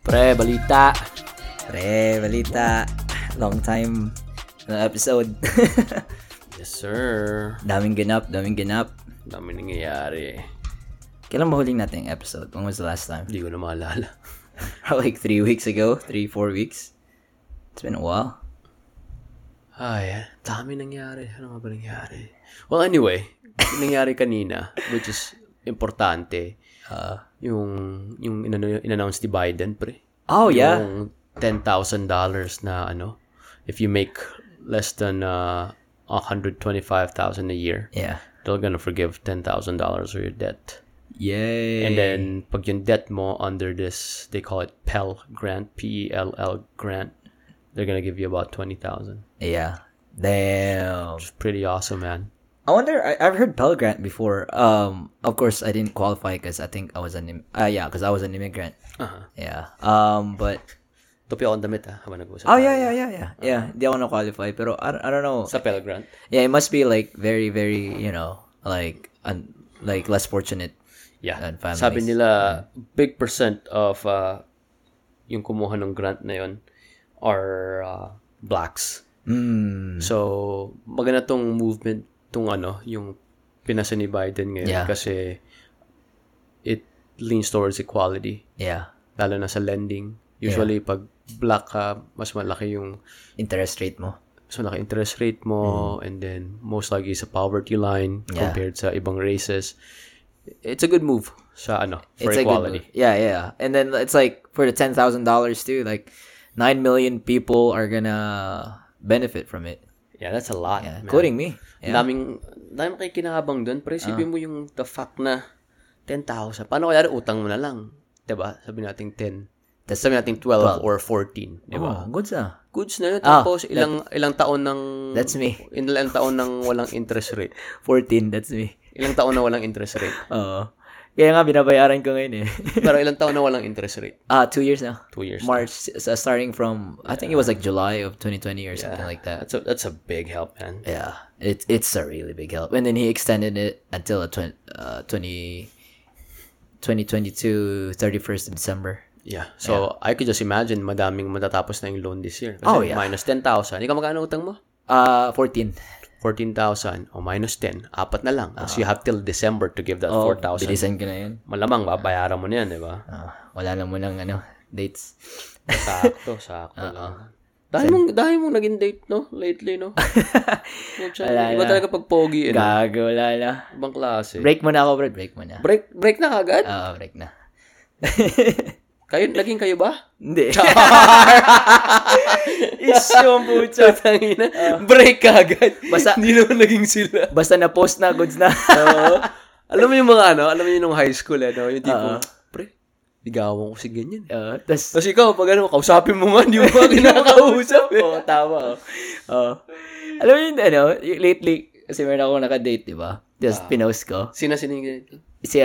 Pre, balita. Long time na episode. Yes, sir. Daming ganap. Daming nangyayari. Kailan ba huling natin episode? When was the last time? Hindi ko na maalala. Like 3-4 weeks. It's been a while. Ay, daming nangyayari. Ano nga ba nangyayari? Well, anyway, nangyayari kanina, which is importante. Yung in-announce ni Biden, pre. Oh, yeah. Yung $10,000 na ano, if you make less than $125,000 a year, yeah, they're gonna forgive $10,000 of your debt. Yay. And then, pag yung debt mo under this, they call it Pell Grant, P-E-L-L Grant, they're gonna give you about $20,000. Yeah. Damn. Which is pretty awesome, man. I wonder. I've heard Pell Grant before. Of course, I didn't qualify because I think I was an immigrant. Uh-huh. Yeah. But topi on the Meta. Yeah. Di ako na qualify, pero I don't know. Sa Pell Grant. Yeah, it must be like very, very, you know, like less fortunate. Yeah. Families. Sabi nila, big percent of yung kumuha ng grant na yon are blacks. Mm. So maganda tong movement. Itong ano, yung pinasa ni Biden ngayon, yeah, kasi it leans towards equality. Yeah. Lalo na sa lending. Usually, yeah, pag black ka, mas malaki yung interest rate mo, mm, and then most likely sa poverty line, yeah, compared sa ibang races. It's a good move sa ano, for it's equality. Yeah. And then it's like for the $10,000 too, like 9 million people are gonna benefit from it. Yeah, that's a lot. Yeah, including me. Yeah. Daming kayo kinahabang doon. Pero isipin mo yung the fact na 10,000. Paano kaya utang mo na lang? Diba? Sabi natin 10. Tapos sabi natin 12 or 14. Diba? Oh, goods na. Goods na yun. Tapos ilang taon ng... That's me. Ilang taon ng walang interest rate. 14, that's me. Ilang taon na walang interest rate. Oo. Kaya nga, binabayaran ko ngayon eh. Pero ilang taon na walang interest rate? 2 years now. 2 years. March, starting from, I think it was like July of 2020 or something like that. That's a big help, man. Yeah. It's a really big help. And then he extended it until 2022, 31st of December. Yeah. So, I could just imagine madaming matatapos na yung loan this year. Kasi minus 10,000. Ikaw magkano utang mo? 14,000 o minus 10, apat na lang. So you have till December to give that 4,000. Bilisan ko na yan. Malamang babayaran mo na yan, di ba? Wala na mo ng dates. Sakto lang. Dahil mong naging date, no? Lately, no? Iba talaga pagpogi. Gago, wala na. Ibang klase. Break mo na ako, Brad. Break na agad? Oo, break na. Kayo, laging kayo ba? Hindi. Isyong puto. Tangina. Break ka agad. Basta, hindi naman naging sila. Basta na-post na, goods na. Alam mo yung mga alam mo yung high school, yung tipo, pre, ligawan ko si ganyan. Tapos ikaw, pag kausapin mo nga, hindi mo ba kinakausap? Oo, tama. Alam mo yung, lately, kasi meron akong nakadate, di ba? Just pinost ko. Sino yung ganito? Si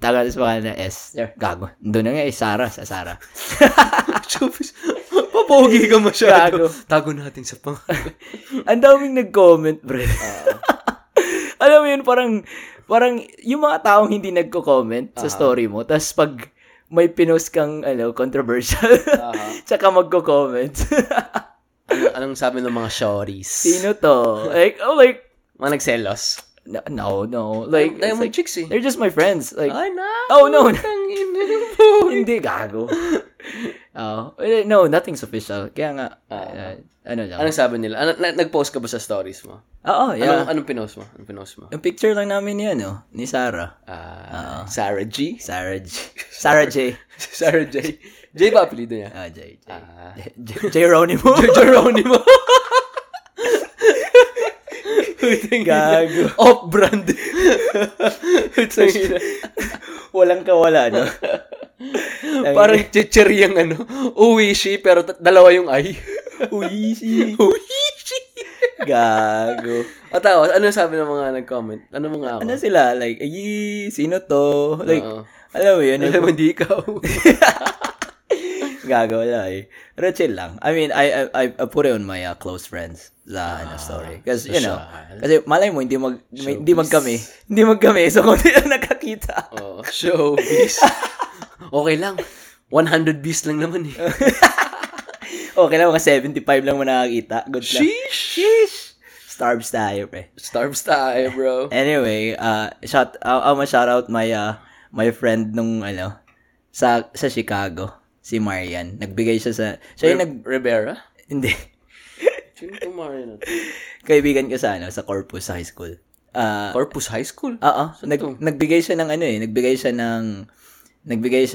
tagal sa pangalan na S. Gago. Doon na nga, Sarah. Papogi ka masyado. Tago natin sa pangalan. Ang daming nag-comment, bro. Alam mo yun, parang yung mga taong hindi nagko-comment sa story mo, tapos pag may pinost kang, controversial, tsaka magko-comment. Anong sabi ng mga shorties? Sino to? Like, mga nagselos. No. Like, they're my chicks. They're just my friends. Like, I know. Oh no. Hindi gago. No, nothing's official. Kaya nga, anong sabi nila? Nag-post ka ba sa stories mo? Oo, yeah. Anong pinost mo? Yung picture lang namin yan, no? Ni Sarah. Sarah J. J ba apelido niya? J. Jeronimo. Gago. Off-brand. Walang kawala, no? Parang chichiri yung uwishi, pero dalawa yung ay. Uwishi. Gago. O tapos, ano sabi ng mga nag-comment? Ano sila? Like, ay, sino to? Like, alam mo yun? Alam mo, hindi ikaw. Gago, wala eh. Pero chill lang. I mean, I put it on my close friends sa story. Because, you know, kasi malay mo, hindi magkami. So, kung hindi na nakakita. Oh, showbiz. Okay lang. 100 bees lang naman eh. Okay lang, mga 75 lang mo nakakita. Good lang. Sheesh! Starbs tayo, pre. Starbs tayo, bro. Anyway, shout out my my friend nung ano sa Chicago, si Marian. Nagbigay siya sa Rivera? Hindi. Sino to Marian? Kaibigan ko sa sa Corpus High School. Corpus High School? Oo. Nagbigay siya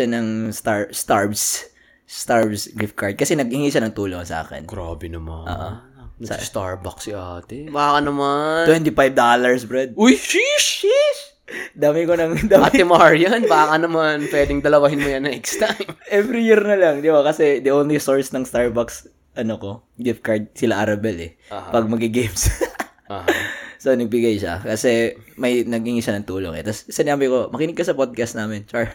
ng Starbs gift card kasi naghingi siya ng tulong sa akin. Grabe naman. Sa Starbucks si ate. Baka naman. $25, bread. Uy, sheesh! Dami ko. Ate Marian, baka naman pwedeng dalawahin mo yan next time. Every year na lang, di ba? Kasi the only source ng Starbucks, gift card, sila Arabel eh. Uh-huh. Pag magi-games. Uh-huh. So, nagbigay siya. Kasi may naging isa ng tulong eh. Tapos, sinabi ko, makinig ka sa podcast namin, Char.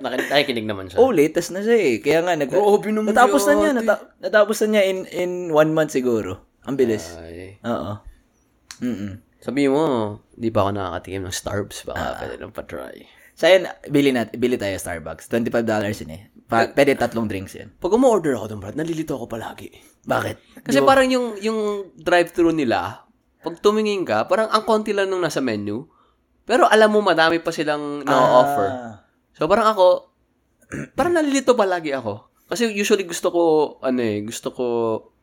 Nakikinig naman siya. Oh, latest na siya eh. Kaya nga, natapos na niya in 1 month siguro. Ang bilis. Oo. Sabi mo, di pa ako nakakatikim ng Starbucks. Baka pwede lang patry. Sayan, bili tayo Starbucks. $25 yun eh. Pwede 3 drinks yun. Pag umu-order ako doon, Brad, nalilito ako palagi. Bakit? Kasi parang yung drive-thru nila, pag tumingin ka, parang ang konti lang nung nasa menu. Pero alam mo, madami pa silang na-offer. So, parang nalilito palagi ako. Kasi usually gusto ko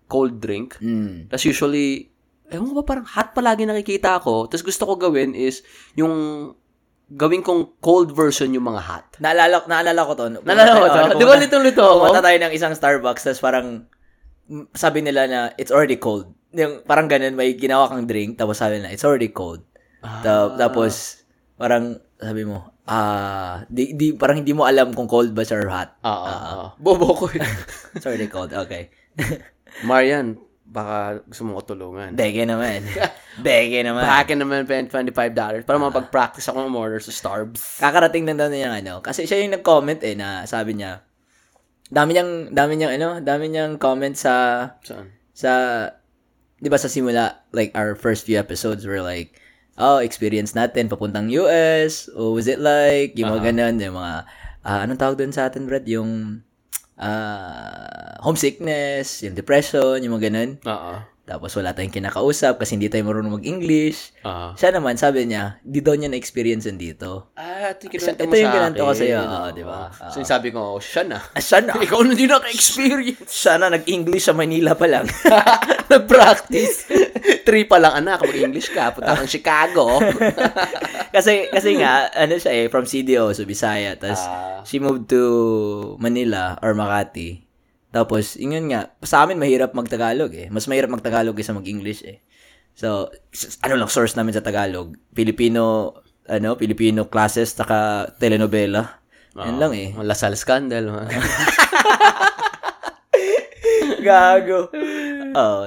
cold drink. Tapos usually, parang hot palagi nakikita ako. Tapos gusto ko gawin is yung gawin kong cold version yung mga hot. Naalala ko to. Di ba litong-lito ako? Kumata tayo ng isang Starbucks, tapos parang sabi nila na it's already cold. Yung parang ganun, may ginawa kang drink, tapos sabi nila, it's already cold. Tapos, parang sabi mo, parang hindi mo alam kung cold ba or hot. Bobo ko yun. Sorry, cold. Okay. Marian, baka gusto mo ko tulungan. Bege naman. Baka naman, $25. Para mapag-practice akong umorder sa Starbucks. Kakarating lang daw niya kasi siya yung nag-comment eh, na sabi niya, dami niyang comment sa, saan? Sa, di ba sa simula, like our first few episodes were like, experience natin, papuntang US, what was it like, yung mga ganun, yung mga, anong tawag doon sa atin, Brad, yung homesickness, yung depression, yung mga ganun. Tapos wala tayong kinakausap kasi hindi tayo marunong mag-English. Siya naman, sabi niya, di daw niya na-experience yun dito. Ito yung kinanto ko sa'yo, di ba? So sabi ko, siya na. Ikaw na din naka-experience. Siya na, nag-English sa Manila pa lang. Nag-practice. 3 pa lang, anak, mag-English ka, punta kang Chicago. kasi nga, siya eh, from CDO, so Bisaya, tapos she moved to Manila or Makati. Tapos, yun nga, sa amin mahirap mag-Tagalog eh. Mas mahirap mag-Tagalog kaysa mag-English eh. So, lang source namin sa Tagalog? Filipino classes, taka telenovela. Yan lang eh. Lasal scandal. Gago.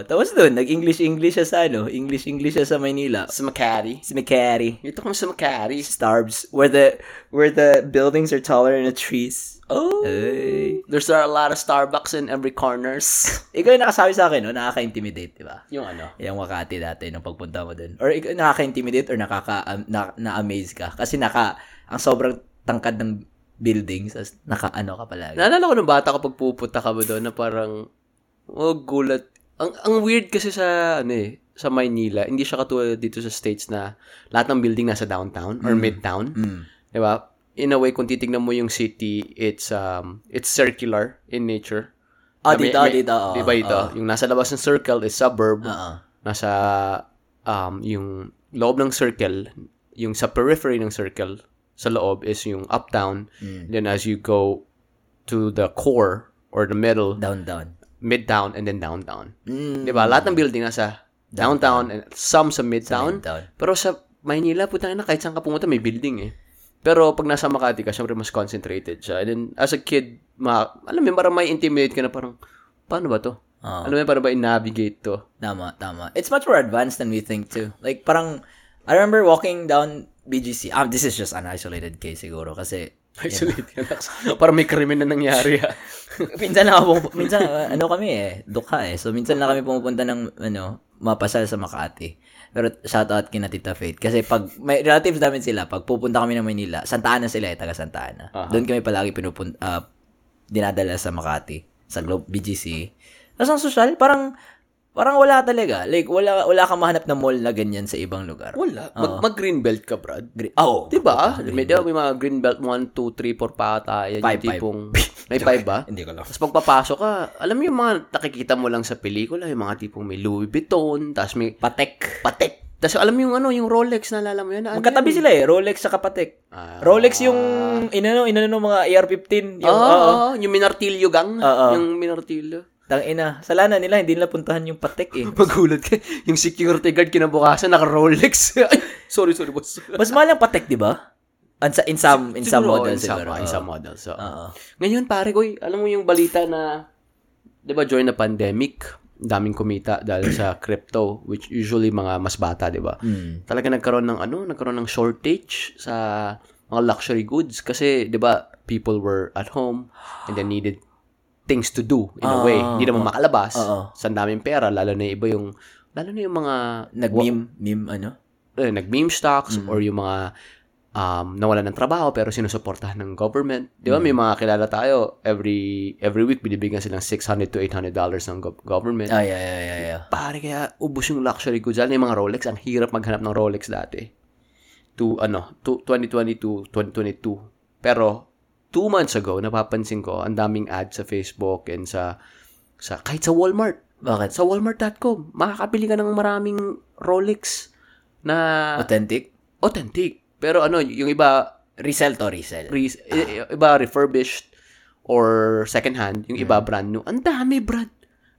Tapos doon, nag-English siya sa English siya sa Manila. Sa Makati. Dito kami sa Makati. Starbucks, where the buildings are taller than the trees. Oh. Hey. There's a lot of Starbucks in every corners. Ikaw yung nakasabi sa akin, nakaka-intimidate, di ba? Yung yung Makati dati, nung pagpunta mo doon. Or ikaw nakaka-intimidate or na-amaze ka? Kasi ang sobrang tangkad ng buildings, ka palagi. Naalala ko nung bata kapag pupunta ka ba doon na parang, gulat. Ang weird kasi sa Maynila, hindi siya katulad dito sa States na lahat ng building nasa downtown or midtown. Diba? In a way, kung titignan mo yung city, it's circular in nature. Yung nasa labas ng circle is suburb. Nasa yung loob ng circle, yung sa periphery ng circle, sa loob is yung uptown. Then as you go to the core or the middle, downtown. Midtown and then downtown. Diba? Lahat ng building nasa downtown and some sa midtown. Pero sa Maynila, putang ina, kahit saan ka pumunta, may building eh. Pero pag nasa Makati ka, syempre mas concentrated siya. And then, as a kid, alam mo, parang may intimidate ka na parang, paano ba to? Alam mo, parang ba i-navigate to? Tama. It's much more advanced than we think too. Like, parang, I remember walking down BGC. This is just an isolated case siguro kasi Isolate ka na. Parang may krimen na nangyari ha. minsan ano kami eh, dukha eh. So minsan na kami pumupunta ng mapasal sa Makati. Pero shoutout kina Tita Faith. Kasi pag may relatives namin sila, pag pupunta kami ng Manila, Santa Ana sila eh, taga Santa Ana. Uh-huh. Doon kami palagi dinadala sa Makati, sa Globe BGC. Tapos ang social, parang wala talaga. Like, wala kang mahanap na mall na ganyan sa ibang lugar. Wala. Mag-Green Belt ka, Brad. Oo. Diba? May mga Green Belt 1, 2, 3, 4 pa ata. Yan five, yung tipong... May 5 ba? Hindi ko lang. Tapos pagpapasok ka, alam mo yung mga nakikita mo lang sa pelikula, yung mga tipong may Louis Vuitton, tapos may... Patek. Tapos alam mo yung yung Rolex, naalala mo yun? Magkatabi sila eh, Rolex sa Patek. Rolex yung inano mga AR-15. Yung Minartillo gang. Yung Minartillo. Tangina, salana nila, hindi nila puntahan yung Patek eh. Magulat ka. Yung security guard kinabukasan, naka-Rolex. sorry boss. Mas mahal ang Patek, di ba? In some models. In some models. So. Ngayon, pare, alam mo yung balita na, di ba, during the pandemic, daming kumita dahil sa crypto, which usually mga mas bata, di ba? Mm. Talaga nagkaroon ng shortage sa mga luxury goods kasi, di ba, people were at home and they needed things to do in a way. Hindi naman makalabas. Sa daming pera, lalo na yung mga nag-meme stocks or yung mga nawalan ng trabaho pero sinusuportahan ng government. Di ba? May mga kilala tayo, every week binibigyan silang $600 to $800 ng government. Yeah. Pare, kaya ubos yung luxury goods. Lalo na yung mga Rolex, ang hirap maghanap ng Rolex dati. To 2022. Pero 2 months ago, napapansin ko, ang daming ads sa Facebook and sa kahit sa Walmart. Bakit? Sa Walmart.com, makakabili ka ng maraming Rolex na... Authentic. Pero yung iba... Resell. Iba refurbished or secondhand. Yung iba brand new. Ang dami, Brad.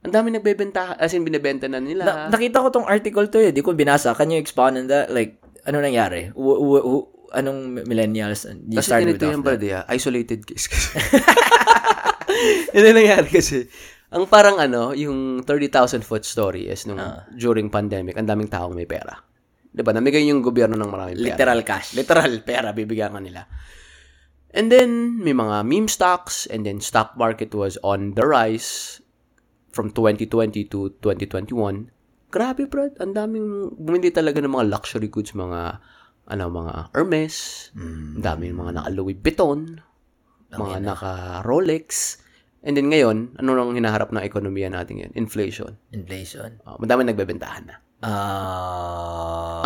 Ang dami nagbebenta, as in binibenta na nila. Nakita ko tong article to eh. Di ko binasa. Can you expound on that? Like, ano nangyari? Anong millennials? Kasi tinito yung brad, isolated case. Yun ang nangyari kasi. Ang parang yung 30,000 foot story is during pandemic, ang daming taong may pera. Diba? Namigay yung gobyerno ng maraming pera. Literal cash. Literal pera, bibigyan ka nila. And then, may mga meme stocks, and then stock market was on the rise from 2020 to 2021. Grabe, brad. Ang daming bumili talaga ng mga luxury goods, mga Hermes, dami mga naka-Louis Vuitton, mga naka-Rolex. And then ngayon, ano lang hinaharap ng ekonomiya natin ngayon? Inflation. Madami nagbebentahan na.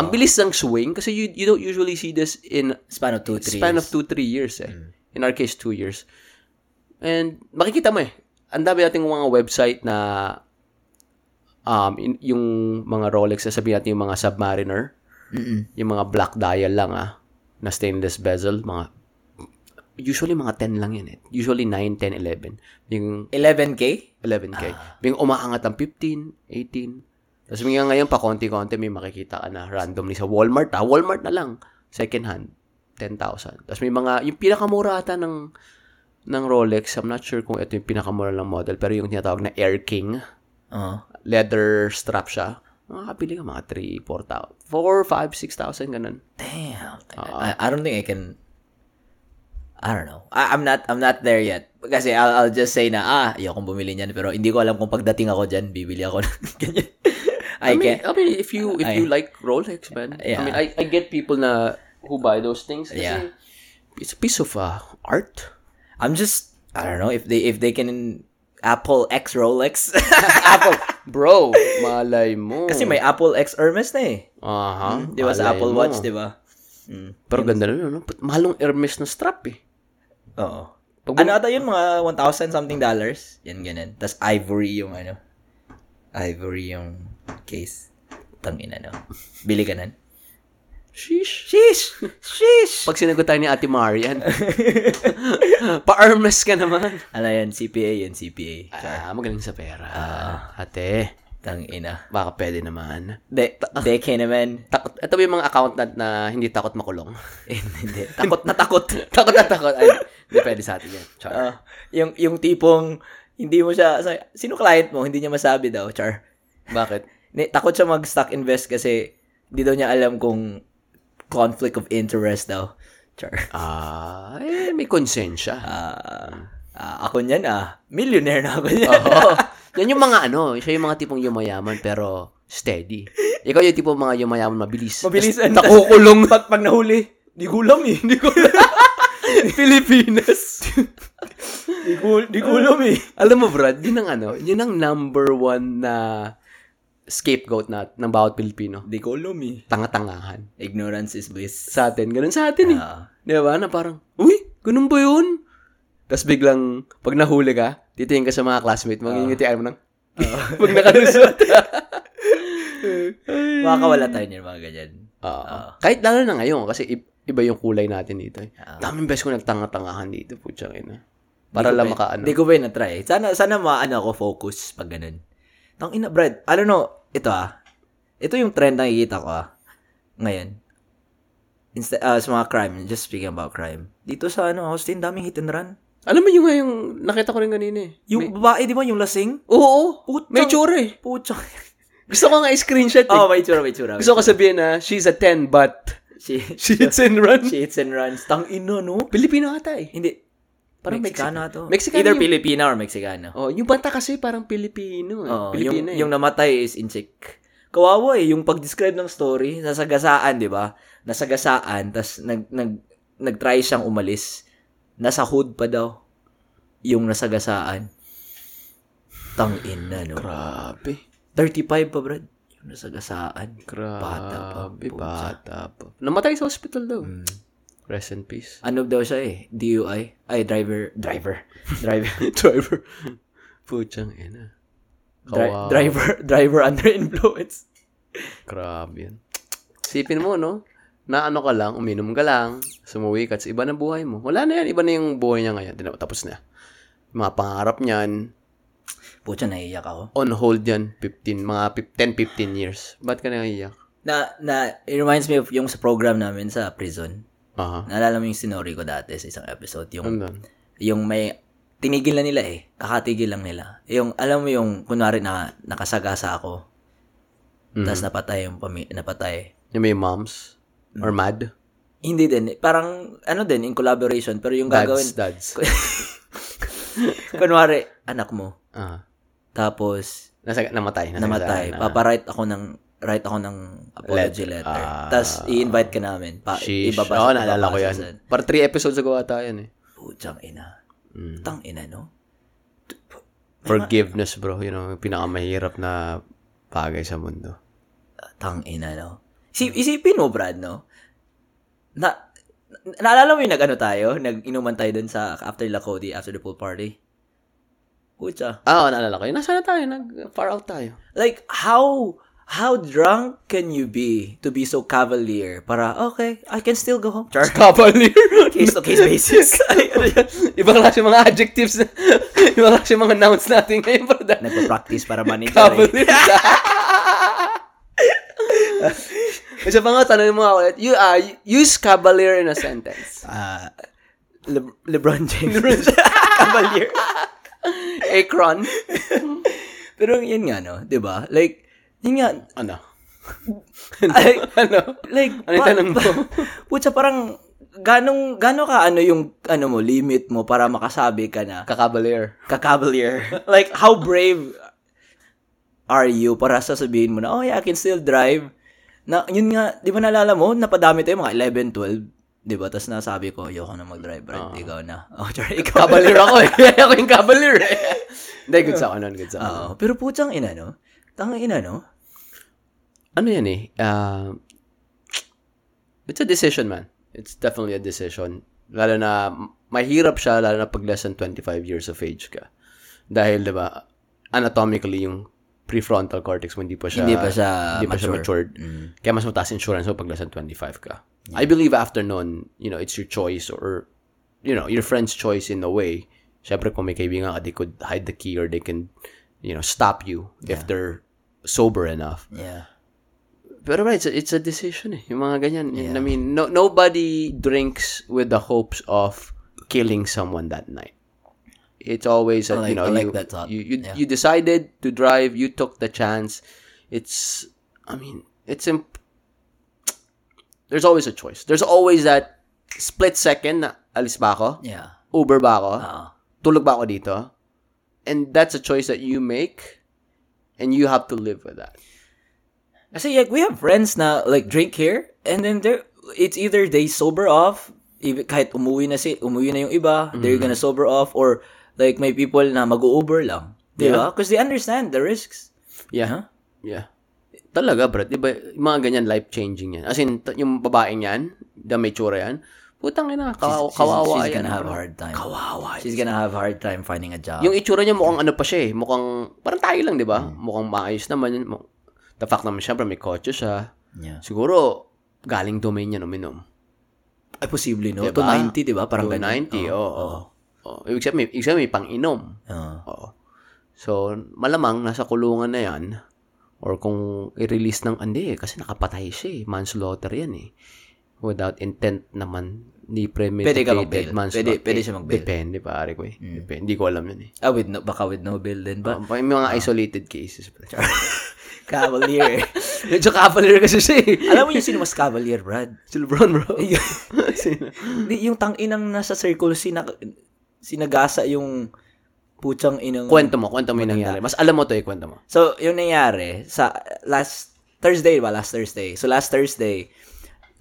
Ang bilis ng swing kasi you don't usually see this in span of 2-3 years eh. In our case, 2 years. And makikita mo eh, ang dami nating mga website na yung mga Rolex, sasabihin natin yung mga Submariner. Mm-mm. Yung mga black dial lang na stainless bezel, usually mga 10 lang yan eh. Usually 9, 10, 11. Yung 11K? Yung umaangat ang 15, 18. Tapos yung ngayon pa konti-konti may makikita ka na randomly sa Walmart. Walmart na lang. Second hand, 10,000. Tapos may mga, yung pinakamura ata ng Rolex, I'm not sure kung ito yung pinakamura lang model, pero yung tinatawag na Air King. Leather strap siya. Makakapili ka mga 3,000, 4,000, 5,000, 6,000, ganun. Damn. I don't think I can... I don't know. I'm not there yet. Kasi I'll just say na, ayokong bumili niyan. Pero hindi ko alam kung pagdating ako dyan, bibili ako ng ganyan. I mean, if you like Rolex, man. Yeah. I mean, I get people na who buy those things. Kasi it's a piece of art. I'm just... I don't know. If they can... Apple X Rolex. Apple. Bro, malay mo. Kasi may Apple X Hermes na eh. Di ba sa Apple Watch, di ba? Pero ganda na yun, no? Mahalong Hermes na strap eh. Oo. Ata yun, mga $1,000 something. Yan, ganun. Tapos ivory yung case. Tangina, no? Bili ka nun. Sheesh! Pag sinagot tayo ni Ate Marian, pa-Hermes ka naman. Ano yan, CPA. Magaling sa pera. Ate, tangina. Baka pwede naman. Deke naman. Ito ba yung mga accountant na hindi takot makulong? Hindi. Takot na takot. Takot na takot. Ay, hindi pwede sa atin yan. Char. Yung tipong, hindi mo siya, sino client mo? Hindi niya masabi daw, Char. Bakit? Takot siya mag-stock invest kasi hindi daw niya alam kung conflict of interest daw. Char. May konsensya. Ako niyan millionaire na ako niyan. Oo. Yan yung mga siya yung mga tipong yumayaman pero steady. Ikaw yung tipong mga yumayaman mabilis. Nakukulong pag nahuli. Di gulam. Pilipinas. Di gulam. Alam mo Brad, yun ang number one na scapegoat na ng bawat Pilipino. Di ko alam eh. Tanga-tangahan. Ignorance is bliss. Sa atin. Ganun sa atin eh. Diba? Na parang, uy, ganun ba yun? Tapos biglang, pag nahuli ka, titingin ka sa mga classmate, magingitian mo nang, pag nakalusot. Makakawala tayo niyan, mga ganyan. Kahit lalo na ngayon, kasi iba yung kulay natin dito eh. Daming beses ko nagtanga-tangahan dito, putyang ina. Para lang makaano. Di ko ba na-try? Sana maano ako focus pag ganun. Tang ina, Brad. I don't know. Ito yung trend na nakikita ko ngayon. Sa mga crime. Just speaking about crime. Dito sa Austin, daming hit and run. Alam mo yung nakita ko rin kanina eh. Yung babae, di ba? Yung lasing? Oo. Putsang, may tsura eh. Putsang. Gusto ko nga i-screenshot eh. Oo, may tsura. Gusto ko sabihin she's a 10 but she hits and runs. She hits and runs. Tang ina, no? Pilipino ata eh. Hindi. Parang Mexicana to. Mexicana either yung Pilipina or Mexicana. Oh, yung bata kasi parang Pilipino. Pilipina yung namatay is insect. Kawawa eh. Yung pag-describe ng story, nasagasaan, di ba? Tapos nag-try siyang umalis. Nasa hood pa daw yung nasagasaan. Tangin na, no? Grabe. 35 pa, Brad. Yung nasagasaan. Grabe. Bata pa. Namatay sa hospital daw. Rest in peace. Ano daw siya eh? DUI? Ay, driver. Putsang ina. Driver under influence. Grabe yan. Sipin mo, no? Na ano ka lang, uminom ka lang, sumuwi ka, iba na buhay mo. Wala na yan, iba na yung buhay niya ngayon. Tapos na. Mga pangarap niyan. Putsang, naiiyak ako. On hold yan, 10-15 years. Ba't ka naiiyak? It reminds me of yung sa program namin sa prison. Naalala mo yung sinori ko dati sa isang episode. Yung may, tinigil na nila eh. Kakatigil lang nila. Yung, alam mo yung, kunwari nakasagasa ako. Tapos napatay yung napatay. Yung may moms? Or mad? Hindi din. Parang, in collaboration. Pero yung gagawin. Dads. Kunwari, anak mo. Tapos, namatay. Paparite ako ng apology letter. Tapos, i-invite ka namin. Ibabasa. Oo, naalala ko yan. Para 3 episodes ago ata yan eh. Putsang ina. Tang ina, no? Forgiveness, bro. Yung pinakamahirap na bagay sa mundo. Tang ina, no? Isipin mo, Brad, no? Naalala mo yung tayo? Nag-inuman tayo dun sa after Lakoti, after the pool party? Putsa. Oo, naalala ko yun. Nasaan tayo? Nag-far out tayo. Like, How drunk can you be to be so cavalier? Para, okay, I can still go home. Char. Cavalier? Case-to-case basis. Ibang klase mga adjectives, ibang klase mga nouns natin ngayon. Nagpa-practice para manager. Cavalier. Isa pa nga, tanongin mo nga ulit. Use cavalier in a sentence. LeBron James. Cavalier. Akron. Pero yun nga, no? Diba? Like, yun nga. Ano tanong mo? Putsa, parang, gano'n ka, yung limit mo para makasabi ka na. Kakabalier. Like, how brave are you para sasabihin mo na, oh yeah, I can still drive. Yun nga, di ba naalala mo, napadami tayo mga 11, 12. Diba? Tapos nasabi ko, ayoko na mag-drive, Brad. Ikaw na. Oh, ikaw. Cavalier ako eh. Ako yung cavalier eh. Hindi, good sa ako. Pero putsang ina, no? Tangina, no? Ano yan eh? It's a decision, man. It's definitely a decision. Lalo na, mahirap siya, lalo na pag less than 25 years of age ka. Dahil, diba, anatomically, yung prefrontal cortex mo, hindi pa siya matured. Kaya mas mataas insurance mo pag less than 25 ka. Yeah. I believe after nun, it's your choice or, your friend's choice in a way. Siyempre, kung may kaibigan ka, they could hide the key or they can, stop you if they're sober enough. Yeah. Pero right, it's a decision eh. Yung mga ganyan. Yeah. I mean, nobody drinks with the hopes of killing someone that night. It's always, that thought. You decided to drive, you took the chance. There's always a choice. There's always that split second na alis ba ako? Yeah. Uber ba ako? Tulog ba ako dito? And that's a choice that you make and you have to live with that. Kasi like, we have friends na like drink here and then it's either they sober off kahit umuwi na yung iba, mm-hmm. they're gonna sober off or like may people na mag-Uber lang. Diba? Because they understand the risks. Yeah. Huh? Yeah. Talaga, bro. Diba, mga ganyan, life-changing yan. As in, yung babaeng yan, the mature yan, putang ina, kawawa she's gonna yan, have a hard time. Kawawa. She's gonna have a hard time finding a job. Yung itsura niya, mukhang ano pa siya eh. Mukhang, parang tayo lang, diba? Mm. Mukhang maayos naman. The fact naman siya, bro, may kotse siya. Yeah. Siguro, galing domain niya uminom. Ay, posible, no? Diba? To 90, diba? Parang to 90, oo. Ibig sabihin, may pang-inom. Oo. So, malamang nasa kulungan na yan or kung i-release ng hindi kasi nakapatay siya eh. Manslaughter yan eh. Without intent naman ni premeditated manslaughter. Pwede siya mag-bail. Depende pare ko eh. Depende. Hindi ko alam yun eh. Baka with no bail din ba? May mga isolated cases. Cavalier eh. Medyo cavalier kasi siya eh. Alam mo yung sino mas cavalier, Brad? Si LeBron, bro. Yung tanginang nasa Circle C sinagasa yung putsang inang... Kwento mo yung nangyari. Mas alam mo to eh, kwento mo. So, yung nangyari, sa last Thursday. So, last Thursday,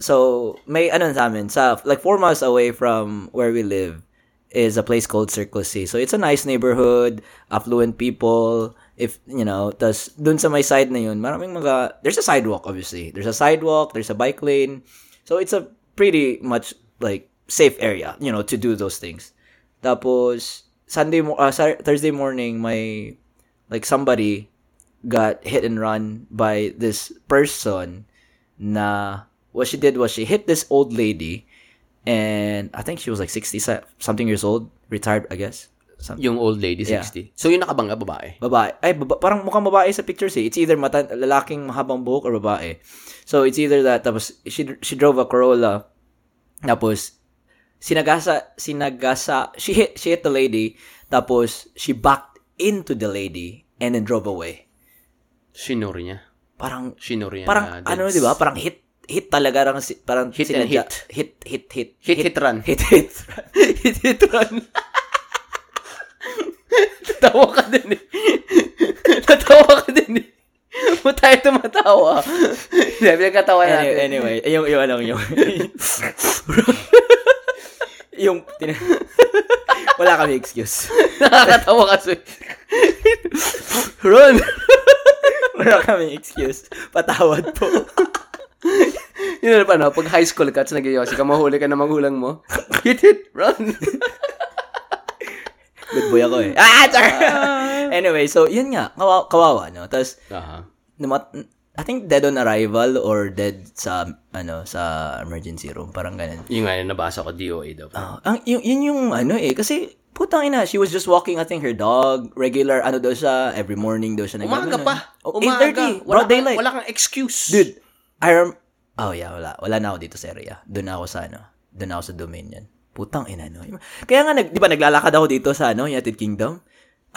so, may ano sa amin, sa, like, 4 miles away from where we live is a place called Circle C. So, it's a nice neighborhood, affluent people, if, you know, tas, dun sa may side na yun, maraming mga, there's a sidewalk, obviously. There's a sidewalk, there's a bike lane. So, it's a pretty much, like, safe area, you know, to do those things. Tapos, Thursday morning, my like somebody got hit and run by this person. Na what she did was she hit this old lady, and I think she was like 60 something years old, retired, I guess. Something. Yung old lady 60. Yeah. So yung nakabangga babae. Ay parang mukhang babae sa pictures eh. It's either lalaking mahabang buhok or babae. So it's either that. Tapos she drove a Corolla. Tapos Sinagasa, she hit the lady, tapos she backed into the lady and then drove away. Sinuri niya. Sinuri niya. Parang, ano, diba? Parang hit talaga. Parang hit and hit. Hit. Hit, run. Hit, run. Hit, run. Tatawa ka din eh. Ba't tayo tumatawa? Hindi, pinagkatawa natin. Anyway, yung wala kami excuse. Nakakatawa kasi. Run! Wala kami excuse. Patawad po. Yun na paano, pag high school cuts, nag-iyosi ka, mahuli ka na magulang mo. Hit it! Run! Good boy ako eh. Anyway, so yun nga. Kawawa, no? Tapos, I think dead on arrival or dead sa emergency room, parang ganun. Yung nga nabasa ko DOA daw. Yun yung kasi putang ina, she was just walking, I think her dog, regular daw siya, every morning daw siya nagaganon. Umaga. 8:30, broad daylight. Wala kang excuse. Dude, wala na ako dito sa area. Doon ako sa domain yan. Putang ina no. Kaya nga di ba naglalakad ako dito sa United Kingdom?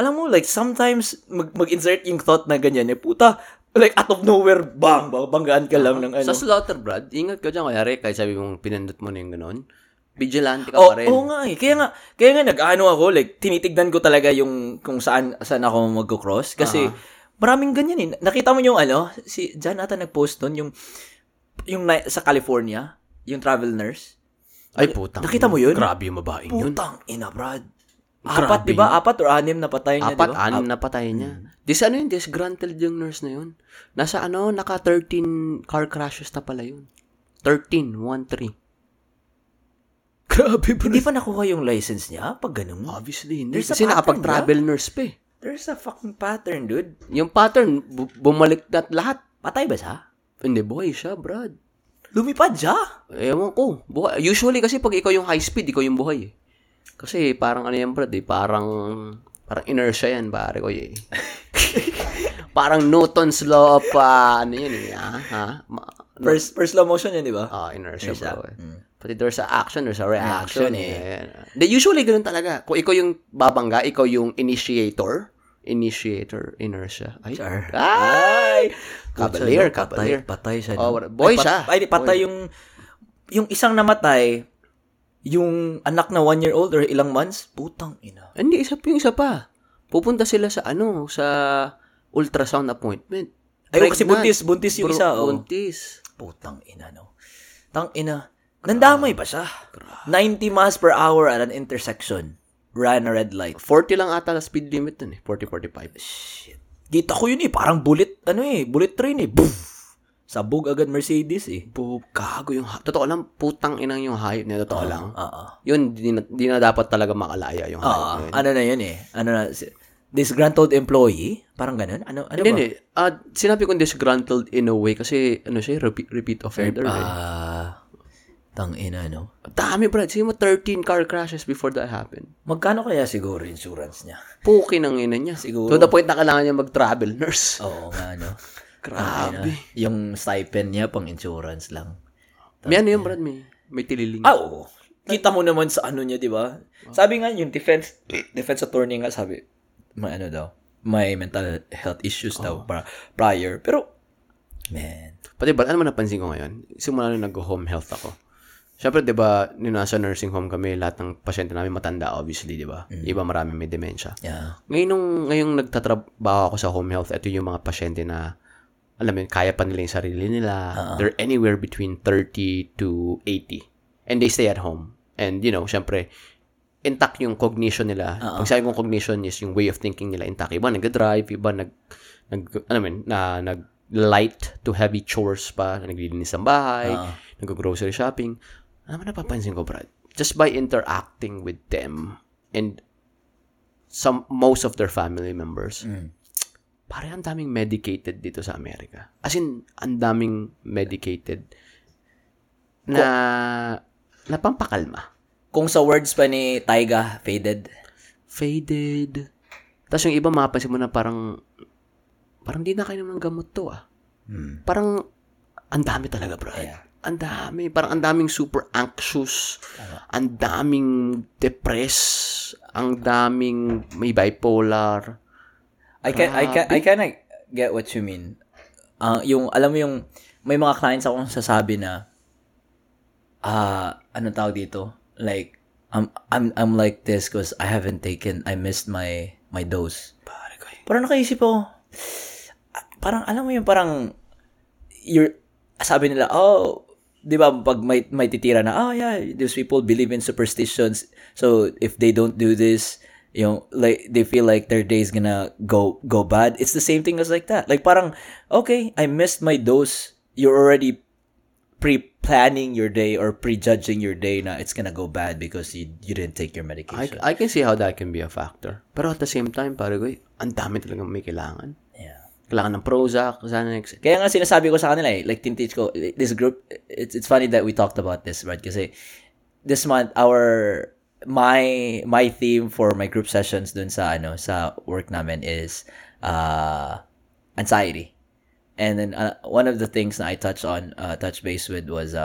Alam mo, like, sometimes, mag-insert yung thought na ganyan, eh, puta, like, out of nowhere, bang, banggaan ka lang ng ano. Sa slaughter, Brad, ingat ka dyan, kaya sabi mong pinindot mo na yung ganun, vigilante ka pa rin. Oo nga, eh. Kaya nga, nag-ano ako, like, tinitignan ko talaga yung, kung saan ako mag-cross, kasi, maraming ganyan, eh. Nakita mo yung, si Jan ata nag-post doon, yung sa California, yung travel nurse. Ay, putang. Nakita mo yun? Grabe yung babaeng yun. Putang ina, Brad. Apat, di ba? 4 or 6 na patay niya, di ba? 4, 6 na patay niya. Disgruntled yung nurse na yun. Nasa naka 13 car crashes na pala yun. 13. Grabe, bro. Hindi pa nakuha yung license niya? Pag ganun mo? Obviously, hindi. Kasi nakapag-travel nurse pa eh. There's a fucking pattern, dude. Yung pattern, bumalik na lahat. Patay ba siya? Hindi, buhay siya, Brad. Lumipad siya? Ewan ko. Usually kasi pag ikaw yung high speed, ikaw yung buhay eh. Kasi parang ano yan, Brad, eh? Parang inertia yan, pare ko, eh. Parang Newton's law of, ano yun, eh, First law motion yan, di ba? Inertia. Bro. Pati there's a action, there's a reaction, eh. Usually, ganun talaga. Kung ikaw yung babangga, ikaw yung initiator, inertia. Ay, char. Ay! Cavalier. Patay siya. Boy siya. Patay yung isang namatay, yung anak na 1-year-old or ilang months, putang ina. Hindi, isa pa. Pupunta sila sa sa ultrasound appointment. Ayun, kasi buntis yung isa. Oh. Buntis. Putang ina, no? Tang ina. Nandamay pa siya. 90 miles per hour at an intersection. Ran a red light. 40 lang ata na speed limit nun eh. 40-45. Shit. Kita ko yun eh. Parang bullet train eh. Boof! Sabog agad Mercedes eh. Kago yung... Totoo lang, putang inang yung hype niya. Totoo lang. Yun, di na dapat talaga makalaya yung hype niya. Ano na yun eh. Ano na... Disgruntled employee? Parang ganun? Ano ba? Hindi. Sinabi kong disgruntled in a way kasi siya, repeat offender. Tangina, no? Dami, Brad. Sige mo, 13 car crashes before that happened. Magkano kaya siguro insurance niya? Puki ng ina niya. Siguro. To the point na kailangan niya mag-travel nurse. Oo nga, no? Grabe. Yung stipend niya pang insurance lang. May ano yun, Brad? May tililing. Oo. Kita mo naman sa ano niya, di ba? Sabi nga, yung defense attorney nga sabi, may mental health issues daw prior. Pero, man. Pati ba, ano man napansin ko ngayon? Simula na nag-home health ako. Siyempre, di ba, nasa nursing home kami, lahat ng pasyente namin matanda, obviously, di ba? Iba marami may dementia. Yeah. Ngayong nagtatrabaho ako sa home health, ito yung mga pasyente na, alam mo, kaya pa nila yung sarili nila. They're anywhere between 30 to 80. And they stay at home. And, siyempre, intact yung cognition nila. Pag sabi kong cognition is yung way of thinking nila intact. Iba nag-drive, iba nag-light to heavy chores pa, naglilinis ng bahay, nag-grocery shopping. Ano man napapansin ko, Brad? Just by interacting with them and most of their family members, pare ang daming medicated dito sa Amerika. As in, ang daming medicated na pampakalma. Kung sa words pa ni Taiga, faded. Tapos yung iba, mapapansin mo na parang di na kayo ng gamot to Parang, ang dami talaga, bro. Yeah. Ang dami. Parang ang daming super anxious. Ang daming depressed. Ang daming may bipolar. I can get what you mean. Yung, alam mo yung, may mga clients akong sasabi na, anong tawag dito? Like, I'm like this because I missed my dose. Parang nakaisip ako, parang, alam mo yun, parang, sabi nila, oh, di ba, pag may titira na, oh yeah, these people believe in superstitions, so if they don't do this, like, they feel like their day is gonna go bad. It's the same thing as like that. Like, parang, okay, I missed my dose, you're already pre-planning your day or prejudging your day na it's gonna go bad because you didn't take your medication. I can see how that can be a factor. Pero at the same time, Paraguay, ang dami talaga may kailangan. Yeah. Kailangan ng Prozac, Xanax. Kaya nga sinasabi ko sa kanila like tinteach ko, this group, it's funny that we talked about this, right? Kasi this month, my theme for my group sessions dun sa, sa work namin is anxiety. And then one of the things that I touch base with was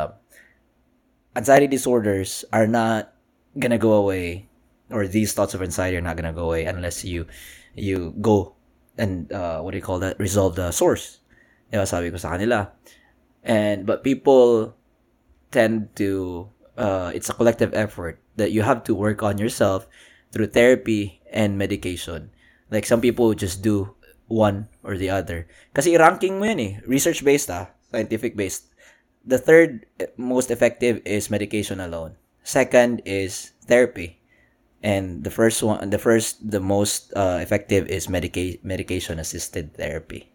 anxiety disorders are not gonna go away, or these thoughts of anxiety are not gonna go away unless you go and resolve the source. Diba sabi ko sa kanila. But people tend to it's a collective effort that you have to work on yourself through therapy and medication. Like some people just do one or the other. Kasi ranking mo yun research-based scientific-based. The third most effective is medication alone. Second is therapy. And the most effective is medication-assisted therapy.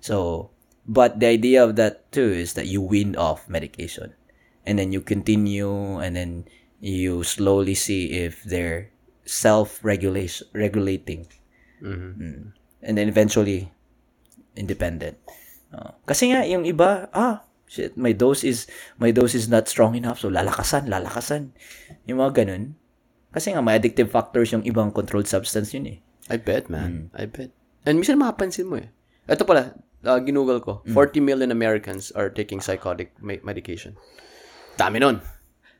So, but the idea of that too is that you wean off medication. And then you continue, and then you slowly see if they're self-regulating. And then eventually, independent. Kasi nga, yung iba, shit, my dose is not strong enough, so lalakasan. Yung mga ganun. Kasi nga, may addictive factors yung ibang controlled substance yun I bet, man. I bet. And minsan makapansin mo Ito pala, ginugol ko. 40 million Americans are taking psychotic medication. Dami nun.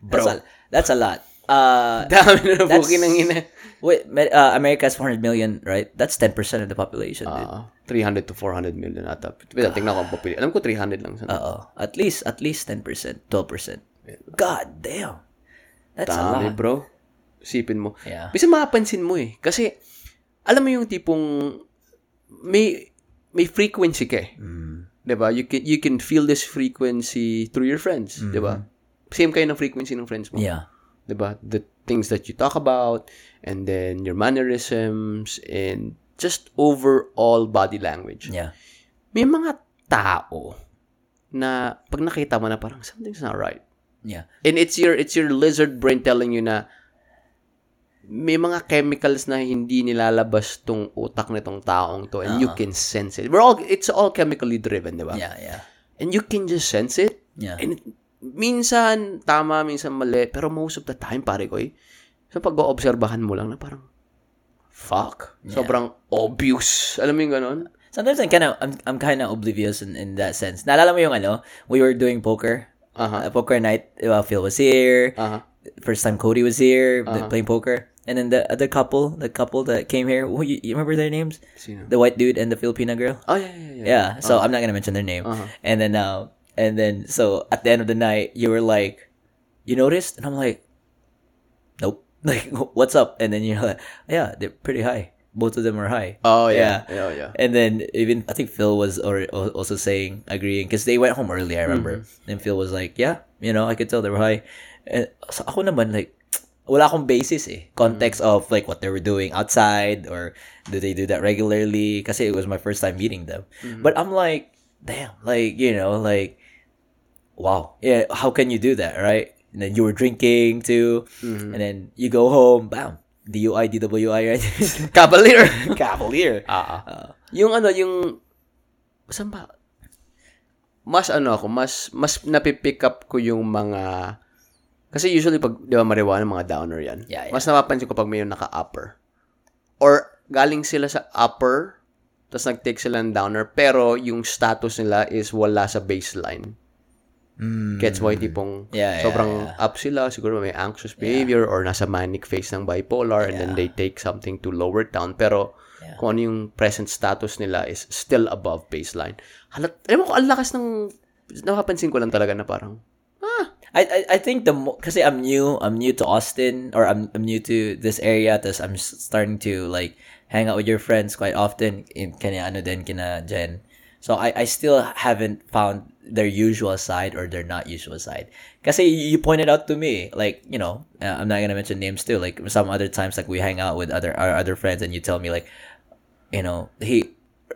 Bro. That's a lot. Dami na bukin ng ina. Wait, America's 400 million, right? That's 10% of the population. 300 to 400 million ata. Tingnan ko ang population. Alam ko 300 lang. At least 10%, 12%. God damn. That's dami, a lot. Bro. Isipin mo. Yeah. Bisa mapansin mo eh. Kasi, alam mo yung tipong, may frequency ka eh. Mm. Diba? You can feel this frequency through your friends. Mm. Diba? Same kayo ng frequency ng friends mo. Yeah. Diba? The things that you talk about, and then your mannerisms, and just overall body language. Yeah. May mga tao na pag nakita mo na parang something's not right. Yeah. And it's your lizard brain telling you na may mga chemicals na hindi nilalabas tong utak nitong taong to, and you can sense it. It's all chemically driven, diba? Yeah, yeah. And you can just sense it. Yeah. And minsan tama, minsan mali, pero most of the time, pare ko eh. So pag-oobserbahan mo lang na parang fuck. Yeah. Sobrang obvious. Alam mo yung ganun? Sometimes I'm kind of oblivious in that sense. Naalala mo yung we were doing poker. Uh-huh. Poker night. Phil was here. Uh-huh. First time Cody was here, uh-huh, playing poker. And then the other couple, that came here, you remember their names? Sino? The white dude and the Filipina girl. Oh, yeah. Yeah, so uh-huh, I'm not going to mention their name. Uh-huh. And then, so at the end of the night, you were like, you noticed? And I'm like, nope. Like, what's up? And then you're like, yeah, they're pretty high. Both of them are high. Oh, yeah. And then even, I think Phil was also saying, agreeing, because they went home early, I remember. Mm-hmm. And Phil was like, yeah, I could tell they were high. And so ako naman, like, wala akong basis eh. Context of, like, what they were doing outside, or do they do that regularly? Kasi it was my first time meeting them. Mm-hmm. But I'm like, damn, like, wow. Yeah, how can you do that, right? And then you were drinking too, mm-hmm, and then you go home, bam, DUI, DWI, right? Cavalier. Yung, saan ba? Mas napipick up ko yung mga, kasi usually pag, di ba, marijuana, mga downer yan. Yeah. Mas napapansin ko pag may yung naka-upper. Or, galing sila sa upper, tapos nag-take sila ng downer, pero yung status nila is wala sa baseline. Gets mo, tipong sobrang up sila, siguro may anxious behavior, or nasa manic phase ng bipolar, and then they take something to lower down, pero kung ano yung present status nila is still above baseline. Alam mo, ang lakas ng napapansin ko lang talaga na parang I think kasi I'm new to Austin, or I'm new to this area, tas I'm starting to like hang out with your friends quite often in kina Jen. So I still haven't found their usual side or their not usual side. Kasi you pointed out to me, like, I'm not gonna mention names too. Like some other times, like we hang out with our other friends, and you tell me like, he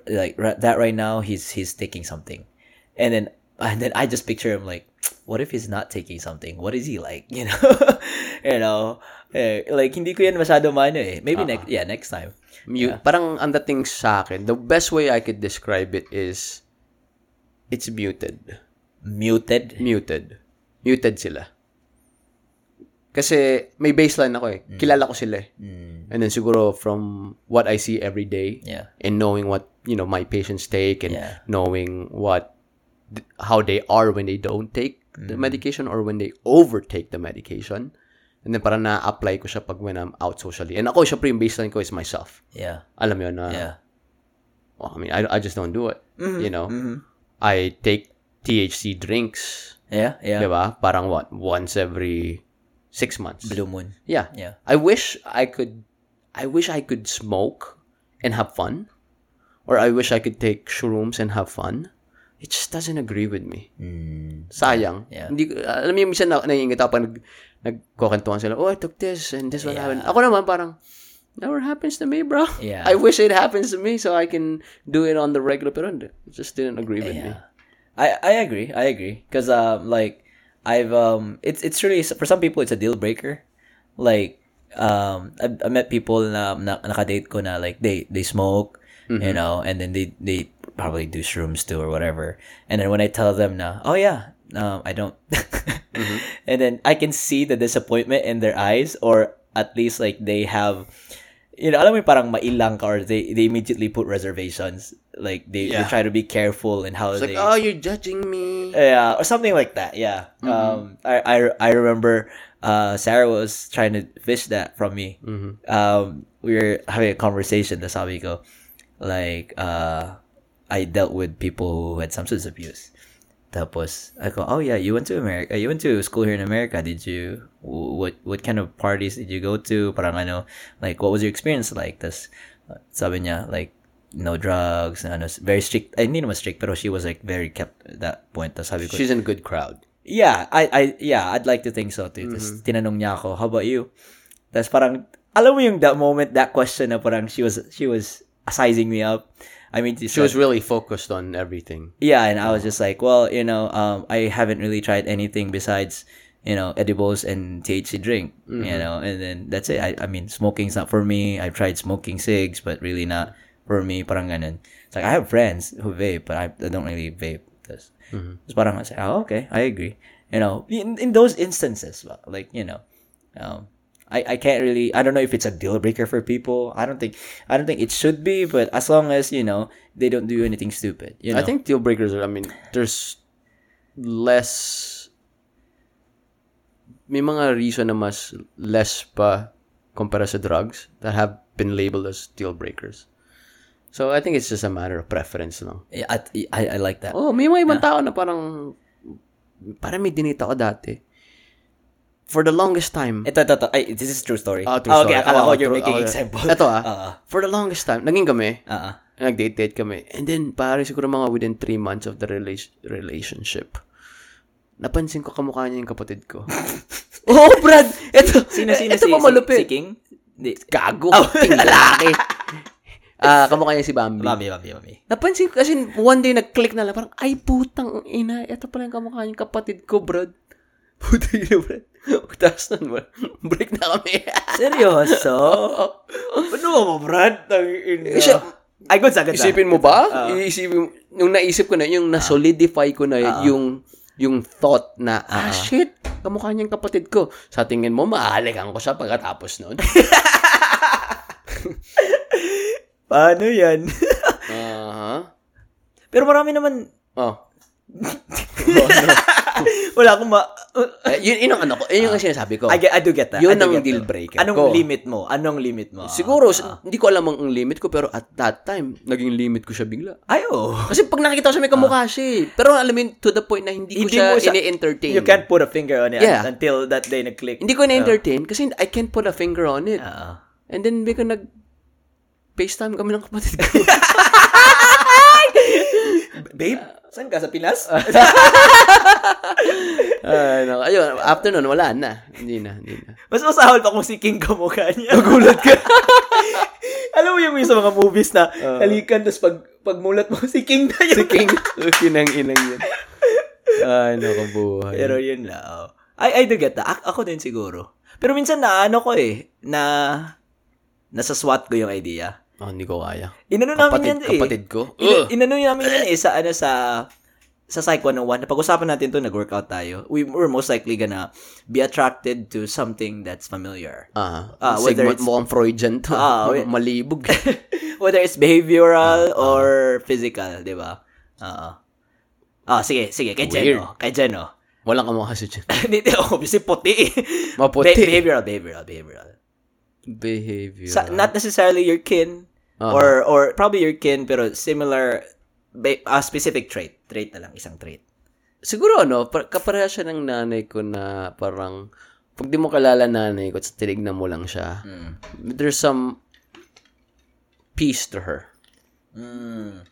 like that right now he's taking something, and then I just picture him like, what if he's not taking something? What is he like? Like hindi ko yan masyado mano eh. Maybe next time. Parang ang dating sa akin, the best way I could describe it is, it's muted. Muted sila. Kasi may baseline ako eh. Kilala ko sila eh. And then siguro from what I see every day, and knowing what, my patients take, and knowing how they are when they don't take the medication, or when they overtake the medication. And then parang na-apply ko siya pag when I'm out socially. And ako, syempre, yung baseline ko is myself. Yeah. Alam mo yun na, well, I mean, I just don't do it. Mm-hmm. I take THC drinks. Yeah. Diba? Parang what? Once every 6 months. Blue moon. Yeah. I wish I could smoke and have fun. Or I wish I could take shrooms and have fun. It just doesn't agree with me. Sayang. Yeah. Hindi, alam mo yung minsan naiingit ako pag nagkukantuhan sila, I took this and this one happened. Ako naman parang, never happens to me, bro. Yeah. I wish it happens to me so I can do it on the regular, pero it just didn't agree with me. I agree. Because like, I've, it's really, for some people, it's a deal breaker. Like, I met people na nakadate ko na, like, they smoke, mm-hmm, and then they probably do shrooms too or whatever. And then when I tell them na, I don't. Mm-hmm. And then I can see the disappointment in their eyes, or at least like they have, alam mo parang mailang ka, or they immediately put reservations. Like they try to be careful in how it's like, you're judging me. Yeah, or something like that. Yeah. Mm-hmm. I remember Sarah was trying to fish that from me. Mm-hmm. We were having a conversation. That's how we go. Like I dealt with people who had substance abuse. Tapos, ako, oh yeah, you went to America, you went to school here in America, did you, what kind of parties did you go to? Parang ano, like, what was your experience like? Tapos, sabi niya, like, no drugs, ano, very strict, hindi naman strict, pero she was like very kept at that point. Tapos sabi ko, she's in a good crowd. Yeah, yeah, I'd like to think so too. Mm-hmm. Tapos, tinanong niya ako, how about you? Tapos parang, alam mo yung that moment, that question na parang she was sizing me up. I mean, she was really focused on everything. Yeah, and I was just like, well, you know, I haven't really tried anything besides, you know, edibles and THC drink, mm-hmm. you know, and then that's it. I mean, smoking's not for me. I've tried smoking cigs, but really not for me. Parang ganun. It's like I have friends who vape, but I don't really vape. This. Mm-hmm. So parang I say, oh, okay, I agree. You know, in those instances, like, you know, I can't really, I don't know if it's a deal breaker for people. I don't think it should be, but as long as, you know, they don't do anything stupid, you know? I think deal breakers are, I mean, there's less, may mga reason na mas less pa compare sa drugs that have been labeled as deal breakers. So I think it's just a matter of preference, no? I like that. Oh, may mga ibang tao na parang may dinita ko dati. For the longest time... Ito. This is true story. True story. Okay, akala ko you're making example. Ito for the longest time, naging kami. Nag-date kami. And then, pare, siguro mga within 3 months of the relationship, napansin ko kamukha niya yung kapatid ko. Oh, Brad! Ito! Sino, ito pa malupit. Si King? Gago. King lalaki. Kamukha niya si Bambi. Bambi. Napansin ko, kasi one day, nag-click na lang. Parang, ay, putang ina. Ito pala yung kamukha niya yung kapatid ko, Brad. Puti yun, Brad. Tapos nun, break na kami. Seryoso? Ano mo, Brad? Agad. Isipin mo ba? Yung naisip ko na, yung na-solidify ko na, yung thought na, shit, kamukha niyang kapatid ko. Sa tingin mo, maalikan ko siya pagkatapos nun. Paano yan? Pero marami naman... Wala akong yun ang sinasabi ko. I do get that. Yun ang deal breaker. Anong limit mo? Siguro, hindi ko alam ang limit ko, pero at that time, naging limit ko siya bigla. Kasi pag nakikita ko siya, may kamukha siya. Pero alam mo yun, to the point na hindi ko siya ini-entertain. You can't put a finger on it until that day nag-click. Hindi ko na-entertain kasi I can't put a finger on it. And then, bigla nag-FaceTime kami ng kapatid ko. Babe, saan ka? Sa Pinas? Ayun, after nun, wala na. Hindi na. Mas masahol pa kung si King kamukha niya. Magulat ka. Alam mo yung sa mga movies na halikan, tapos pagmulat mo, si King na yun. Si King. Kinang-inang yun. Ay, nakabuhay. Pero yun na. Oh. I do get that. Ako din siguro. Pero minsan na, nasa SWAT ko yung idea. Hindi ko kaya. Kapatid ko. Namin yan eh sa Psych 101. Napag-usapan natin to, nag-workout tayo. We're most likely gonna be attracted to something that's familiar. Whether it's mukhang Freudian to. Malibog. Whether it's behavioral or physical, di ba? Sige. Kay Jeno. Walang kamukha si Jeno. Hindi, obviously puti. Maputi. Behavior. Not necessarily your kin or probably your kin pero similar specific trait na lang, isang trait. Siguro kapareha siya ng nanay ko na parang pag di mo kalala nanay ko at tinignan mo lang siya. There's some peace to her.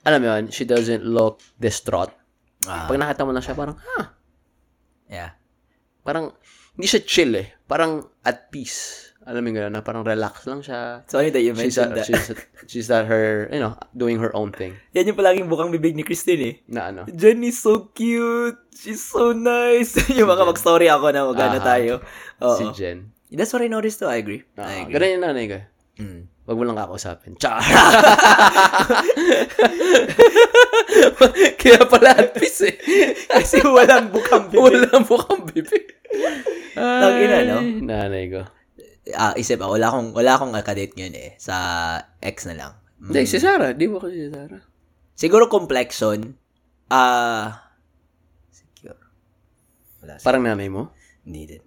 Alam mo yun, she doesn't look distraught. Pag nakita mo lang siya parang yeah. Parang hindi siya chill eh. Parang at peace. Alam mo nga na parang relax lang siya. Sorry that you mentioned that. She's that her, you know, doing her own thing. Yan yung palaging bukang bibig ni Christine eh. Na ano? Jenny's so cute. She's so nice. Yung mga mag-story ako na magana tayo. Oo. Si Jen. That's what I noticed too. I agree. Ganun yung nanay ko. Wag mo lang kakausapin. Char! Kaya pala at least eh. Kasi walang bukang bibig. Tawag ina, no? Nanay ko. Wala akong kadate ngayon eh. Sa ex na lang. Hindi, si Sarah. Di ba ko si Sarah? Siguro complexion. Secure. Wala, parang nanay mo? Hindi din.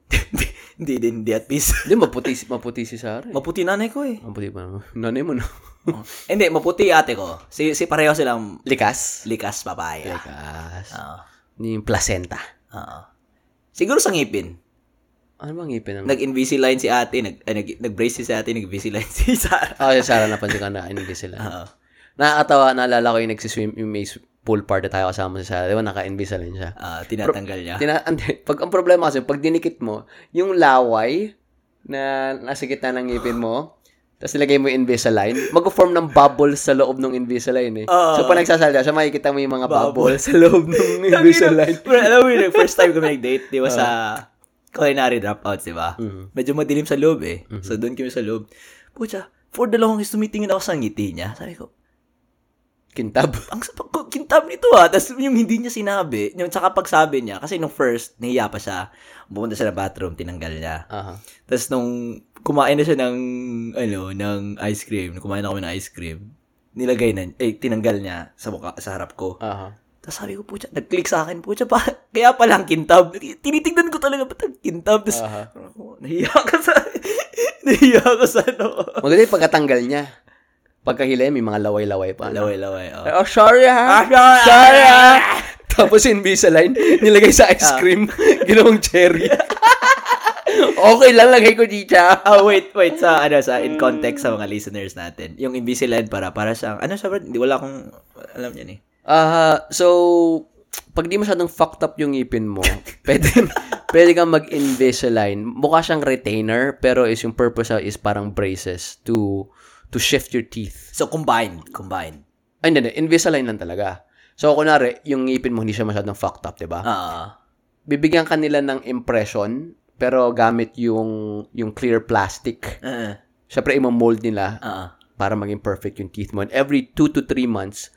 Hindi at least. Hindi, maputi si Sarah. Eh. Maputi nanay ko eh. Maputi pa naman. Nanay mo na. Hindi, maputi ate ko. Si pareho silang... Likas? Likas, papaya. Likas. Yung placenta. Oo. Siguro sa ngipin. Ano bang ngipin naman? Nag-Invisalign si ate. Nag-brace si ate. Nag-Invisalign si Sarah. Oo, oh, si Sarah napansin ka na. Invisalign. Oo. Nakakatawa. Naalala ko yung nagsiswim. Yung may pool party tayo kasama si Sarah. Di ba? Naka-Invisalign siya. Tinatanggal niya. Pag ang problema kasi, pag dinikit mo, yung laway na nasa gitna ng ngipin mo, tapos nilagay mo yung Invisalign, mag-form ng bubble sa loob ng Invisalign eh. So, pag nagsasalita siya, makikita mo yung mga bubble sa loob ng Invisalign. Alam mo yun, first time kami nag-date, di ba, sa culinary dropouts, di ba? Mm-hmm. Medyo madilim sa loob eh. Mm-hmm. So, doon kami sa loob. Pucha, for the longest, tumitingin ako sa ngiti niya. Sabi ko, kintab. Ang kintab nito ah. Tapos yung hindi niya sinabi, yung tsaka pagsabi niya, kasi nung first, nahiya pa siya. Bumunta siya ng bathroom, tinanggal niya. Uh-huh. Tapos nung kumain na siya ng, ano, ng ice cream, kumain na kami ng ice cream, nilagay na, eh, tinanggal niya sa buka, sa harap ko. Uh-huh. Tapos sabi ko, pucha, nag-click sa akin, pucha pa, kaya palang kintab. Tinitignan ko talaga, ba't ang kintab? Tapos, uh-huh, nahiya ka sa, nahiya ka sa, ano. Magaling pagkatanggal niya. Pagkahila may mga laway-laway pa. Laway-laway, no? Oh. Oh, sorry ha. Sorry ha. Tapos Invisalign, nilagay sa ice cream, ginawang cherry. Okay lang, lagay ko dito. Oh, wait. Sa in context sa mga listeners natin. Yung Invisalign para sa, ano sa brand? Hindi, wala akong alam yan eh. So, pag di masyadong fucked up yung ngipin mo, pwede kang mag-Invisalign. Mukha siyang retainer, pero is yung purpose is parang braces to shift your teeth. So, combined. Ay, hindi. Invisalign lang talaga. So, kunwari, yung ngipin mo hindi siya masyadong fucked up, diba? Bibigyan ka nila ng impression, pero gamit yung clear plastic. Siyempre, i-mold nila para maging perfect yung teeth mo. And every 2 to 3 months,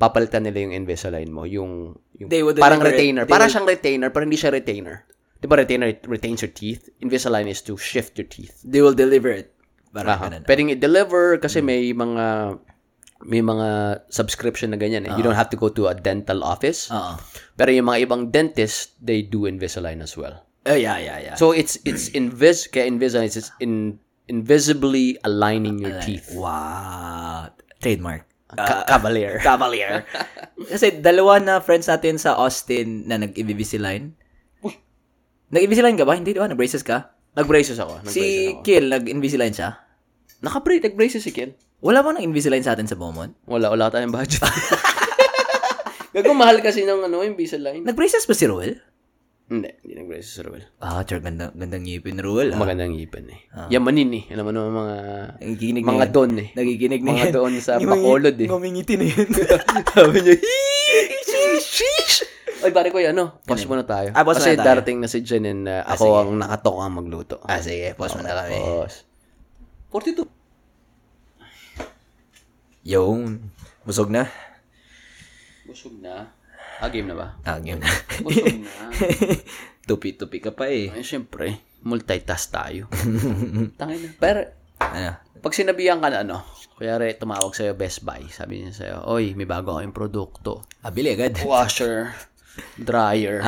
papalitan nila yung Invisalign mo. Yung parang retainer. Parang siyang retainer, pero hindi siya retainer. Diba, retainer, it retains your teeth. Invisalign is to shift your teeth. They will deliver it. Pwedeng i-deliver kasi may mga subscription na ganyan eh. You don't have to go to a dental office. Pero yung mga ibang dentist, they do Invisalign as well. Yeah. So it's Invisalign is invisibly aligning your teeth. Wow. Trademark. Cavalier. Kasi dalawa na friends natin sa Austin na nag-Invisalign. Nag-Invisalign ka ba? Hindi, di ba? Nag-braces ka? Nag-braces ako. Si Kiel, nag-Invisalign siya? Nag-braces si Kiel. Wala ba nag-Invisalign sa atin sa Beaumont? Wala tayong budget. Gagong mahal kasi ng Invisalign. Nag-braces ba si Ruel? Hindi nag-braces si Ruel. Sure, gandang ngipin, Ruel. Magandang ngipin eh. Yamanin eh. Alam mo naman mga don eh. Nagiginig na yan. Mga don sa Bacolod eh. Ngumingiti na yan. Sabi niya, sheesh! Oy, pare ko 'yan, no? Pause muna tayo. Kasi darating na si Jen and ako sige. Ang nakatoka ang magluto. Sige, pause muna kami. 42. Yun. Busog na. Game na ba? Game na. Busog na. Tupi-tupi ka pa eh. Ay, syempre. Multitask tayo. Tangin na. Pero, ano? Pag sinabihan ka na, ano? Kuyari, tumawag sa'yo Best Buy. Sabi niya sa'yo, oy, may bago akong produkto. Bili agad. Washer. Dryer.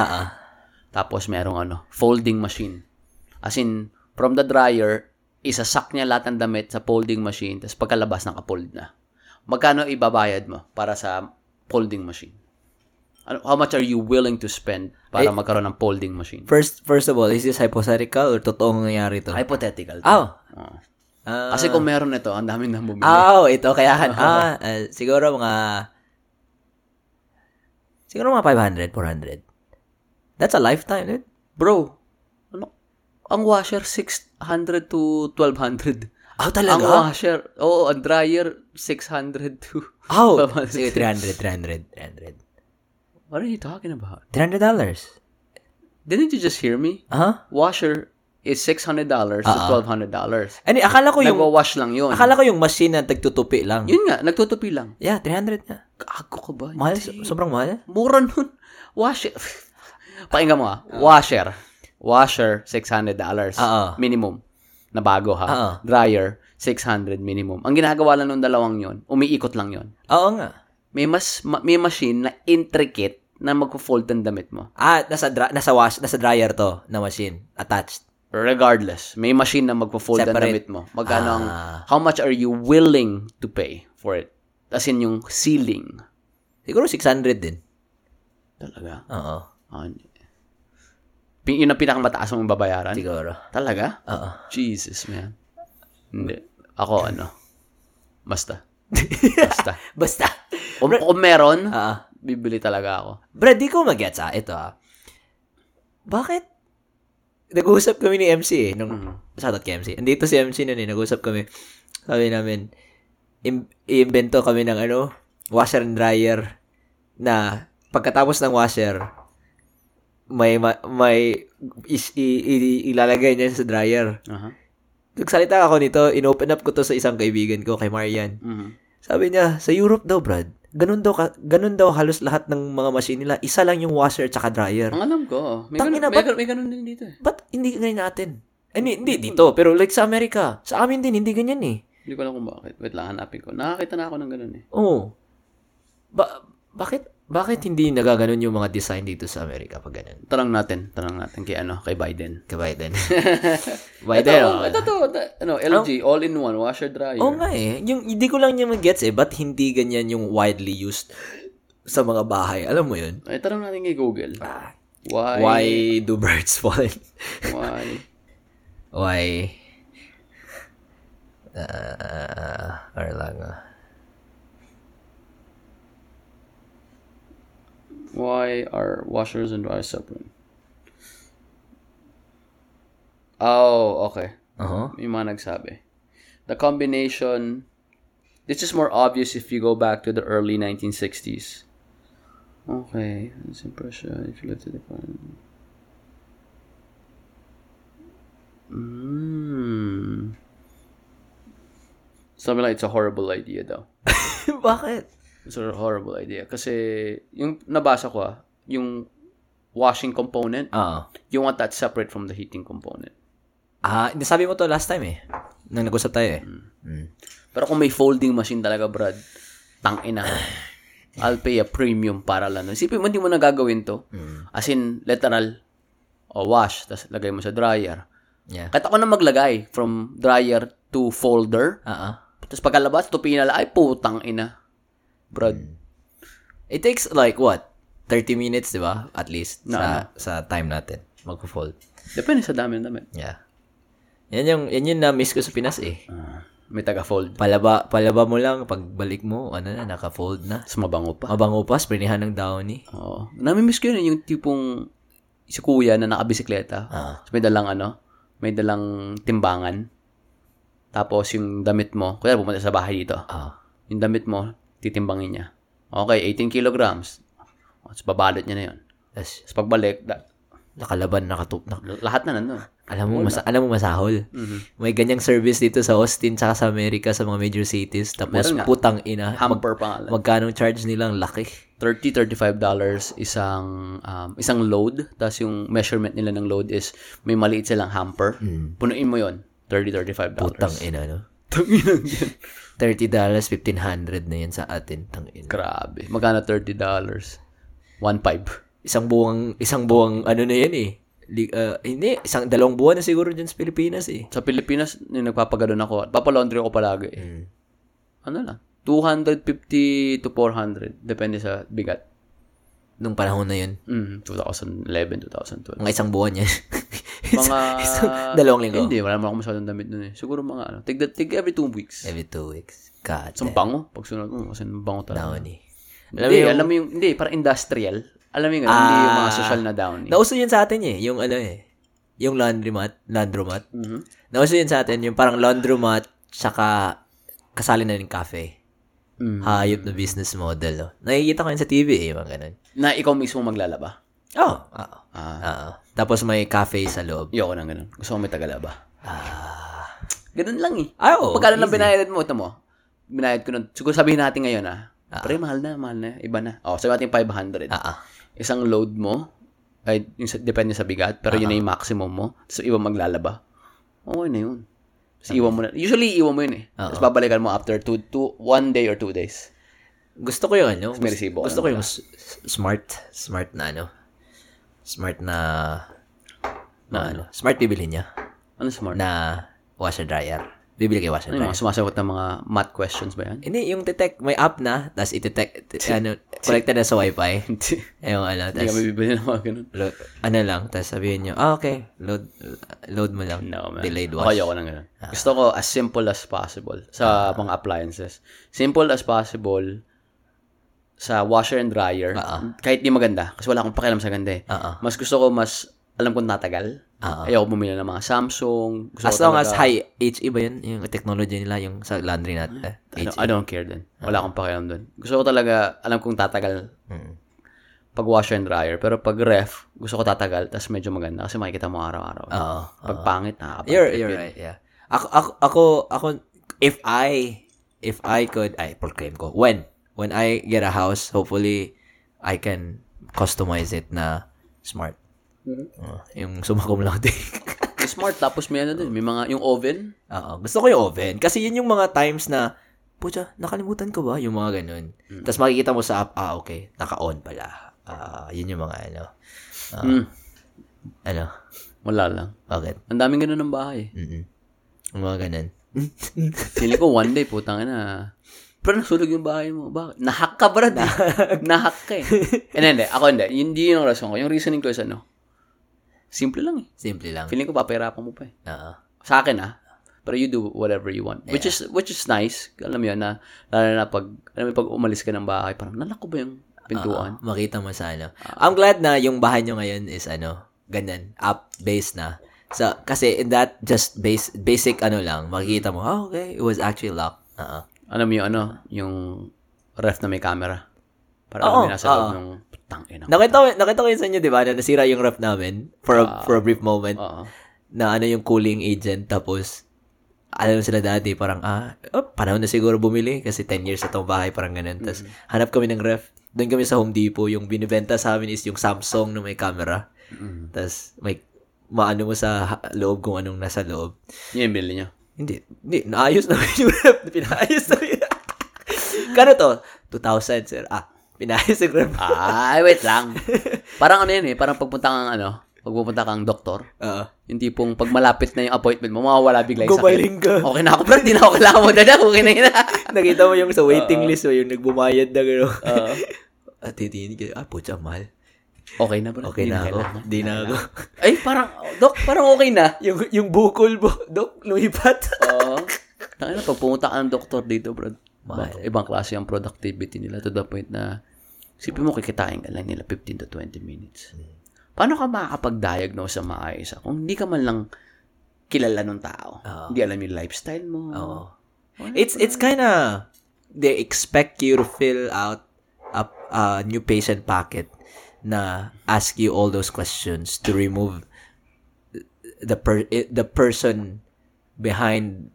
Tapos merong folding machine. As in, from the dryer, isasak niya lahat ng damit sa folding machine, tapos pagkalabas, nakapold na. Magkano ibabayad mo para sa folding machine? How much are you willing to spend para magkaroon ng folding machine? First of all, is this hypothetical or totoong nangyari ito? Hypothetical. Kasi kung meron nito, ang dami na bumili. Ito, kaya siguro mga 500, 400. That's a lifetime, dude. Bro, ang washer, 600 to 1,200. Talaga? Ang washer, ang dryer, 600 to 1,200. Sige, 300. What are you talking about? $300. Didn't you just hear me? Washer is $600 to $1,200. Ano, akala ko yung... Nagwawash lang yun. Akala ko yung machine na nagtutupi lang. Yun nga, nagtutupi lang. Yeah, 300 na. Gago ka ba? Mahal, sobrang mahal. Mura nun. Washer. Pakinggan mo Washer, $600. Minimum. Na bago ha. Dryer, $600 minimum. Ang ginagawa lang nung dalawang yun, umiikot lang yun. Oo nga. May machine na intricate na magpo-fold ng damit mo. Nasa dryer to na machine. Attached. Regardless, may machine na magpo-fold ng damit mo. Magkano how much are you willing to pay for it? As in yung ceiling. Siguro 600 din. Talaga? Oo. Yun ang pinakamataas mong babayaran? Siguro. Talaga? Oo. Jesus, man. Hindi. Ako, basta. Basta. Kung meron, bibili talaga ako. Brad, di ko mag-gets ito Bakit? Nag-uusap kami ni MC shoutout kay MC. Andito si MC nun nag-uusap kami. Sabi namin, i-invento kami ng washer and dryer na pagkatapos ng washer, may ilalagay niya sa dryer. Uh-huh. Nagsalita ako nito, in-open up ko to sa isang kaibigan ko, kay Marian. Uh-huh. Sabi niya, sa Europe daw, Brad, ganun daw halos lahat ng mga machine nila, isa lang yung washer tsaka dryer. Ang alam ko, may ganun din dito. But hindi ganyan natin. Hindi dito, pero like sa Amerika, sa amin din, hindi ganyan eh. Hindi ko alam kung bakit. Wait lang, hanapin ko. Nakakita na ako ng ganun eh. Oo. Bakit hindi nagaganon yung mga design dito sa Amerika pag ganun? Tanong natin kay Biden. Biden. Ito, LG, all-in-one, washer, dryer. Oo nga eh. Hindi ko lang niya mag-gets eh, ba't hindi ganyan yung widely used sa mga bahay? Alam mo yun? Ay, tanong natin kay Google. Why do birds fall? Why? Why are washers and dryers separate? Oh, okay. Uh-huh. Yung mga nagsabi. The combination... This is more obvious if you go back to the early 1960s. Okay. It's impressive if you look to the front. Something like it's a horrible idea, though. Bakit? It's a horrible idea. Kasi, yung nabasa ko yung washing component, you want that separate from the heating component. Nasabi mo to last time eh. Nang nag-usap tayo eh. Pero kung may folding machine talaga, Brad, tangina. I'll pay a premium para lang. Isipin mo, hindi mo na gagawin to. As in, literal, wash, tapos lagay mo sa dryer. Yeah. Kahit ako na maglagay from dryer to folder, tapos pagkalabas, tupiin na lang, ay putang ina. Brad. It takes like what? 30 minutes, di ba? At least sa time natin magpo-fold. Depende sa dami. Yeah. Yan yung na-miss ko sa Pinas eh. May taga-fold. Palaba mo lang pagbalik mo, naka-fold na. So, mabango pa. Sprinihan ng downy. Oo. Nami-miss ko yun yung tipong si kuya na nakabisikleta. So, may dalang timbangan. Tapos yung damit mo, kuya pumunta sa bahay dito. Yung damit mo titimbangin niya. Okay, 18 kilograms. So, babalot niya na yun. Yes. So, pagbalik, nakalaban, nakatupnak. Lahat na nandun. Alam mo, masahol. Mm-hmm. May ganyang service dito sa Austin tsaka sa Amerika, sa mga major cities. Tapos, putang ina. Hamper pa. Magkanong charge nilang laki? $30-$35 isang load. Tapos, yung measurement nila ng load is, may maliit silang hamper. Punuin mo yun. $30-$35. Putang ina, no? Tanginang yan. $30, $1,500 na yan sa atin. Tanginang. Grabe. Magkano $30? $1,500. Isang buwang na yan eh. Dalawang buwan na siguro dyan sa Pilipinas eh. Sa Pilipinas, nagpapaganon ako. Papalaundry ako palagi eh. $250 to $400. Depende sa bigat. Nung panahon na yun? 2011, 2012. Mga isang buwan yan. Dalawang linggo. Hindi, wala naman ako masyadong damit nun eh. Siguro mga every 2 weeks. Every 2 weeks. God. So, bango. Pag sunod mo, kasi bango talaga. Downy. Hindi, para industrial. Alam mo yung, hindi yung mga social na downy. Nauso yun sa atin eh. Yung yung laundromat. Nauso yun sa atin, yung parang laundromat, tsaka kasali na rin cafe. Hayop na business model. Nakikita ko yun sa TV eh, mga ganun. Na ikaw mismo maglalaba? Oo. Tapos may cafe sa loob. Yoko nang ganun. Gusto ko may tagalaba. Ganun lang eh. Pagkala lang binayad mo, ito mo. Binayad ko nun. Siguro sabihin natin ngayon Pre, mahal na. Iba na. Sabi natin $500. Isang load mo, ay, depende sa bigat, pero yun na yung maximum mo. So, iba maglalaba. Okay na yun. So, iwan mo na. Usually, iwan mo yun eh. Tapos babalikan mo after 1 day or 2 days. Gusto ko yun, no? Gusto ko yung smart na bibili niya. Ano smart? Na washer dryer. Bibili kay Watson. Ano yung sumasagot ng mga math questions ba yan? Hindi, yung detect, may app na, tapos iti-detect, connected na sa wifi. Ayun, tapos, hindi ka bibili ng mga ganun. Ano lang, tapos sabihin nyo, okay, load mo lang. No, man. Delayed watch. Okay, ako lang ganun. Gusto ko as simple as possible sa mga appliances. Simple as possible sa washer and dryer. Kahit di maganda, kasi wala akong pakialam sa ganda eh. Mas gusto ko, mas alam ko natagal. Ayaw bumili ng mga Samsung. As long as high HE ba yun? Yung technology nila, yung sa laundry natin. I don't care dun. Wala akong pakialam dun. Gusto ko talaga, alam kong tatagal pag washer and dryer. Pero pag ref, gusto ko tatagal tas medyo maganda kasi makikita mo araw-araw. Pag pangit, nakakapangit. You're right, yeah. Ako, if I could, I proclaim ko, when I get a house, hopefully, I can customize it na smart. Yung sumakom lang din. Smart, tapos may ano din, may mga, yung oven. Gusto ko yung oven. Kasi yun yung mga times na, pucha, nakalimutan ko ba? Yung mga ganun. Tapos makikita mo sa app, okay, naka-on pala. Yun yung mga ano. Ano? Wala lang. Bakit? Ang daming ganun ng bahay. Yung mga ganun. Sili ko one day, putang na, pero nasulog yung bahay mo. Bakit? Nahack ka, brad. Nahack ka eh. And hindi, ako hindi yung rason ko. Yung reasoning ko is ano, simple lang eh. Simple lang. Feeling ko papahirapan mo pa eh. Sa akin pero you do whatever you want. Yeah. Which is nice. Alam mo yun na, lalo na pag, alam mo, pag umalis ka ng bahay, parang nalako ba yung pintuan? Makita mo sa ano. I'm glad na yung bahay nyo ngayon is ano, ganyan, app-based na. So, kasi in that just basic ano lang, makikita mo, okay, it was actually locked. Alam mo yung ano, yung ref na may camera. Para alam mo nasa loob ng nakita ko yun sa inyo, di ba? Na nasira yung ref namin for a brief moment. Na ano yung cooling agent. Tapos, alam mo sila dati, parang, panahon na siguro bumili kasi 10 years na itong bahay, parang ganun. Tapos, hanap kami ng ref. Doon kami sa Home Depot. Yung binibenta sa amin is yung Samsung na may camera. Tapos, may maano mo sa loob kung anong nasa loob. Yung bili niya? Hindi. Naayos na yung ref. Pinaayos na yun. Kano to? 2000, sir. Pinayos yung ref. Wait lang. Parang ano yan eh. Parang pagpunta kang doktor. Yung tipong pag malapit na yung appointment mo, mawawala bigla yung sakit. Gumaling ka. Okay na ako, bro. Di na ako kailangan mo na. Okay na yun. Nakita mo yung sa waiting list mo, yung nagbumayad na gano'n. At titinig ka, putya, mahal. Okay na, bro. Okay na ako. Di na ako. Ay, parang, dok, parang okay na. Yung bukol mo, dok, lumipat. Pag pumunta ka ng doktor dito, bro. Ibang klase ang productivity nila to the point na sipin mo, kikitain ka lang nila 15 to 20 minutes. Paano ka makakapag-diagnose sa maayos kung hindi ka man lang kilala ng tao? Hindi alam yung lifestyle mo. It's kind of, they expect you to fill out a new patient packet na ask you all those questions to remove the person behind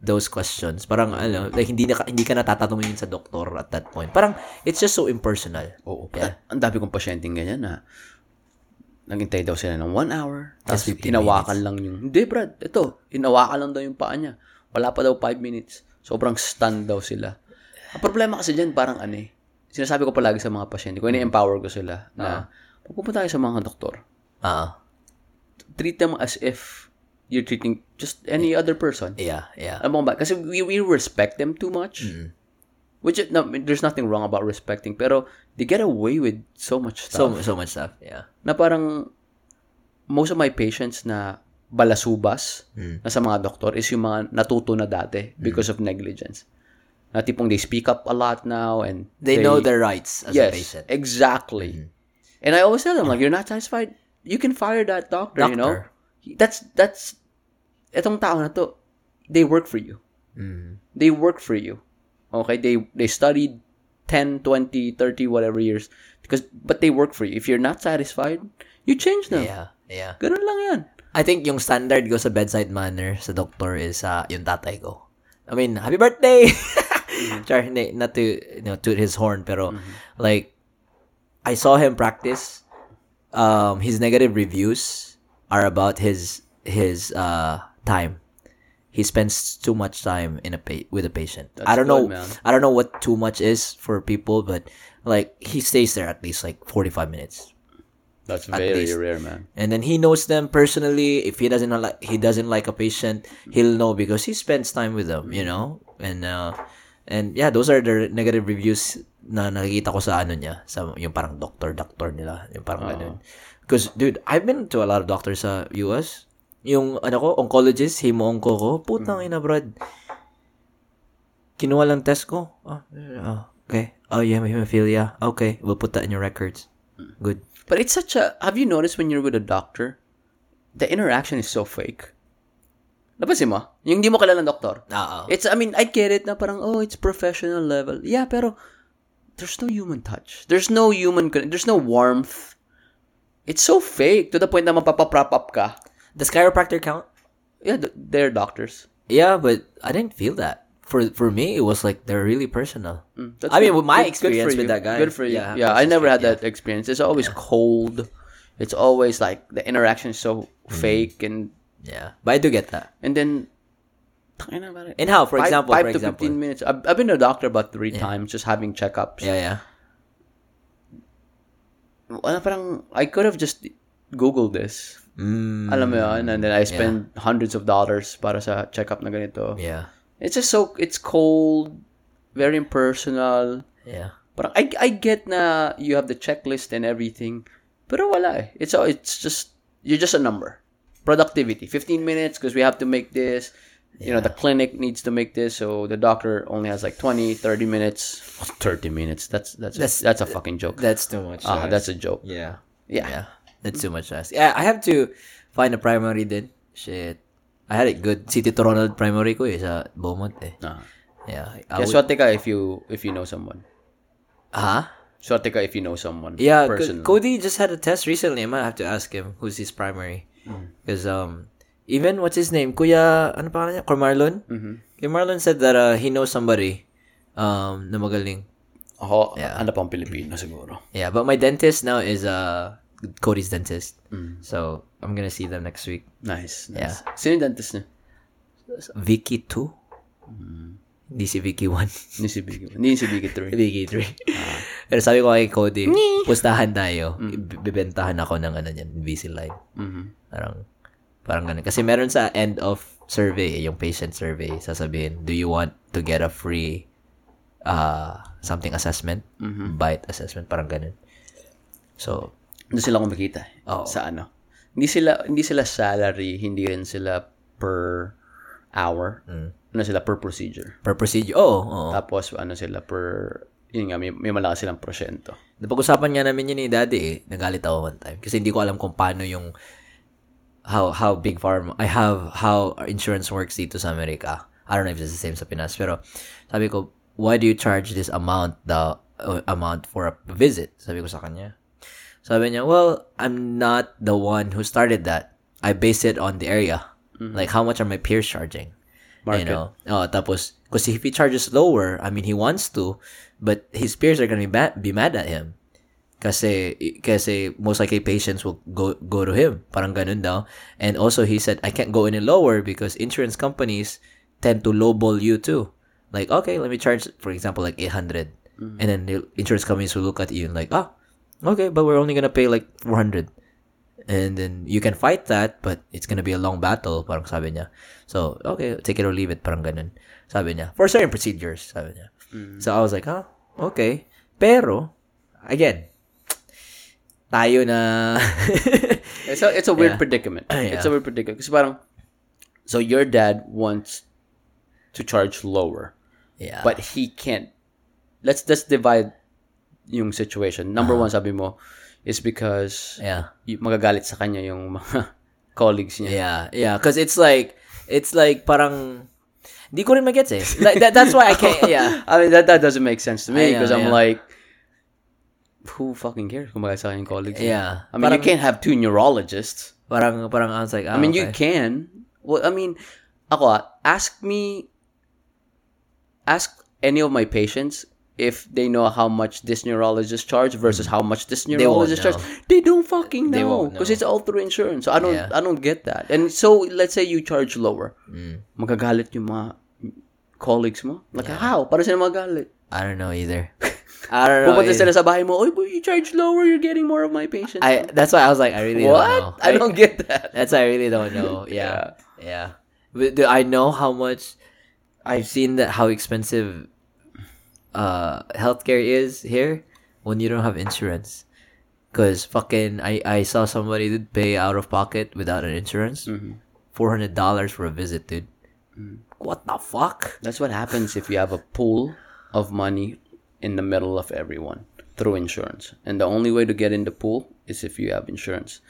those questions. Parang ano, like hindi ka natatanong yun sa doktor at that point. Parang it's just so impersonal. Oo. Yeah. Ang dami kong pasyenteng ganyan na naghintay daw sila ng 1 hour tapos inawakan lang yung, hindi brad, ito, inawakan lang daw yung paa niya. Wala pa daw 5 minutes. Sobrang stunned daw sila. Ang problema kasi dyan, parang ano eh, sinasabi ko palagi sa mga pasyente ko, ini-empower ko sila na pupunta tayo sa mga doktor. Treat them as if you're treating just any other person. Yeah. Alam mo ba? Kasi we respect them too much. Which, no, there's nothing wrong about respecting, pero they get away with so much stuff. So much stuff, yeah. Na parang, most of my patients na balasubas na sa mga doktor is yung mga natuto na dati because of negligence. Na tipong they speak up a lot now and they know their rights as a patient. Yes, exactly. And I always tell them, like, you're not satisfied, you can fire that doctor. You know? That's etong tao na to, they work for you. They work for you. Okay? They studied 10, 20, 30, whatever years. But they work for you. If you're not satisfied, you change them. Yeah. Ganun lang yan. I think yung standard ko sa bedside manner sa doctor is yung tatay ko. I mean, happy birthday! Char, not to, toot his horn, pero like, I saw him practice. His negative reviews are about his time. He spends too much time with a patient. That's I don't know, man. I don't know what too much is for people, but like he stays there at least like 45 minutes. That's very rare, man. And then he knows them personally. If he doesn't like a patient, he'll know because he spends time with them, you know. And yeah, those are the negative reviews na nakikita ko sa ano niya, sa yung parang doctor nila, yung parang ganun. Because dude, I've been to a lot of doctors sa US. Yung ano ko, oncologist, hemo-onco ko, putang ina, brad. Kinuha lang test ko. Okay. Oh, you have hemophilia. Okay, we'll put that in your records. Good. But it's such a... Have you noticed when you're with a doctor, the interaction is so fake? Napansin mo? Yung di mo kilala ng doktor. It's, I mean, I get it na parang, oh, it's professional level. Yeah, pero there's no human touch. There's no human... There's no warmth. It's so fake to the point na mapapaprop up ka. Does chiropractor count? Yeah, they're doctors. Yeah, but I didn't feel that. For me, it was like they're really personal. I mean, with my experience with that guy. Good for you. Yeah, I never had that experience. It's always cold. It's always like the interaction is so fake and yeah. But I do get that. And then, and how? For example, 5 to 15 minutes. I've been to a doctor about 3 times, just having checkups. Yeah. I could have just Googled this. Alam mo yun, and then I spend hundreds of dollars para sa checkup na ganito. Yeah. It's just so, it's cold, very impersonal. Yeah. But I get na you have the checklist and everything, pero wala eh. It's just, you're just a number. Productivity, 15 minutes because we have to make this. You know, the clinic needs to make this, so the doctor only has like 20-30 minutes. 30 minutes, that's a fucking joke. That's too much. That's a joke. Yeah. That's too much. Yeah, I have to find a primary then. Shit. I had it good. Si Tito Ronald primary ko eh, sa Beaumont eh. Yeah. Swerte ka if you know someone. Swerte ka if you know someone. Yeah, Cody just had a test recently. I might have to ask him who's his primary. Because even, what's his name? Kuya, ano pa niya? Cormarlon? Cormarlon said that he knows somebody na magaling. Ano pang Pilipino siguro. Yeah, but my dentist now is... Cody's dentist. So, I'm gonna see them next week. Nice. Yeah. Sino yung dentist niya? Vicky 2? Hindi si Vicky 1. Hindi si Vicky 1. Hindi si Vicky 3. Vicky 3. Pero sabi ko kay Cody, pustahan tayo. Bibentahan ako ng ano yan, Invisalign. Parang ganun. Kasi meron sa end of survey, yung patient survey, sasabihin, do you want to get a free something assessment? Bite assessment, parang ganun. So, doon sila kumikita sa ano. Hindi sila salary, hindi rin sila per hour. Ano sila, per procedure. Per procedure, oo. Tapos ano sila per, yun nga, may malakas silang prosyento. Napag-usapan nga namin yun ni Daddy eh, nagalit ako one time. Kasi hindi ko alam kung paano yung, how big pharma, how insurance works dito sa Amerika. I don't know if it's the same sa Pinas, pero sabi ko, why do you charge this amount, the amount for a visit? Sabi ko sa kanya. Sabi niya, well, I'm not the one who started that. I base it on the area. Like, how much are my peers charging? Market. You know? Tapos, because if he charges lower, I mean, he wants to, but his peers are going to be mad at him. Kasi most likely patients will go to him. Parang ganun daw. And also, he said, I can't go any lower because insurance companies tend to lowball you too. Like, okay, let me charge, for example, like 800. And then the insurance companies will look at you and like, okay, but we're only gonna pay like 400, and then you can fight that, but it's gonna be a long battle. Parang sabi niya. So okay, take it or leave it. Parang ganun. Sabi niya for certain procedures. Sabi niya. So I was like, okay. Pero again, tayo na. it's a weird predicament. It's a weird predicament. Kasi parang, so your dad wants to charge lower, but he can't. Let's divide yung situation. Number one, sabi mo, is because magagalit sa kanya yung mga colleagues niya. Yeah, because it's like parang, di ko rin magets eh. Like, that's why I can't, I mean, that doesn't make sense to me because I'm like, who fucking cares kung magagalit sa kanya yung colleagues niya? Yeah. I mean, parang, you can't have two neurologists. Parang I was like, I mean, okay. You can. Well, I mean, ako, ask any of my patients if they know how much this neurologist charge versus how much this neurologist charge, they don't fucking know because it's all through insurance. So I don't get that. And so let's say you charge lower, magagalit yung mga colleagues mo. Like how? Para sino magalit? I don't know either. I don't know. Pupunta sila sa bahay mo, oh, you charge lower, you're getting more of my patients. That's why I was like, I really don't know. I don't get that. That's why I really don't know. Yeah. But I know how much, I've seen that how expensive healthcare is here when you don't have insurance. Because fucking, I saw somebody did pay out of pocket without an insurance. Mm-hmm. $400 for a visit, dude. Mm. What the fuck? That's what happens if you have a pool of money in the middle of everyone through insurance. And the only way to get in the pool is if you have insurance.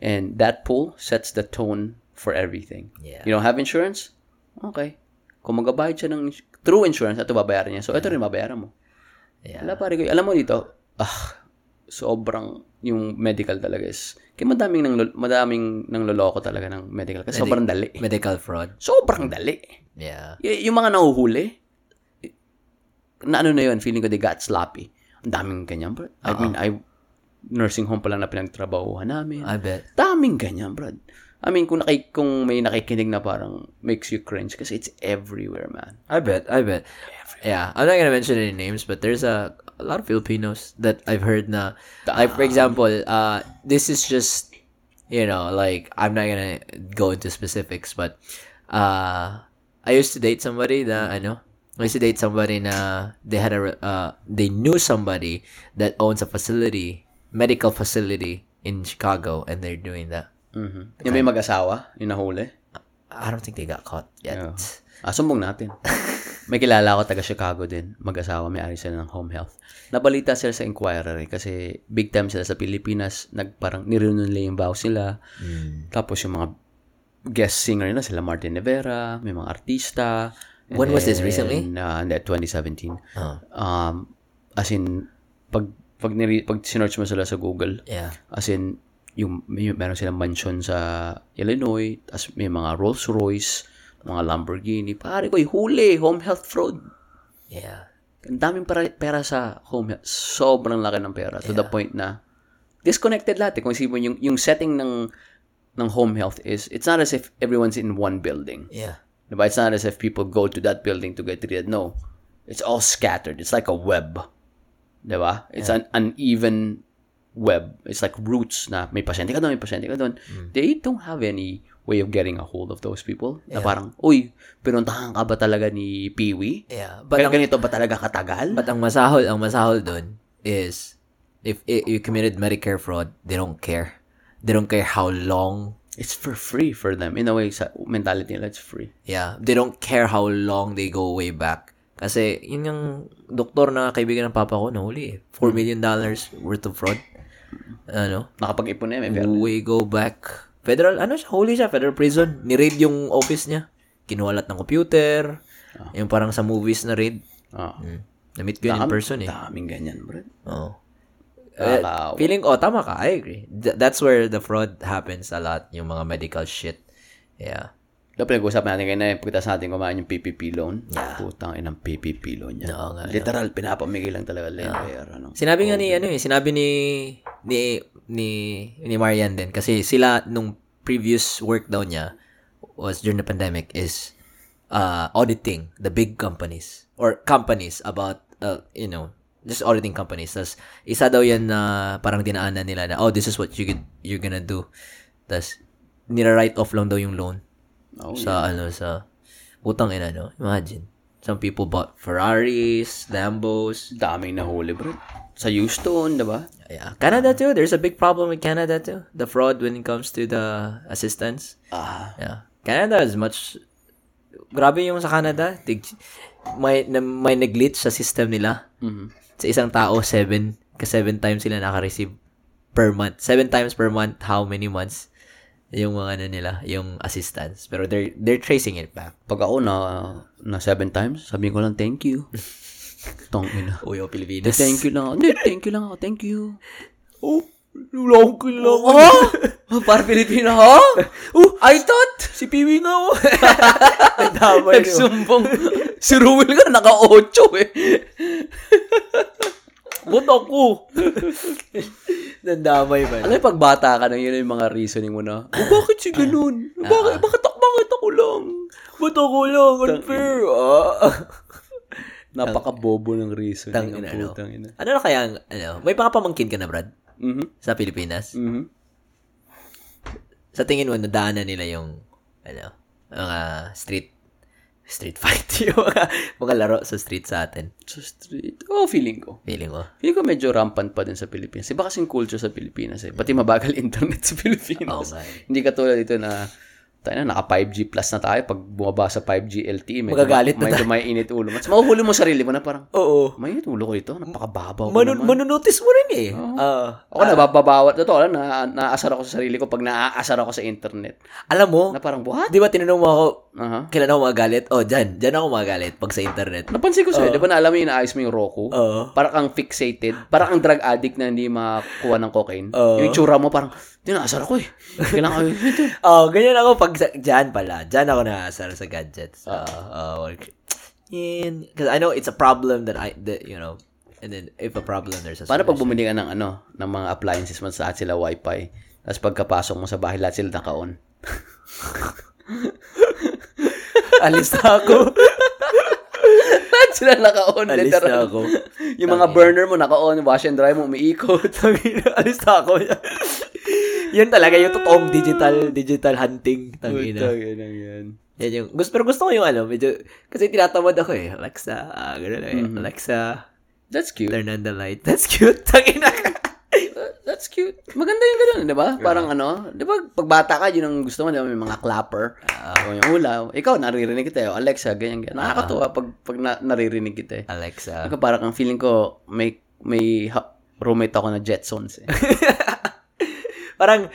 And that pool sets the tone for everything. Yeah. You don't have insurance? Okay. Kung magabayad siya ng through insurance, ito babayaran niya. So, ito rin babayaran mo. Yeah. Wala pare ko. Alam mo dito, sobrang yung medical talaga is kaya madaming nang loloko talaga ng medical kasi sobrang dali. Medical fraud. Sobrang dali. Yeah. Yung mga nahuhuli na ano na yun, feeling ko they got sloppy. Ang daming ganyan, bro. I mean, nursing home pa lang na pinagtrabahuhan namin. I bet. Daming ganyan, bro. I mean, kung may nakikinig na parang makes you cringe kasi it's everywhere, man. I bet. Everywhere. Yeah. I'm not gonna mention any names, but there's a lot of Filipinos that I've heard na, like, for example, this is just, you know, like, I'm not gonna go into specifics, but I used to date somebody na, they had they knew somebody that owns a facility, medical facility in Chicago, and they're doing that. Mm-hmm. Yung may mag-asawa, yung nahuli. I don't think they got caught yet. Yeah. Sumbong natin. May kilala ako taga-Chicago din. Mag-asawa, may ari sila ng home health. Nabalita sila sa Inquirer kasi big time sila sa Pilipinas. Nagparang nirenew nila yung vows nila. Mm. Tapos yung mga guest singer na sila, Martin Rivera, may mga artista. When was this? Recently? In 2017. Oh. As in, pag sinerch mo sila sa Google, yeah. As in, yung meron silang mansion sa Illinois, as may mga Rolls Royce, mga Lamborghini, pare ko, huli, home health fraud. Yeah. Ang daming pera sa home health. Sobrang laki ng pera. To the point na, disconnected lahat. Kung isipin mo, yung setting ng home health is, it's not as if everyone's in one building. Yeah. Diba? It's not as if people go to that building to get treated. No. It's all scattered. It's like a web. Diba? It's an uneven web. It's like roots na may pasyente ka doon, They don't have any way of getting a hold of those people. Yeah. Na parang, uy, pinuntahan ka ba talaga ni Piwi? Yeah. Kaya ganito ba talaga katagal? But ang masahol doon is, if you committed Medicare fraud, they don't care. They don't care how long. It's for free for them. In a way, sa mentality nila, it's free. Yeah. They don't care how long they go way back. Kasi, yun yung doktor na kaibigan ng papa ko, nahuli eh. $4 million worth of fraud. Ano? Nakapag-ipon na yun. We go back. Federal, huli siya, federal prison. Ni-raid yung office niya. Kinuha lahat ng computer. Yung parang sa movies na raid. Na-meet ko yun in person eh. Daming ganyan, bro. Oo. Feeling, tama ka. I agree. That's where the fraud happens a lot. Yung mga medical shit. Yeah. Dapat pinag-usapan natin kayo na pagkitas natin kumain yung PPP loan. Yeah. Putang inang PPP loan niya. No, literal, pinapamigay lang talaga. Sinabi nga ni Marian din kasi sila nung previous work daw niya was during the pandemic is auditing the big companies or companies about just auditing companies. Tas isa daw yan na parang dinaanan nila na this is what you're gonna do. Tas nira-write off lang daw yung loan. Sa putang ina, no? Imagine. Some people bought Ferraris, Lambos. Daming nahuli, bro. Sa Houston, diba? Yeah. Canada, too. There's a big problem in Canada, too. The fraud when it comes to the assistance. Yeah. Canada is much... Grabe yung sa Canada. May nag-glitch sa system nila. Mm-hmm. Sa isang tao, 7 times sila nakareceive per month. 7 times per month, how many months? Yung mga nila, yung assistance. Pero they're tracing it back. Pag ako na 7 times, sabihin ko lang, thank you. Tong ina. Uy, o Pilipinas. Thank you lang. Hindi, thank you lang ako. Thank you. Oh, lulong ko lang. Para Pilipina, ha? I thought, si Piwi na ako. Nadamay nyo. Nagsumbong. Si Ruel ka, naka-8 eh. But ako. Nandamay ba? Alam, pag bata ka na, yun yung mga reasoning mo na, bakit si ganun? Bakit ako lang? Ba't ako lang? Unfair? Napaka-bobo ng reason. Tangina. Ano na kaya ang, ano, may pangapamangkin ka na, Brad? Mm-hmm. Sa Pilipinas? Mm-hmm. Sa tingin mo, nadaanan nila yung, ano, mga street fight. Yung mga laro sa street sa atin. Sa street? Oo, feeling ko. Feeling ko medyo rampant pa din sa Pilipinas. Iba kasing culture sa Pilipinas eh. Pati mabagal internet sa Pilipinas. Oh, hindi katulad dito na, tayo na, naka 5G plus na tayo. Pag bumaba sa 5G LTE, magagalit na tayo. May init ulo. Mas mahuhuli mo sarili mo na parang, oo. May init ulo ko ito. Napakababaw ko naman. Manunotice mo rin eh. Ako nababawat. Totoo lang, naasar ako sa sarili ko pag naaasar ako sa internet. Alam mo, na parang, what? Di ba tinanong mo ako, kailan ako magalit? Oh, dyan ako magalit pag sa internet. Napansin ko sa'yo, di ba na alam mo yung inaayos mo yung Roku? Parang kang fixated. Parang kang drug addict na hindi makakuha ng cocaine. Yung itsura mo parang, dinaasar ako eh. Kailangan ko ito. Ganyan ako pag dyan pala. Dyan ako naasar sa gadgets. Because I know it's a problem that you know, and then if a problem, there's a solution. Paano pag bumili ka ng, ano, ng mga appliances man sa at sila wifi, tapos pagkapasok mo sa bahay, lahat sila naka-on. Alis na ako. Lahat sila naka-on. Alis literal. Na ako. Yung mga burner mo naka-on, wash and dry mo, umiikot. Alis na ako. Yan talaga yung totoong digital hunting. Tangina. Yan yung gusto ko yung ano, medyo kasi tinatamad ako eh. Alexa, gano'n eh. Mm-hmm. Alexa, that's cute. Turn on the light. That's cute. Tangina. That's cute. Maganda yung gano'n, 'di ba? Yeah. Parang ano, 'di ba pagbata ka, yun ang gusto mo, 'di ba? May mga clapper. Yung ulaw. Ikaw naririnig kita, Alexa, ganyan. Nakakatuwa pag naririnig kita. Alexa. Ikaw parang ang feeling ko may roommate ako na Jetsons eh. Parang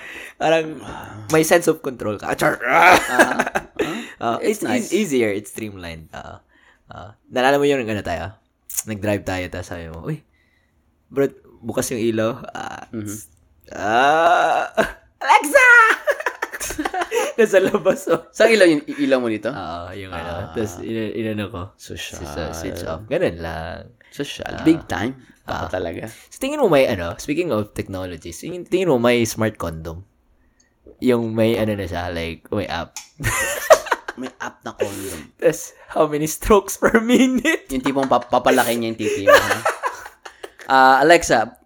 may sense of control ka. It's nice. It's easier. It's streamlined. Nalala mo yun ng ano tayo? Nag-drive tayo, tapos sabi mo, uy, bro, bukas yung ilaw. Alexa! Nasa labas. Oh. Saan ilaw yung ilaw mo dito? Yung ano. Tapos inano ko. Social. Switch off. Ganun lang. Social. Big time. Talaga. So, tingin mo may ano, speaking of technologies, tingin mo may smart condom? Yung may ano na siya, like, may app. May app na condom. That's how many strokes per minute? Yung tipong papalaki niya yung titi mo. Alexa,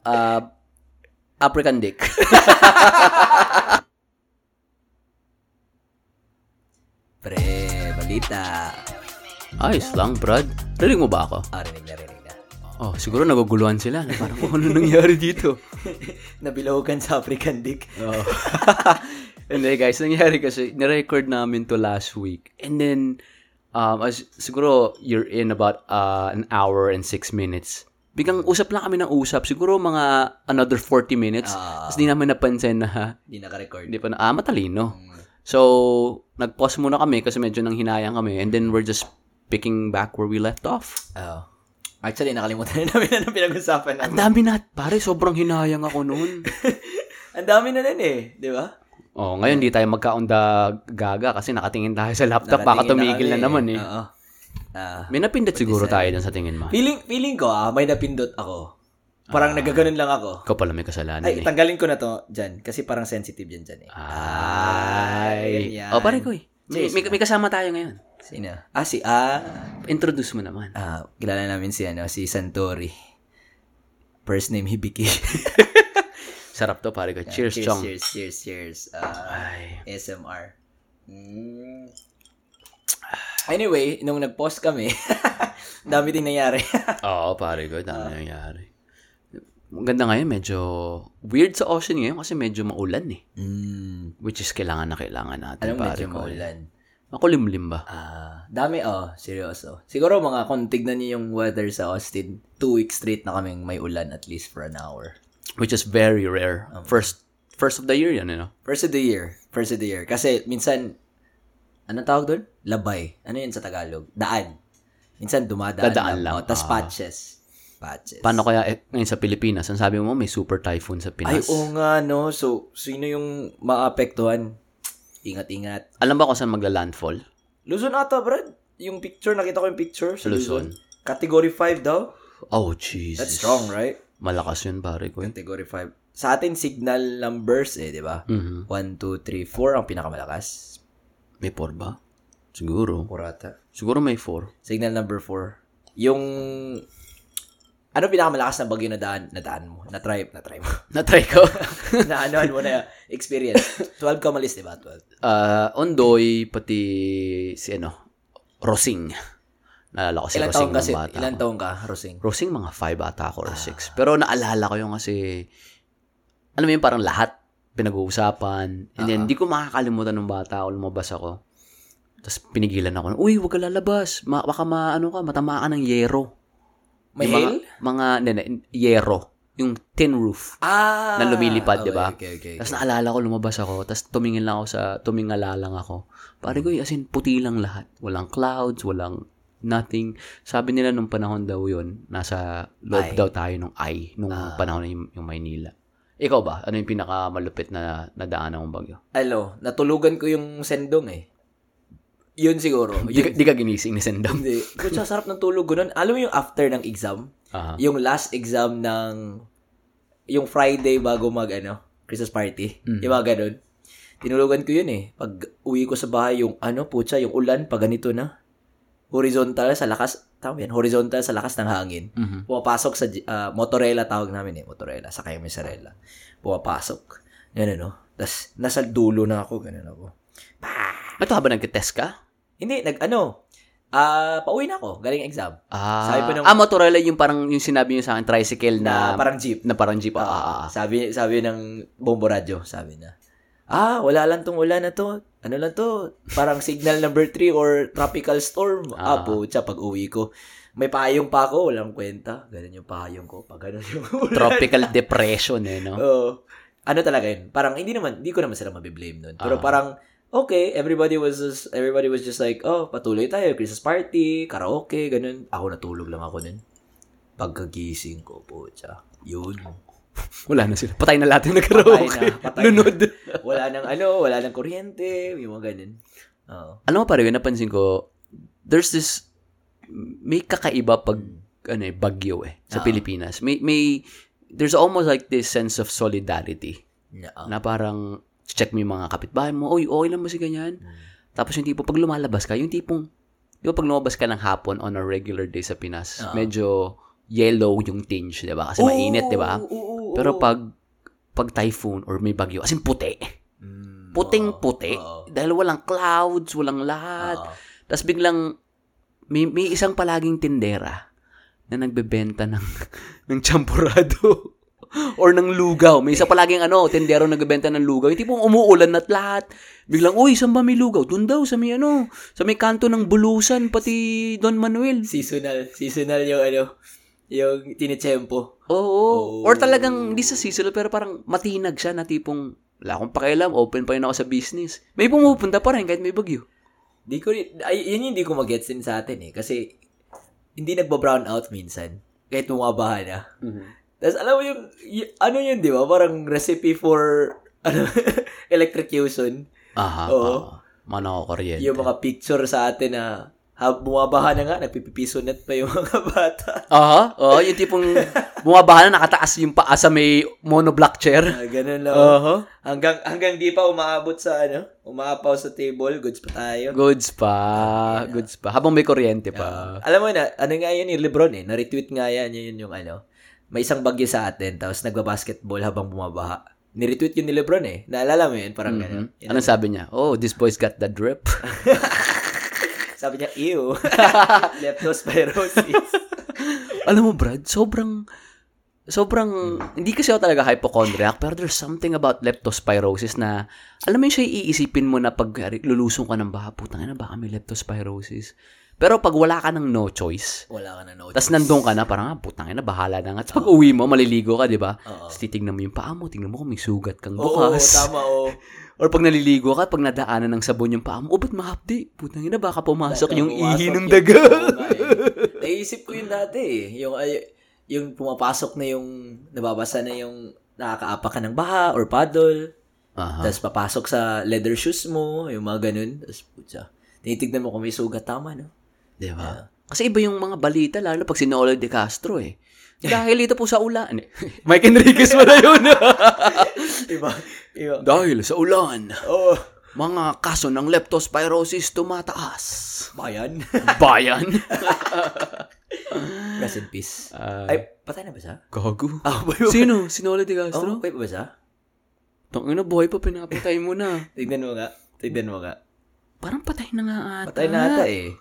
African dick. Pre, balita. Ayos lang, Brad. Rinig mo ba ako? Rinig na rin. Siguro naguguluhan sila. Parang, ano nangyari dito? Nabilawagan sa African dick. And then, guys, nangyari kasi, nirecord namin to last week. And then, siguro, you're in about an hour and 6 minutes. Biglang usap lang kami ng usap. Siguro, mga another 40 minutes. Tapos, di namin napansin na, di naka-record. Di pa na, matalino. So, nag-pause muna kami kasi medyo nang hinayang kami. And then, we're just picking back where we left off. Actually, nakalimutan na namin na pinag-usapan namin. Ang dami na, pare, sobrang hinayang ako noon. Ang dami na din eh, di ba? Ngayon, di tayo magkaunda gaga kasi nakatingin tayo sa laptop. Baka tumigil na naman eh. May napindot siguro tayo dun sa tingin mo. Feeling ko, may napindot ako. Parang nagaganon lang ako. Ikaw pala may kasalanan eh. Tanggalin ko na to dyan kasi parang sensitive yan dyan eh. Pare ko eh. May kasama tayo ngayon. Sino? Introduce mo naman. Kilala namin si Santori. First name, Hibiki. Sarap to, pare ko. Cheers, Chong. Cheers. ASMR. Anyway, nung nag-post kami, dami din nangyari. Oo, pare ko. Dami nangyari. Ang ganda ngayon, medyo weird sa Austin ngayon kasi medyo maulan eh. Which is kailangan na kailangan natin, pare ko. Anong medyo maulan? Makulimlim ba? Dami, seryoso. Siguro mga kung tignan niyo yung weather sa Austin, 2 weeks straight na kaming may ulan at least for an hour. Which is very rare. First of the year yan, you know? First of the year. Kasi minsan, anong tawag doon? Labay. Ano yun sa Tagalog? Daan. Minsan dumadaan lang. Tapos patches. Paano kaya ngayon sa Pilipinas? Ang sabi mo, may super typhoon sa Pinas. Ay, oo nga, no? So, sino yung maapektuhan? Ingat. Alam ba kung saan magla-landfall? Luzon ata, Brad. Yung picture, nakita ko yung picture sa Luzon. Category 5 daw. Oh, Jesus. That's strong, right? Malakas yun, pare ko. Category 5. Sa atin, signal numbers eh, di ba? 1, 2, 3, 4 ang pinakamalakas. May 4 ba? Siguro. Siguro may 4. Signal number 4. yung ano pinakamalakas na bagyo na daan mo? Na-try mo. Na-try ko. Na ano mo na experience. 12 ka malis, diba? 12. Ondoy, pati si ano, Rosing. Naalala ko si ilang Rosing ng bata. Ilan taong ka, Rosing? Rosing, mga 5 ata ako or 6. Pero naalala ko yung kasi, alam mo yun, parang lahat pinag-uusapan. And then, di ko makakalimutan ng bata ako, lumabas ako. Tapos pinigilan ako, uy, huwag ka lalabas. Baka matamaan ng yero. May hail? Mga yero. Yung tin roof. Na lumilipad, okay, diba? Okay. Tapos naalala ko, lumabas ako. Tapos tumingala lang ako. Pare ko, as in, puti lang lahat. Walang clouds, walang nothing. Sabi nila nung panahon daw yun, nasa loob daw tayo nung panahon yung Maynila. Ikaw ba? Ano yung pinakamalupit na nadaanan ng bagyo? Alo, natulugan ko yung sendong eh. Yun siguro. Di ka ginising ni Sendam. Hindi. Pero sarap ng tulog ko nun. Alam mo yung after ng exam? Uh-huh. Yung last exam ng yung Friday bago Christmas party. Mm-hmm. Yung mga ganun. Tinulugan ko yun eh. Pag uwi ko sa bahay, yung yung ulan, pag ganito na. Horizontal sa lakas ng hangin. Mm-hmm. Pumapasok sa motorela, tawag namin eh. Motorela. Saka yung misarela. Pumapasok. Yan Tapos, nasa dulo na ako. Ganun ako. Ito habang nag-test ka? Hindi, pauwi na ako, galing exam. Motorola yung parang yung sinabi niyo sa akin, tricycle na parang jeep. Sabi ng Bombo Radio, sabi na, wala lang tong ulan na to. Ano lang to? Parang signal number 3 or tropical storm. Pucha, pag uwi ko. May payong pa ako, walang kwenta. Ganun yung payong ko, pag ganun yung ulan. Tropical depression no? Oo. Ano talaga yun? Parang, hindi ko naman sila mabiblame nun. Pero parang, okay, everybody was just like, patuloy tayo, Christmas party, karaoke, ganun. Ako natulog lang ako nun. Pagkagising ko, pucha, yun. Wala na sila. Patay na lahat yung nag-karaoke. Patay na. Lunod. Wala nang kuryente, yung mga ganun. Alam mo pare, napansin ko, there's this, may kakaiba pag, bagyo sa Pilipinas. There's almost like this sense of solidarity. Na parang, check mo yung mga kapitbahay mo, okay lang mo si ganyan. Tapos yung tipo, pag lumalabas ka, pag lumabas ka ng hapon on a regular day sa Pinas, medyo yellow yung tinge, di ba? Kasi mainit, di ba? Pero pag typhoon or may bagyo, as in puti. Puting-puti. Dahil walang clouds, walang lahat. Tapos biglang, may isang palaging tindera na nagbebenta ng champurado. Or ng lugaw. May isa palaging tendero nagbebenta ng lugaw. Yung tipong umuulan na lahat. Biglang, uy, saan ba may lugaw? Doon daw, sa may kanto ng Bulusan, pati Don Manuel. Seasonal yung tinitsempo. Oo. Or talagang, hindi sa seasonal, pero parang matinag siya na tipong, wala akong pakialam, open pa yun ako sa business. May pumupunta pa rin kahit may bagyo. Yun yung hindi ko mag-gets din sa atin eh. Kasi, hindi nagba-brown out minsan. Kahit bumabaha na. Mm-hmm. Tapos, alam mo yung yun, di ba? Parang recipe for, electrocution. Mga nakakuryente. Yung mga picture sa atin na, bumabaha na nga, nagpipipisonat pa yung mga bata. Yung tipong, bumabaha na, nakataas yung paa sa may monoblock chair. Ganun lang. Hanggang di pa umaabot sa, umaapaw sa table, goods pa tayo. Goods pa. Habang may kuryente pa. Alam mo na, nga yun yung Lebron eh, na-retweet nga yun yung may isang bagyo sa atin, tapos nagba-basketball habang bumabaha. Niretweet yun ni Lebron eh. Naalala mo yun? Parang ganyan. Anong sabi niya? Oh, this boy's got the drip. Sabi niya, ew. Leptospirosis. Alam mo, Brad, sobrang, hindi kasi ako talaga hypochondriac, pero there's something about leptospirosis na, alam mo yun siya, iisipin mo na pag lulusong ka ng baha, putang ina, baka may leptospirosis. Pero pag wala ka ng no choice. Tapos nandun ka na, parang, putangin na, bahala na nga. Tapos pag uwi mo, maliligo ka, di ba? Tapos titignan mo yung paa mo, tingnan mo kung may sugat kang bukas. Oo, tama. Or pag naliligo ka, pag nadaanan ng sabon yung paa mo, ba't mahapdi? Putangin na, baka pumasok yung ihi ng daga. Naisip ko yun dati eh. Yung pumapasok na yung, nababasa na yung nakakaapakan ng baha or paddle. Tapos papasok sa leather shoes mo, yung mga ganun. Tapos putya. Tinitignan mo kung may sugat, tama, no? Di ba? Kasi iba yung mga balita, lalo pag si Noel de Castro eh. Dahil ito po sa ulan. Mike Enriquez mo na yun. Iba. Dahil sa ulan, mga kaso ng leptospirosis tumataas. Bayan. Rest in peace. Ay, patay na ba siya? Gago. Oh, sino? Sinole de Castro? Oh, patay pa ba siya? Tangina, buhay pa, pinapatay mo na. Tignan mo nga. Parang patay na nga ata. Patay na ata eh.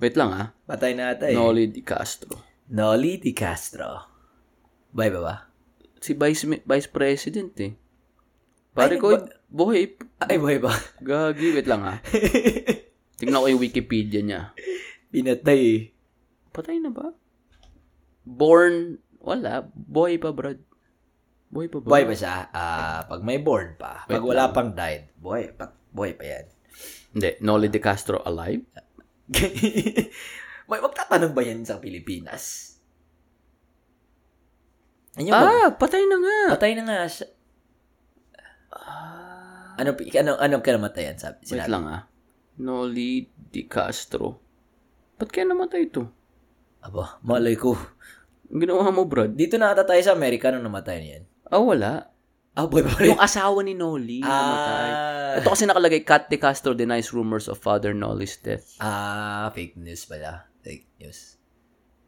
Wait lang ah. Patay na ata eh. Noli de Castro. Bye ba ba? Si Vice President eh. Pare ko, buhay. Ay, buhay ba? Gagi, wait lang ah. Tingnan ko yung Wikipedia niya. Pinatay eh. Patay na ba? Born, wala. Buhay pa, brad. Buhay pa siya. Pag may born pa. Pag wala pang died. Buhay pa yan. Hindi. Noli de Castro alive? May magtatanong ba yan sa Pilipinas? Patay na nga. Anong karamatayan? Wait lang ah. Noli de Castro. Ba't kaya namatay ito? Aba, malay ko. Ginawa mo, brad. Dito nakata tayo sa Amerika nung namatay niyan. Wala. Boy, yung asawa ni Noli namatay. Ito kasi nakalagay, Kat de Castro denies rumors of father Noli's death. Fake news pala. Fake news.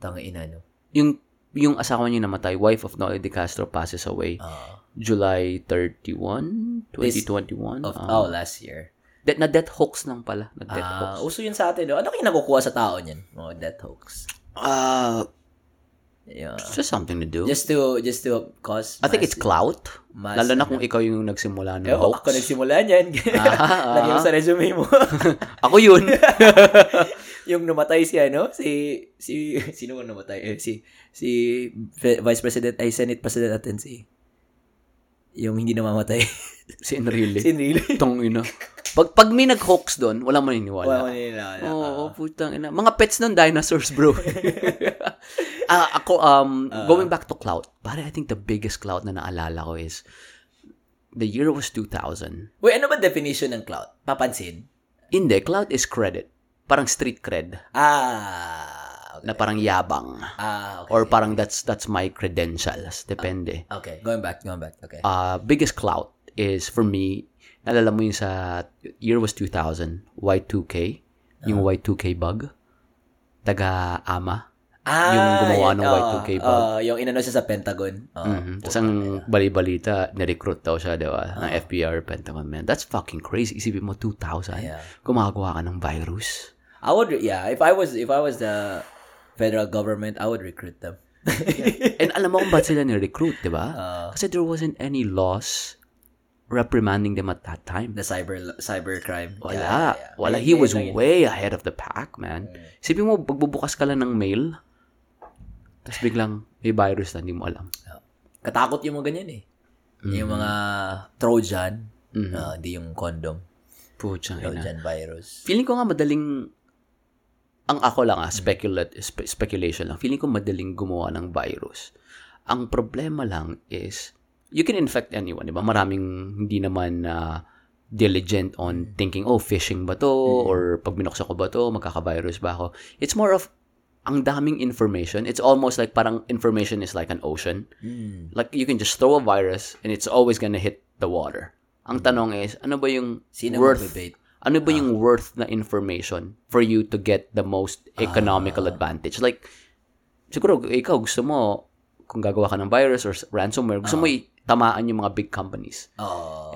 Tangina, no? Yung asawa niya namatay, wife of Noli de Castro passes away. July 31, 2021. Last year. Na death hoax lang pala. Na death hoax. Uso yun sa atin, no? Ano kayo nakukuha sa tao niyan? Death hoax. Yeah. It's just something to do. Just to cause. I think it's clout. Lalo na kung ikaw yung nagsimula ng hoax. Ako nagsimula niyan. Lagi mo sa resume mo. Ako yun. Yung namatay si ano? Sino ang namatay? Si Vice President, ay Senate President natin si. Yung hindi namamatay. Si Enrile. Tangina. Pag may nag-hoax doon, walang maniniwala. Putang ina. Mga pets ng dinosaurs, bro. Ako, going back to clout, pare, I think the biggest clout na naalala ko is, the year was 2000. Wait, ano ba definition ng clout? Papansin? Hindi, clout is credit. Parang street cred. Okay. Na parang yabang. Okay. Or parang that's my credentials. Depende. Okay, going back. Okay. Biggest clout is, for me, naalala mo yun sa, year was 2000, Y2K, yung Y2K bug, taga-ama. Yung gumawa ng Y2K bug. Yung inano siya sa Pentagon. Tapos ang bali-balita, nirecruit daw siya, diba? Ng FBR, Pentagon, man. That's fucking crazy. Isipin mo, 2000. Yeah. Gumagawa ka ng virus. If I was the federal government, I would recruit them. And alam mo kung ba't sila nirecruit, diba? Kasi there wasn't any laws reprimanding them at that time. The cyber crime. Wala. He was way ahead of the pack, man. Isipin mo, pagbubukas ka lang ng mail, tapos biglang may virus na hindi mo alam. Katakot yung mga ganyan eh. Yung mga Trojan, hindi yung condom. Trojan virus. Feeling ko nga madaling, ang ako lang speculation lang, feeling ko madaling gumawa ng virus. Ang problema lang is, you can infect anyone, di ba? Maraming hindi naman diligent on thinking, phishing ba to? Or pag binuksa ko ba to? Magkaka-virus ba ako? It's more of, ang daming information. It's almost like parang information is like an ocean. Like, you can just throw a virus and it's always gonna hit the water. Ang tanong is, ano ba yung worth na information for you to get the most economical advantage? Like, siguro, ikaw gusto mo, kung gagawa ka ng virus or ransomware, gusto mo tamaan yung mga big companies.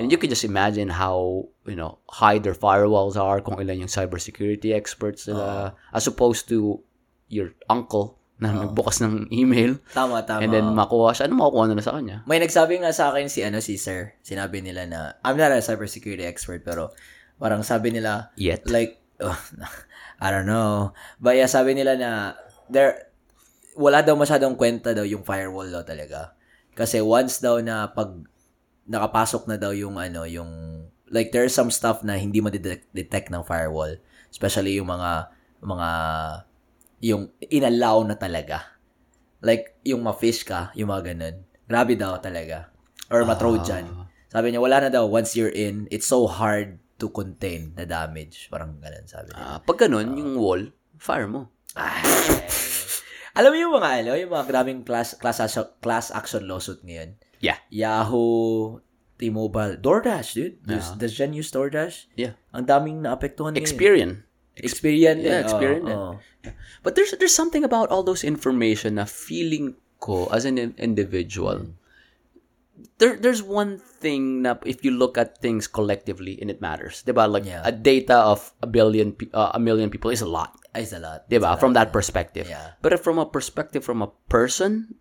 And you can just imagine how, high their firewalls are, kung ilan yung cybersecurity experts nila, as opposed to your uncle na nagbukas ng email. Tama. And then makuha siya. Ano makukuha na sa kanya? May nagsabi nga sa akin si Sir. Sinabi nila na, I'm not a cybersecurity expert, pero parang sabi nila, yet? Like, I don't know. But yeah, sabi nila na, wala daw masyadong kwenta daw yung firewall daw talaga. Kasi once daw na pag nakapasok na daw yung like there's some stuff na hindi ma-detect ng firewall. Especially yung mga yung inallow na talaga. Like yung ma-fish ka, yung mga ganun. Grabe daw talaga. Or ma-Trojan. Sabi niya, wala na daw. Once you're in, it's so hard to contain the damage. Parang ganun sabi niya. Pag ganun, yung wall, fire mo. Alam mo yung mga grabing class action lawsuit ngayon. Yeah. Yahoo, T-Mobile, DoorDash, dude. Does Jen use DoorDash? Yeah. Ang daming naapektuhan ngayon. Experian. Experience. Yeah, experience. But there's something about all those information na feeling ko as an individual. There's one thing na if you look at things collectively and it matters, diba? Like a data of a million people is a lot. It's a lot, diba? From that perspective. Yeah. But from a perspective from a person,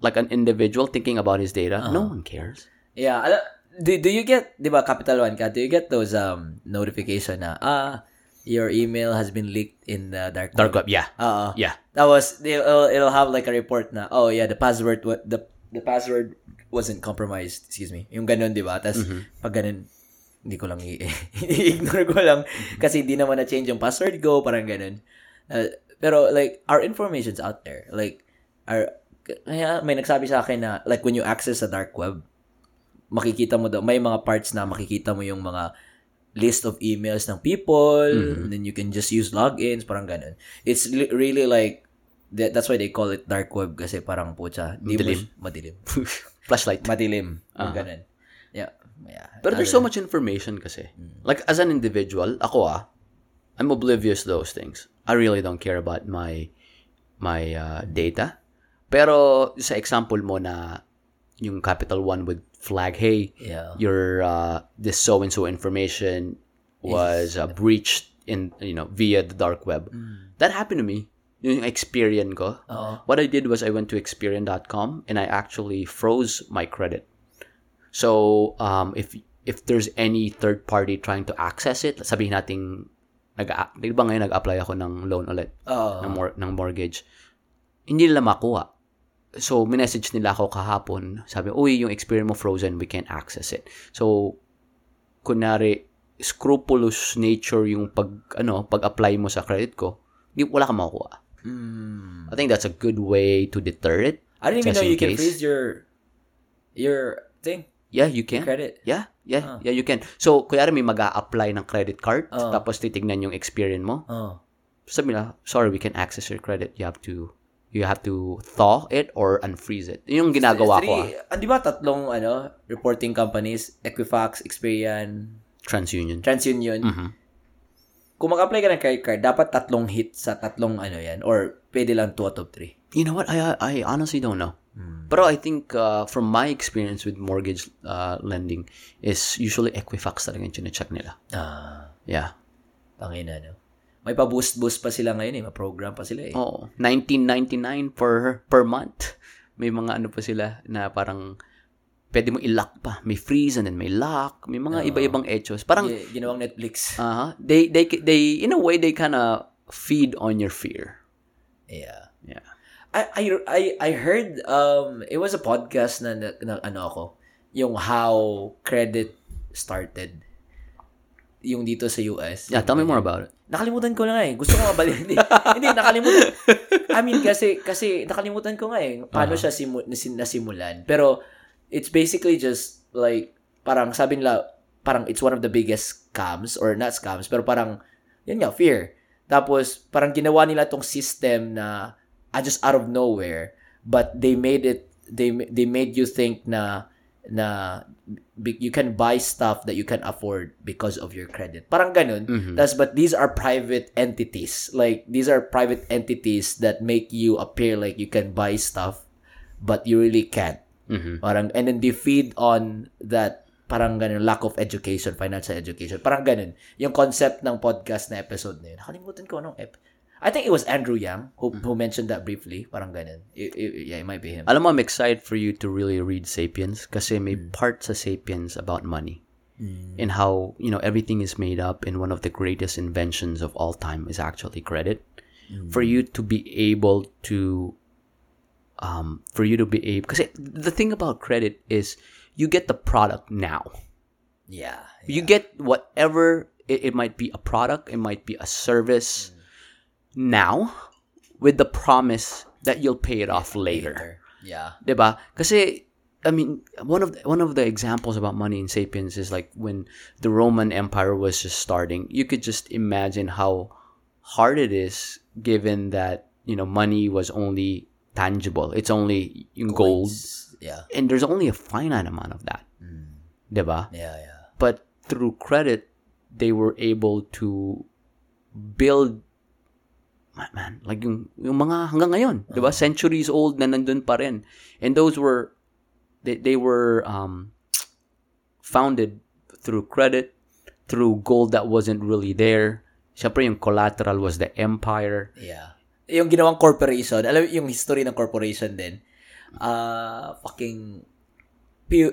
like an individual thinking about his data, no one cares. Yeah. Do you get, diba, Capital One ka? Do you get those notification na your email has been leaked in the dark web? Yeah. Yeah. That was it'll have like a report na the password the password wasn't compromised. Excuse me. Yung ganun, diba? Tas pag ganun, hindi ko lang ignore ko lang kasi hindi naman na change yung password ko, parang ganun. Pero like our information's out there. Like our kaya may nagsabi sa akin na like when you access the dark web, makikita mo daw may mga parts na makikita mo yung mga list of emails ng people, and then you can just use logins, parang ganun. It's really like that's why they call it dark web kasi parang pucha, madilim. Flashlight. Madilim. Ganun. Yeah. But there's so much information kasi. Like as an individual, ako I'm oblivious to those things. I really don't care about my data. Pero sa example mo na yung Capital One would flag, hey, your this so-and-so information was breached in, via the dark web. That happened to me. Yung Experian ko. What I did was I went to Experian.com and I actually froze my credit. So if there's any third party trying to access it, sabihin natin, diba ngayon nag-apply ako ng loan ulit, ng mortgage, hindi nila makuha. So, minessage nila ako kahapon. Sabi, uy, yung experience mo frozen, we can't access it. So, kunwari, scrupulous nature yung pag-apply mo sa credit ko, wala kang makukuha. I think that's a good way to deter it. I didn't even know you can freeze your thing. Yeah, you can. Credit. Yeah, you can. So, kunwari, may mag-a-apply ng credit card, tapos titignan yung experience mo. Sabi nila, sorry, we can't access your credit. You have to thaw it or unfreeze it. Yung ginagawa ko. Di ba tatlong reporting companies, Equifax, Experian, TransUnion. Kung mag-apply ka ng credit card, dapat tatlong hit sa tatlong yan or pwede lang 2 out of 3. You know what? I honestly don't know. Pero I think from my experience with mortgage lending is usually Equifax talaga yung chine-check nila. Yeah. Tangina, may pa-boost pa sila ngayon ma-program pa sila. Oo. $19.99 per month. May mga pa sila na parang pwede mo i-lock pa. May freeze and then may lock. May mga iba-ibang etos. Parang ginawang Netflix. They in a way they kind of feed on your fear. Yeah. I heard it was a podcast na ako yung how credit started. Yung dito sa US. Yeah, tell me more about it. Nakalimutan ko na nga Gusto ko mabalikan. Hindi, nakalimutan. I mean, kasi nakalimutan ko nga paano siya nasimulan. Pero, it's basically just like, parang sabi nila, parang it's one of the biggest scams, or not scams, pero parang, yun nga, fear. Tapos, parang ginawa nila tong system na, just out of nowhere, but they made it, they made you think na you can buy stuff that you can afford because of your credit. Parang ganun. But these are private entities. Like, these are private entities that make you appear like you can buy stuff but you really can't. Parang, and then they feed on that parang ganun, lack of education, financial education. Parang ganun. Yung concept ng podcast na episode na yun. Nakalimutan ko anong episode. I think it was Andrew Yang who mentioned that briefly. Parang ganun. It might be him. Alam mo, I'm excited for you to really read Sapiens kasi may parts sa Sapiens about money and how, everything is made up and one of the greatest inventions of all time is actually credit. For you to be able to because the thing about credit is you get the product now. Yeah. You get whatever, it might be a product, it might be a service, now with the promise that you'll pay it off later. Yeah. Diba? Kasi I mean one of the examples about money in Sapiens is like when the Roman Empire was just starting, you could just imagine how hard it is given that, money was only tangible. It's only in gold. Yeah. And there's only a finite amount of that. Diba? Yeah. But through credit they were able to build, man, like yung mga hanggang ngayon, uh-huh. 'di ba? Centuries old na nandun pa rin. And those were they were founded through credit, through gold that wasn't really there. Syempre yung collateral was the empire. Yeah. Yung ginawang corporation, alam yung history ng corporation din. How do you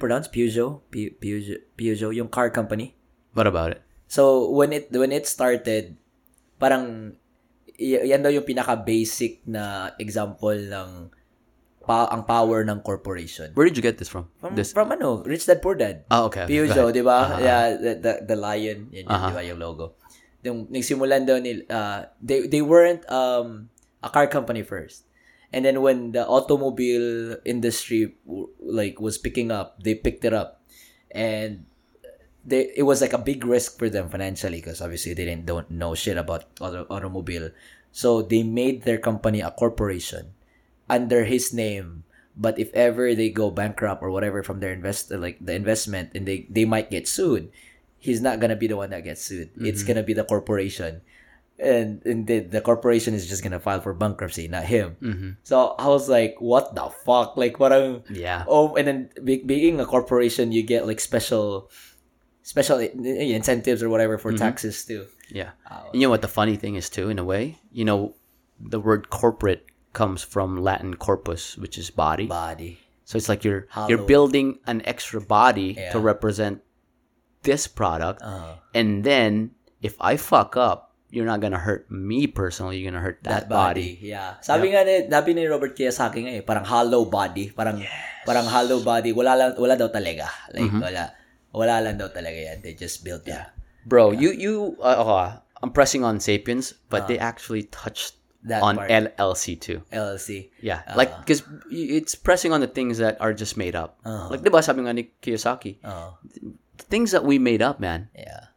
pronounce Peugeot? Peugeot yung car company. What about it? So when it started, parang yan daw yung pinaka-basic na example ng ang power ng corporation. Where did you get this from? From ano? Rich Dad Poor Dad. Ah, okay. Peugeot, di ba? Uh-huh. Yeah, the lion. Yan, uh-huh. Di ba yung logo? Yung nagsimulan daw nila, they weren't a car company first. And then when the automobile industry like was picking up, they picked it up. And it was like a big risk for them financially because obviously they don't know shit about automobile. So they made their company a corporation under his name. But if ever they go bankrupt or whatever from their investment and they might get sued, he's not gonna be the one that gets sued. Mm-hmm. It's gonna be the corporation. And the corporation is just gonna file for bankruptcy, not him. Mm-hmm. So I was like, "What the fuck?" Like, parang yeah. Oh, and then being a corporation, you get like special incentives or whatever for mm-hmm. taxes too. Yeah, you know what the funny thing is too. In a way, you know, the word corporate comes from Latin corpus, which is body. Body. So it's like you're building an extra body yeah. to represent this product, and then if I fuck up. You're not gonna hurt me personally. You're gonna hurt that body. Yeah. Sabi nga ni Robert Kiyosaki nga eh, parang hollow body. Parang yes. parang hollow body. Wala daw talaga. Like mm-hmm. wala lang daw talaga yan. They just built it. Yeah. Bro, you I'm pressing on Sapiens, but they actually touched that on part. LLC too. LLC. Yeah. Like because it's pressing on the things that are just made up. Like diba sabi nga ni Kiyosaki. The things that we made up, man. Yeah.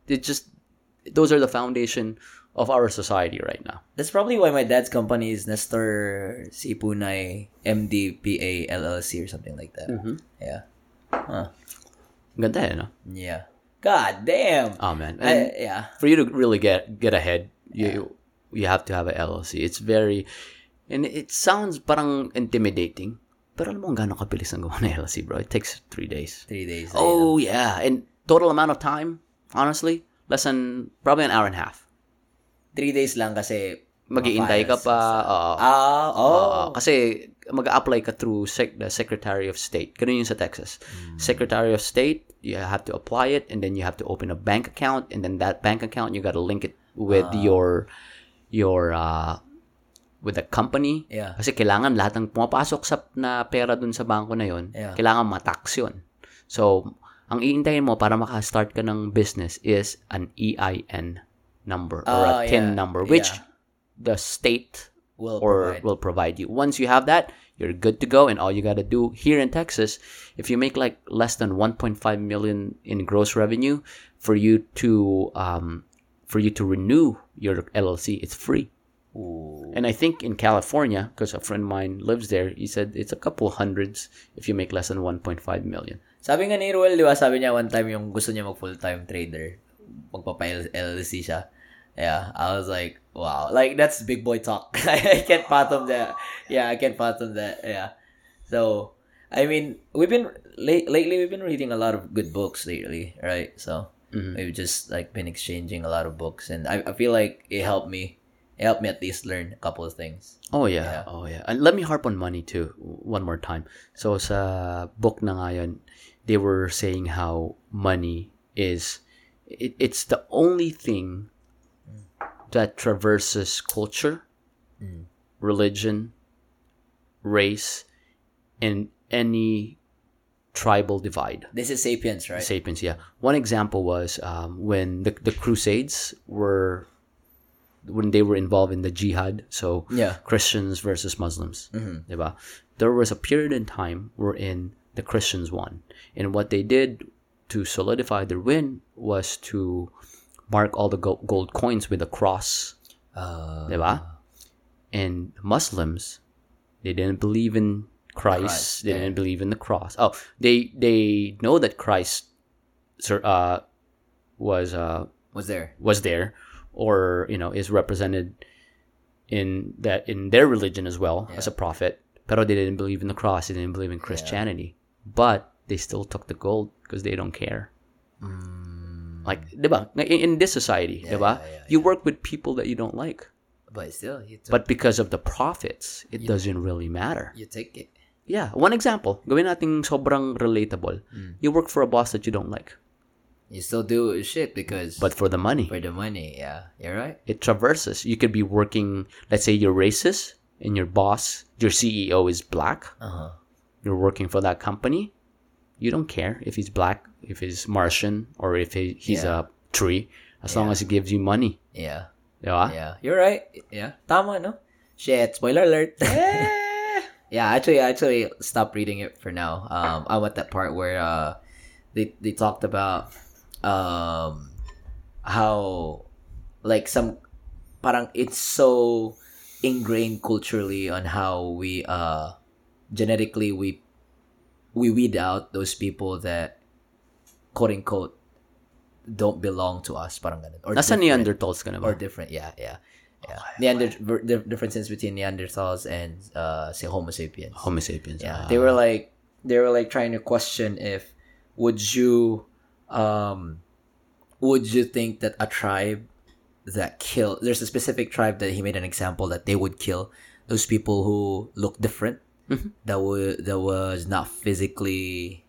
Those are the foundation of our society right now. That's probably why my dad's company is Nestor C. Punay MDPA LLC or something like that. Mm-hmm. Yeah. Huh. Ganda eh, no? Yeah. God damn. Oh man. Yeah. For you to really get ahead, you have to have an LLC. It's very, and it sounds parang intimidating, pero alam mo gaano kabilis ang gawa ng LLC, bro. It takes 3 days. 3 days. Oh yeah, and total amount of time, honestly, less than probably an hour and a half. 3 days lang kasi mag-iintay ka pa. Kasi mag-a-apply ka through the Secretary of State. Ganun yun sa Texas. Mm. Secretary of State, you have to apply it and then you have to open a bank account and then that bank account, you got to link it with your with the company. Yeah. Kasi kailangan lahat ng pumapasok na pera dun sa bangko na yun, kailangan matax yun. So, ang iintayin mo para maka-start ka ng business is an EIN number or a TIN number, which the state will provide you. Once you have that, you're good to go, and all you got to do here in Texas, if you make like less than 1.5 million in gross revenue, for you to renew your LLC, it's free. Ooh. And I think in California, because a friend of mine lives there, he said it's a couple hundreds if you make less than 1.5 million. Sabi nga ni Ruel, di ba, sabi niya one time yung gusto niya mag full-time trader, magpapa-LLC siya. Yeah, I was like, wow. Like, that's big boy talk. I can't fathom that. Yeah, I can't fathom that. Yeah. So, I mean, we've been reading a lot of good books lately, right? So, we've just, like, been exchanging a lot of books. And I feel like it helped me. It helped me at least learn a couple of things. Oh, yeah. Oh, yeah. And let me harp on money, too, one more time. So, sa book na ngayon, they were saying how money is... It's the only thing that traverses culture, religion, race, and any tribal divide. This is Sapiens, right? Sapiens, yeah. One example was when the Crusades were involved in the jihad, so Christians versus Muslims, diba? There was a period in time wherein the Christians won. And what they did to solidify their win was to mark all the gold coins with a cross, diba? And Muslims, they didn't believe in Christ. They didn't believe in the cross. Oh, they know that Christ was there. or, you know, is represented in that, in their religion as well, yeah, as a prophet. Pero they didn't believe in the cross. They didn't believe in Christianity. Yeah. But they still took the gold because they don't care. Mm. Like, diba? In this society, yeah, diba? Yeah, yeah, yeah. You work with people that you don't like. But still, you took, but because of the prophets, it doesn't really matter. You take it. Yeah. One example, gawin natin sobrang relatable. Mm. You work for a boss that you don't like. You still do shit because... But for the money. For the money, yeah. You're right. It traverses. You could be working... Let's say you're racist and your boss, your CEO is black. Uh-huh. You're working for that company. You don't care if he's black, if he's Martian, or if he's a tree. As long as he gives you money. Yeah. Diba? Yeah. You're right. Yeah. Tama, no? Shit. Spoiler alert. Yeah, actually stopped reading it for now. I'm at that part where they talked about... how like some parang it's so ingrained culturally on how we genetically we weed out those people that quote unquote don't belong to us, parang ganun, or nasa Neanderthals ganun or different, yeah. Okay, the differences between Neanderthals and say Homo sapiens, yeah. They were like trying to question if would you think that a tribe that kill, there's a specific tribe that he made an example that they would kill those people who look different, mm-hmm, that was not physically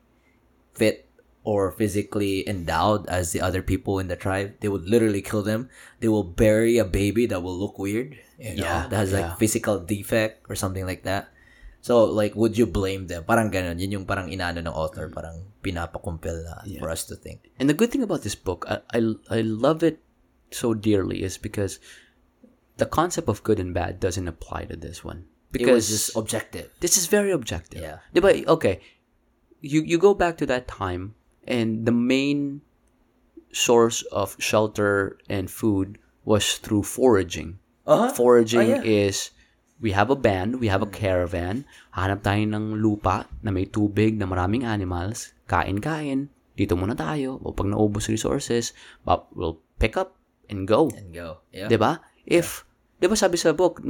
fit or physically endowed as the other people in the tribe. They would literally kill them. They will bury a baby that will look weird, that has like physical defect or something like that. So, like, would you blame them? Parang ganun. Yun yung parang inaano ng author, parang pinapakumpel na for us to think. And the good thing about this book, I love it so dearly, is because the concept of good and bad doesn't apply to this one. Because it was just objective. This is very objective. Yeah. But, okay, you go back to that time, and the main source of shelter and food was through foraging. Uh-huh. Foraging is... We have a band, we have a caravan, hanap tayo ng lupa na may tubig na maraming animals, kain, dito muna tayo, o pag naubos resources, we'll pick up and go. Yeah. Diba? Diba sabi sa book,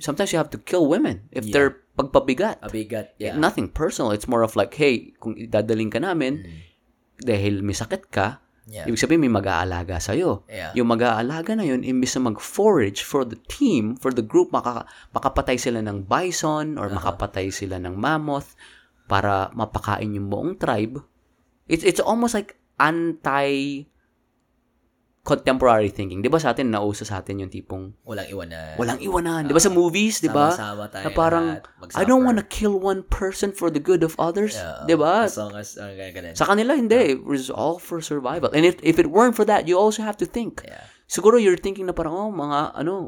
sometimes you have to kill women if they're pagpabigat. Nothing personal, it's more of like, hey, kung dadaling ka namin, dahil may sakit ka, ibig sabihin may mag-aalaga sa'yo. Yung mag-aalaga na yun, imbis na mag-forage for the team, for the group, makapatay sila ng bison or makapatay sila ng mammoth para mapakain yung buong tribe. It's almost like anti-contemporary thinking. Diba sa atin, nauso sa atin yung tipong walang iwanan. Diba sa movies, diba? Na parang, I don't wanna kill one person for the good of others. Diba? As long as, sa kanila, hindi. It's all for survival. And if it weren't for that, you also have to think. Yeah. Siguro you're thinking na parang,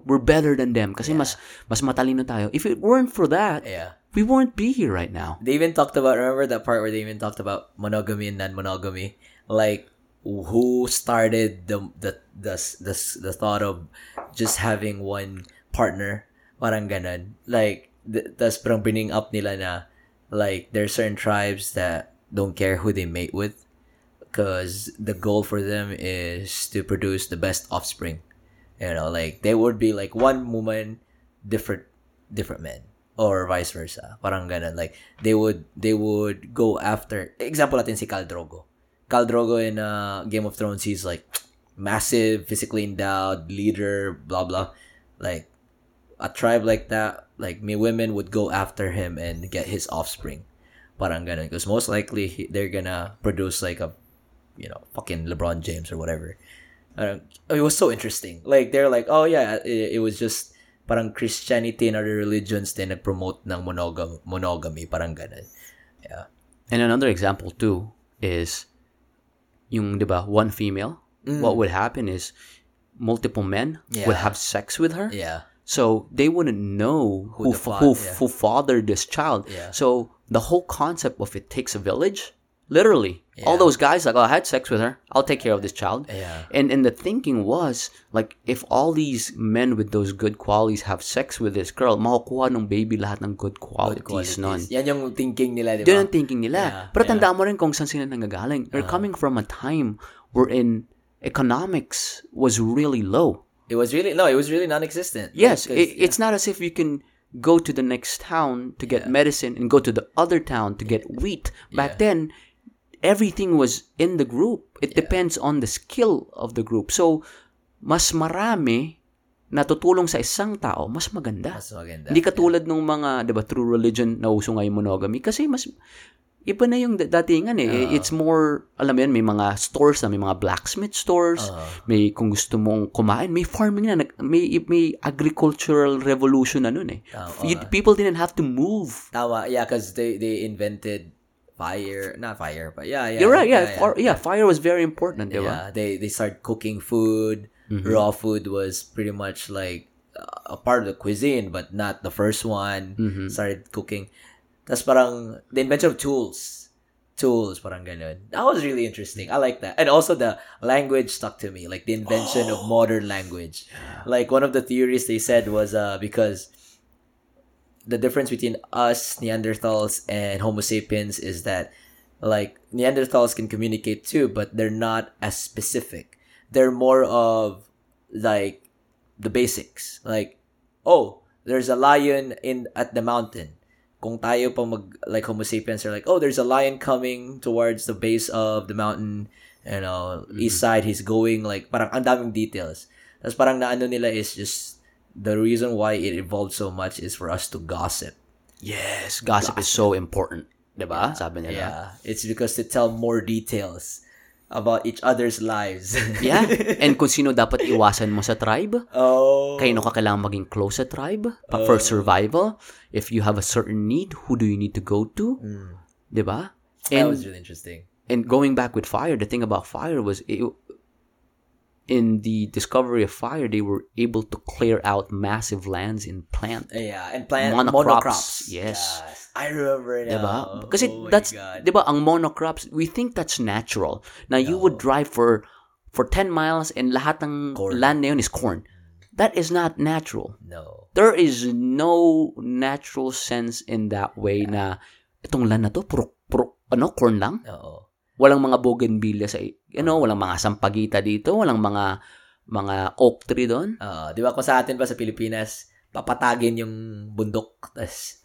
we're better than them kasi mas matalino tayo. If it weren't for that, we won't be here right now. They even talked about, remember that part where they even talked about monogamy and non-monogamy? Like, who started the thought of just having one partner? Parang ganun. Like, tas parang bringing up nila na, like, there are certain tribes that don't care who they mate with because the goal for them is to produce the best offspring. You know, like, they would be like one woman, different men, or vice versa. Parang ganun. Like, they would go after, example natin si Khal Drogo in Game of Thrones, he's like massive, physically endowed, leader, blah, blah. Like, a tribe like that, like, me women would go after him and get his offspring. Parang ganun. Because most likely, they're gonna produce like a, fucking LeBron James or whatever. It was so interesting. Like, they're like, it was just parang Christianity and other religions they nag-promote ng monogamy. Parang ganun. Yeah. And another example too is... yung, diba, one female, what would happen is multiple men would have sex with her. Yeah. So they wouldn't know who fathered this child. Yeah. So the whole concept of it takes a village, literally. Yeah. All those guys, like, I had sex with her. I'll take care of this child. Yeah. And the thinking was, like, if all these men with those good qualities have sex with this girl, makukuha ng baby lahat ng good qualities nun. Yan yung thinking nila, diba? Yan yung thinking nila. Yeah. Pero tandaan mo rin kung saan sila nanggagaling. They're coming from a time wherein economics was really low. It was really non-existent. Yes, right? It's not as if you can go to the next town to get medicine and go to the other town to get wheat. Back then, everything was in the group. It depends on the skill of the group. So, mas marami natutulong sa isang tao, mas maganda. Hindi katulad ng mga, diba, true religion na uso ngayon monogamy. Kasi mas, iba na yung datingan eh. It's more, alam mo yan, may mga stores na, may mga blacksmith stores, may kung gusto mong kumain, may farming na, may agricultural revolution na nun eh. People didn't have to move. Tama, yeah, because they invented fire, not fire, but yeah. You're right, fire was very important, diba? Yeah, they started cooking food. Mm-hmm. Raw food was pretty much like a part of the cuisine, but not the first one. Mm-hmm. Started cooking. That's parang the invention of tools parang ganun. That was really interesting. I like that, and also the language stuck to me, like the invention of modern language. Yeah. Like one of the theories they said was because the difference between us Neanderthals and Homo sapiens is that like Neanderthals can communicate too, but they're not as specific. They're more of like the basics. Like, oh, there's a lion in at the mountain. Kung tayo pa like Homo sapiens are like, oh, there's a lion coming towards the base of the mountain, you know, east side, he's going, like, parang ang daming details. Tapos parang naano nila is just, the reason why it evolved so much is for us to gossip. Yes, gossip is so important. Diba? Sabi nila. Yeah, it's because to tell more details about each other's lives. Yeah. And kung sino dapat iwasan mo sa tribe. Oh. Kaino ka kailangan maging close sa tribe for survival. If you have a certain need, who do you need to go to? Mm. Diba? That was really interesting. And going back with fire, the thing about fire was in the discovery of fire, they were able to clear out massive lands and plant. Yeah, and plant monocrops. Yes. I remember now. Diba? Kasi that's, diba, ang monocrops, we think that's natural. Now, you would drive for 10 miles and lahat ng land na yun is corn. That is not natural. No. There is no natural sense in that way na itong land na to, puro, corn lang. Oo. Walang mga bougainvillea sa, walang mga sampagita dito, walang mga oak tree doon. Oo. Diba kung sa atin pa sa Pilipinas, papatagin yung bundok, tas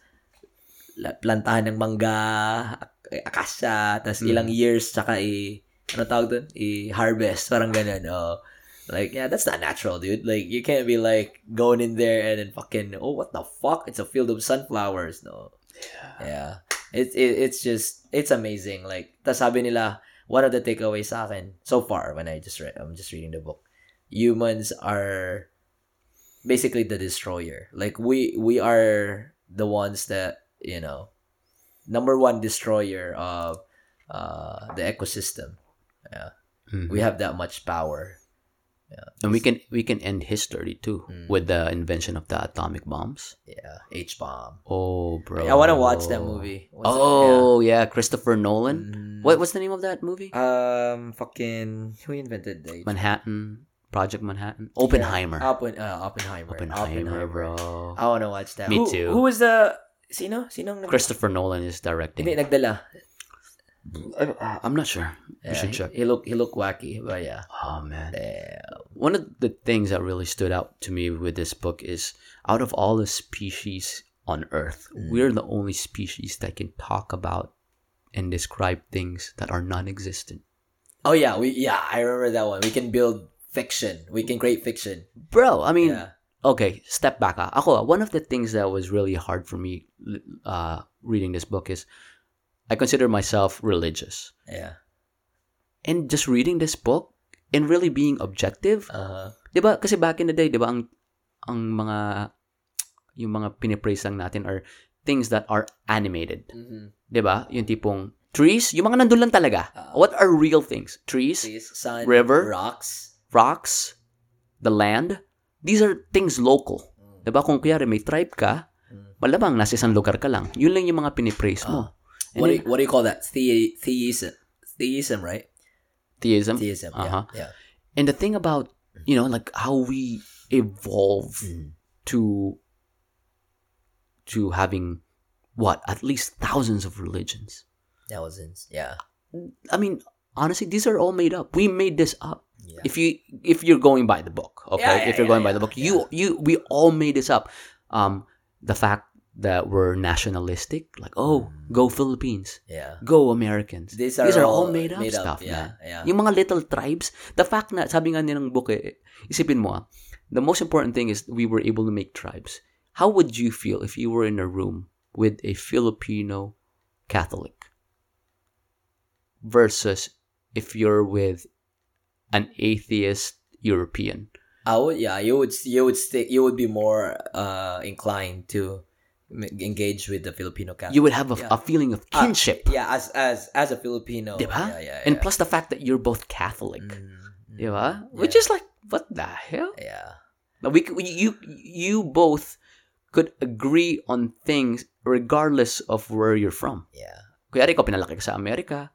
plantahan ng mangga, akasya, tapos ilang years, tsaka i-harvest, parang ganun, Like, yeah, that's not natural, dude. Like, you can't be, like, going in there and then fucking, oh, what the fuck? It's a field of sunflowers, no? Yeah. It's just, it's amazing. Like, tapos sabi nila, one of the takeaways sa akin, so far, when I'm just reading the book, humans are basically the destroyer. Like, we are the ones that, you know, number one destroyer of the ecosystem. Yeah. Mm-hmm. We have that much power. Yeah. And we can end history too with the invention of the atomic bombs. Yeah, H-bomb. Oh, bro. I want to watch that movie. Christopher Nolan. What's the name of that movie? Who invented the Manhattan? Project Manhattan? Oppenheimer. Oppenheimer, bro. I want to watch that. Me too. Who was the Sino? Christopher Nolan is directing. Hindi, nagdala. I'm not sure. You should check. He look wacky, but yeah. Oh, man. Damn. One of the things that really stood out to me with this book is out of all the species on Earth, we're the only species that can talk about and describe things that are non-existent. Oh, yeah. I remember that one. We can build fiction. We can create fiction. Bro, I mean... Yeah. Okay, step back. Ako, one of the things that was really hard for me reading this book is I consider myself religious. Yeah. And just reading this book and really being objective, diba? Kasi back in the day, diba, ang mga, yung mga pinipraise lang natin are things that are animated. Mm-hmm. Diba? Yung tipong trees, yung mga nandun lang talaga. What are real things? Trees, sun, river, rocks, the land. These are things local. Diba? Kung kuyari may tribe ka, malamang nasa isang lugar ka lang. Yun lang yung mga pinipraise mo. What do you call that? Theism, right? Theism, yeah. And the thing about, you know, like how we evolve to having, at least thousands of religions. Thousands, yeah. I mean, honestly, these are all made up. We made this up. Yeah. If you're going by the book, okay? We all made this up. The fact that we're nationalistic, like, oh, go Philippines, go Americans. These are all made up stuff, man. Yeah. Yung mga little tribes, the fact na, sabi nga nilang book, isipin mo, the most important thing is we were able to make tribes. How would you feel if you were in a room with a Filipino Catholic versus if you're with an atheist European? You would be more inclined to engage with the Filipino Catholic. You would have a feeling of kinship. As a Filipino. Diba? Yeah. And plus the fact that you're both Catholic. Mm-hmm. Diba? Yeah. Which is like, what the hell? Yeah. You both could agree on things regardless of where you're from. Yeah. Kuyari ko pinalaki ka sa Amerika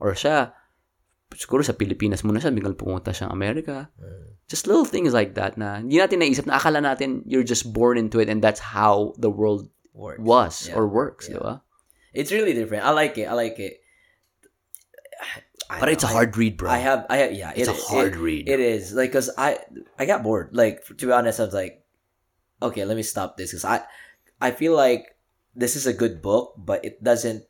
or siya siguro sa Pilipinas muna siya biglang pumunta siya ng Amerika. Just little things like that na hindi natin naisip na akala natin you're just born into it and that's how the world works. Diba? It's really different. I like it. But it's a hard read, bro. It's a hard read. It is. Like, because I got bored. Like, to be honest, I was like, okay, let me stop this. Because I feel like this is a good book, but it doesn't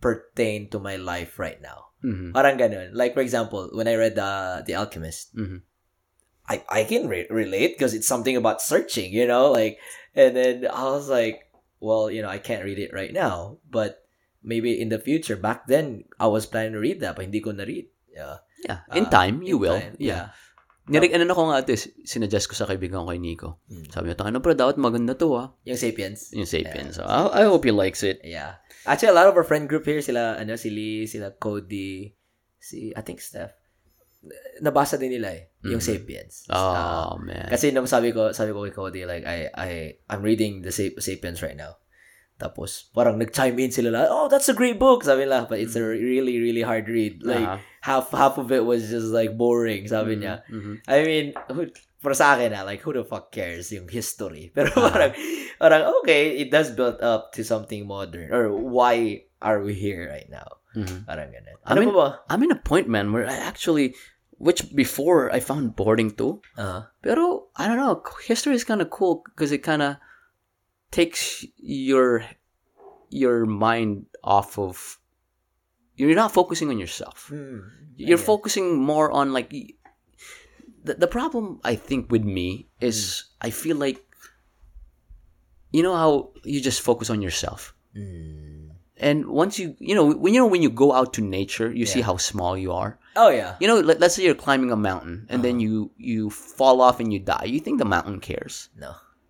pertain to my life right now. Mm-hmm. Parang ganun. Like, for example, when I read The Alchemist, mm-hmm. I can relate because it's something about searching, you know? Like, and then I was like, well, you know, I can't read it right now, but maybe in the future. Back then, I was planning to read that, but hindi ko na-read. Yeah. In time, you will. Time. Yeah. Ano ko nga ito, sinadjust ko sa kaibigan ko kay Nico. Sabi niya, ano bro, dapat maganda to ah. Yung Sapiens. So, I hope he likes it. Yeah. Actually, a lot of our friend group here, si Lee, sila Cody, I think Steph, nabasa din nila yung Sapiens. Oh, man. Kasi nung sabi ko kay Cody, like, I'm reading the Sapiens right now. Tapos, parang nag-chime in sila lahat, oh, that's a great book, sabi nila, but it's a really, really hard read. Like, half of it was just, like, boring, sabi niya. Mm-hmm. I mean, para sa akin, like, who the fuck cares yung history? Pero parang, okay, it does build up to something modern. Or, why are we here right now? Mm-hmm. Parang ganun. I'm in a point, man, where I actually, which before I found boring too. Pero, I don't know, history is kind of cool because it kind of takes your mind off of, you're not focusing on yourself. You're focusing more on, like, the problem I think with me is I feel like, you know how you just focus on yourself, and once when you go out to nature, you see how small you are. Oh yeah. You know, let's say you're climbing a mountain and then you fall off and you die. You think the mountain cares?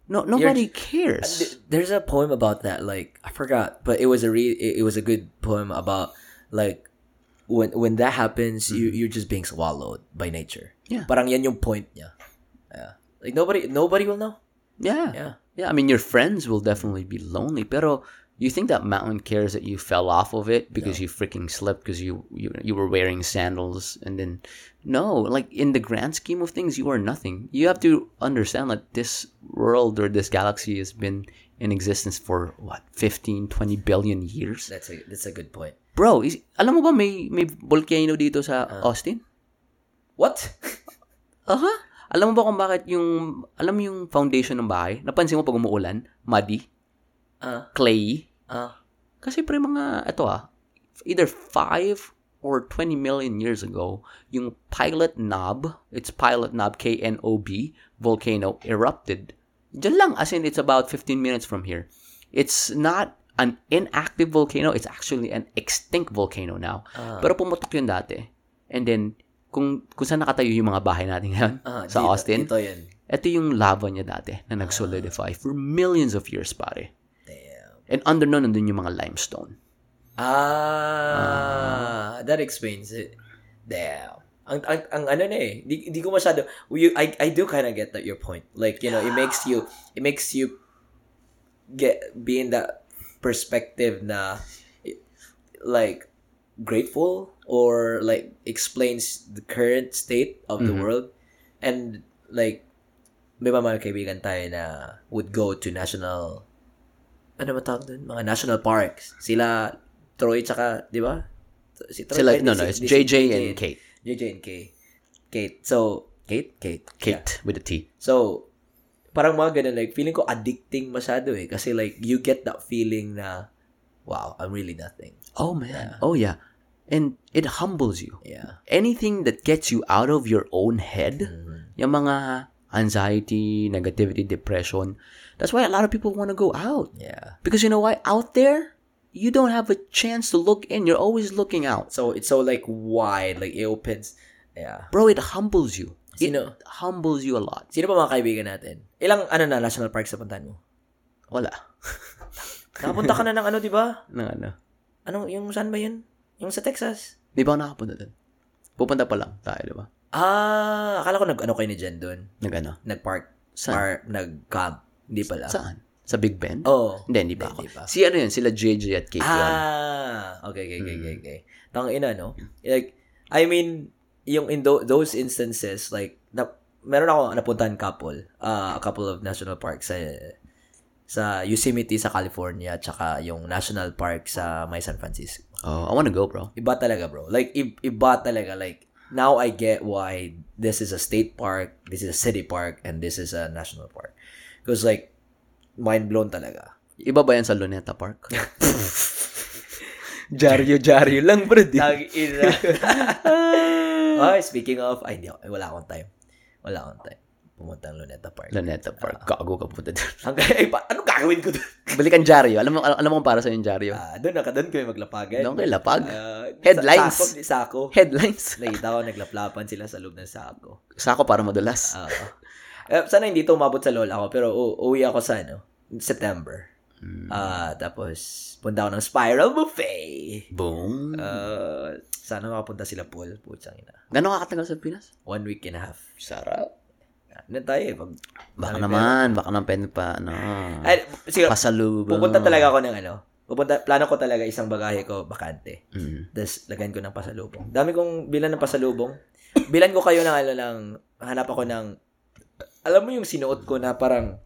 No, nobody cares. There's a poem about that. Like, I forgot, but it was a good poem about, like, when that happens, you're just being swallowed by nature. Yeah. Parang yan yung point niya. Yeah. Like nobody will know. Yeah. I mean, your friends will definitely be lonely. Pero you think that mountain cares that you fell off of it because you freaking slipped because you were wearing sandals and then no, like, in the grand scheme of things, you are nothing. You have to understand that this world or this galaxy has been in existence for, what, 15, 20 billion years? That's a good point. Bro, alam mo ba may volcano dito sa Austin? What? Alam mo ba kung bakit yung foundation ng bahay? Napansin mo pag umuulan? Muddy? Clay? Kasi pre mga, either 5 or 20 million years ago, yung pilot knob, K-N-O-B, volcano erupted. Diyan lang, as in, it's about 15 minutes from here. It's not an inactive volcano, it's actually an extinct volcano now. Pero pumutok yun dati. And then, kung saan nakatayo yung mga bahay natin ngayon, sa Austin, ito yung lava niya dati na nag-solidify for millions of years, pare. Damn. And under nun, nandun yung mga limestone. That explains it. Damn. Ang ano na eh. Di ko masyado. I do kind of get that your point. Like, you know, it makes you be in that perspective na, like, grateful or, like, explains the current state of the world. And, like, may mga kaibigan tayo na would go to national, ano ba tawag doon? Mga national parks. Sila Troy tsaka, di ba? si Troy. Sila, no, it's JJ and Kate. JJ and Kate. Kate. So, Kate. Kate, yeah. With a T. So, parang mga ganun, like, feeling ko addicting masyado eh. Kasi like, you get that feeling na, wow, I'm really nothing. Oh, man. Yeah. Oh, yeah. And it humbles you. Yeah. Anything that gets you out of your own head, mm-hmm. yung mga anxiety, negativity, depression, that's why a lot of people want to go out. Yeah. Because you know why? Out there, you don't have a chance to look in. You're always looking out. So it's so like wide, like it opens. Yeah. Bro, it humbles you. It humbles you a lot. Sino pa mga kaibigan natin? Ilang national parks napuntahan mo? Wala. Nakapunta ka na ng di ba? Ng ano? Ano, yung saan ba yun? Yung sa Texas. Di ba nakapunta doon? Pupunta pa lang tayo, di ba? Ah, akala ko nag-ano kayo ni Jen doon. Nag-ano? Nag-park. Saan? Nag-camp. Hindi pala. Saan? Sa Big Ben? Oo. Hindi pa ako. Si ano yan? Sila JJ at Kate. Ah, okay. Tangina, no? Like, I mean, yung in those instances, like, meron ako napuntahan a couple of national parks sa Yosemite sa California at saka yung national park sa May San Francisco. Oh, I wanna go, bro. Iba talaga, bro. Like, iba talaga. Like, now I get why this is a state park, this is a city park, and this is a national park. Because like, mind blown talaga. Iba ba yan sa Luneta Park? Jaryo lang, bro. Tag-ina. Oh, speaking of, wala akong time. Pumunta ng Luneta Park. Gago ka pumunta doon. Anong gagawin ko doon? Balikan Jaryo. Alam mo kung para sa'yo yung Jaryo. Doon kayo maglapagan. Doon kayo lapag. Headlines. Sako. Headlines. Nakita ko, naglaplapan sila sa loob ng sako. Sako para madulas. Sana hindi ito umabot sa lola ko, pero uwi ako sa September. Tapos, punta ako ng Spiral Buffet. Boom. Sana makapunta sila pool. Putsang ina. Gano'ng kakatagal sa Pinas? 1.5 weeks. Sarap. Ano tayo eh? Baka naman pwede pa, pasalubong. Pupunta talaga ako ng plano ko talaga isang bagahe ko, bakante. Mm. Tapos, lagyan ko ng pasalubong. Dami kong bilan ng pasalubong. Bilan ko kayo ng, hanap ako ng, alam mo yung sinuot ko na parang,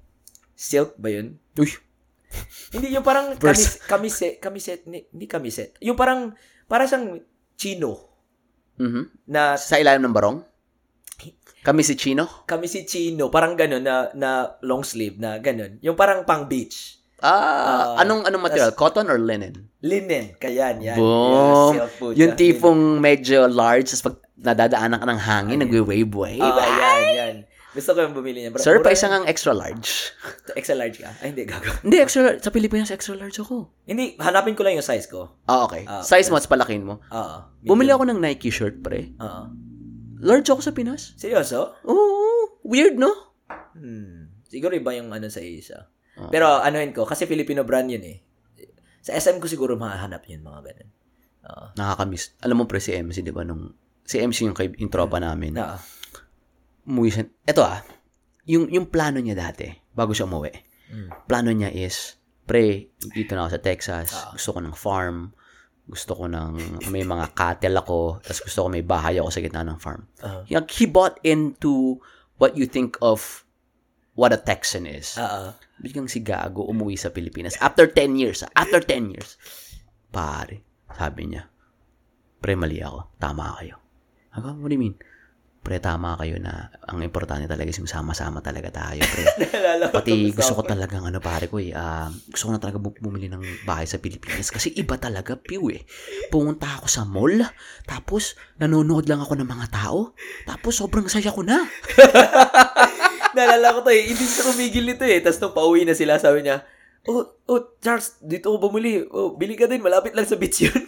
silk ba yun? Uy! Hindi, yung parang, kamiset. Yung parang siyang chino. Mm-hmm. Na, sa ilalim ng barong? Kami si Chino. Parang ganun na long sleeve na ganun. Yung parang pang beach. Anong material? Cotton or linen? Linen. Kaya yan. Boom. Yung tipong medyo large. Tapos pag nadadaanan ka ng hangin, nagwe-wave-wave. Yan. Gusto ko yung bumili niya. Sir, pa isang ang extra large. Extra large ka? Ay, hindi. Gago. Hindi, extra large. Sa Pilipinas, extra large ako. Hindi. Hanapin ko lang yung size ko. Okay. Size mo, palakihin mo. Bumili ako ng Nike shirt, pre. Large ako sa Pinas. Seryoso? Oo. Weird, no? Siguro iba yung sa isa. Pero anuhin ko, kasi Filipino brand yun eh. Sa SM ko siguro mahahanap yun, mga ganun. Nakakamiss. Alam mo pre, si MC, di ba? Si MC yung tropa namin. Eto yung plano niya dati, bago siya umuwi. Plano niya is, pre, dito na ako sa Texas, gusto ko ng farm. Gusto ko ng, may mga cattle ako, tapos gusto ko may bahay ako sa gitna ng farm. Like, he bought into what you think of what a Texan is. Biglang si Gago umuwi sa Pilipinas. After 10 years. Pare, sabi niya, pre, mali ako. Tama kayo. What do you mean? Pre, tama kayo na ang importante talaga is yung sama-sama talaga tayo, pre. Pati gusto ko talagang pare ko gusto ko na talaga bumili ng bahay sa Pilipinas kasi iba talaga piw eh. Pumunta ako sa mall, tapos nanonood lang ako ng mga tao, tapos sobrang saya ko na. Nalala ko to eh, hindi siya kumigil nito eh. Tapos nung pauwi na sila, sabi niya, Charles, dito ko bumili. Bili ka din, malapit lang sa beach yun.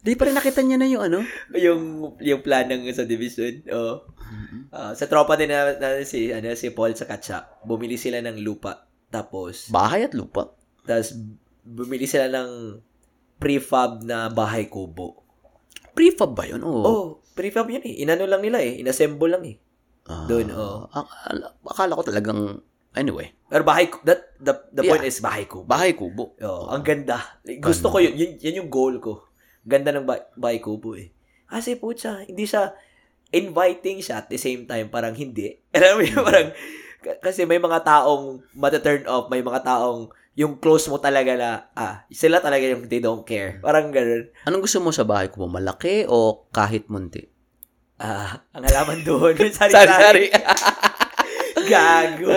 Di pa rin nakita niya na yung yung plan ng sa division. Sa tropa din na si Paul sa Katsa. Bumili sila ng lupa. Tapos bahay at lupa. Tapos bumili sila ng prefab na bahay kubo. Prefab ba yun? Oo, prefab yun eh. Inano lang nila eh. Inassemble lang eh. Doon Akala ko talagang anyway. Pero bahay the point is bahay kubo. Bahay kubo. Ang ganda. Gusto ko yun. Yan yung goal ko. Ganda ng bahay kubo eh. Kasi putya, hindi siya inviting siya at the same time, parang hindi. Alam mo yun, parang Kasi may mga taong mata-turn off, may mga taong yung close mo talaga na, sila talaga yung they don't care. Parang ganun. Anong gusto mo sa bahay ko? Malaki o kahit munti? Ang halaman doon. Sari-sari. Gago.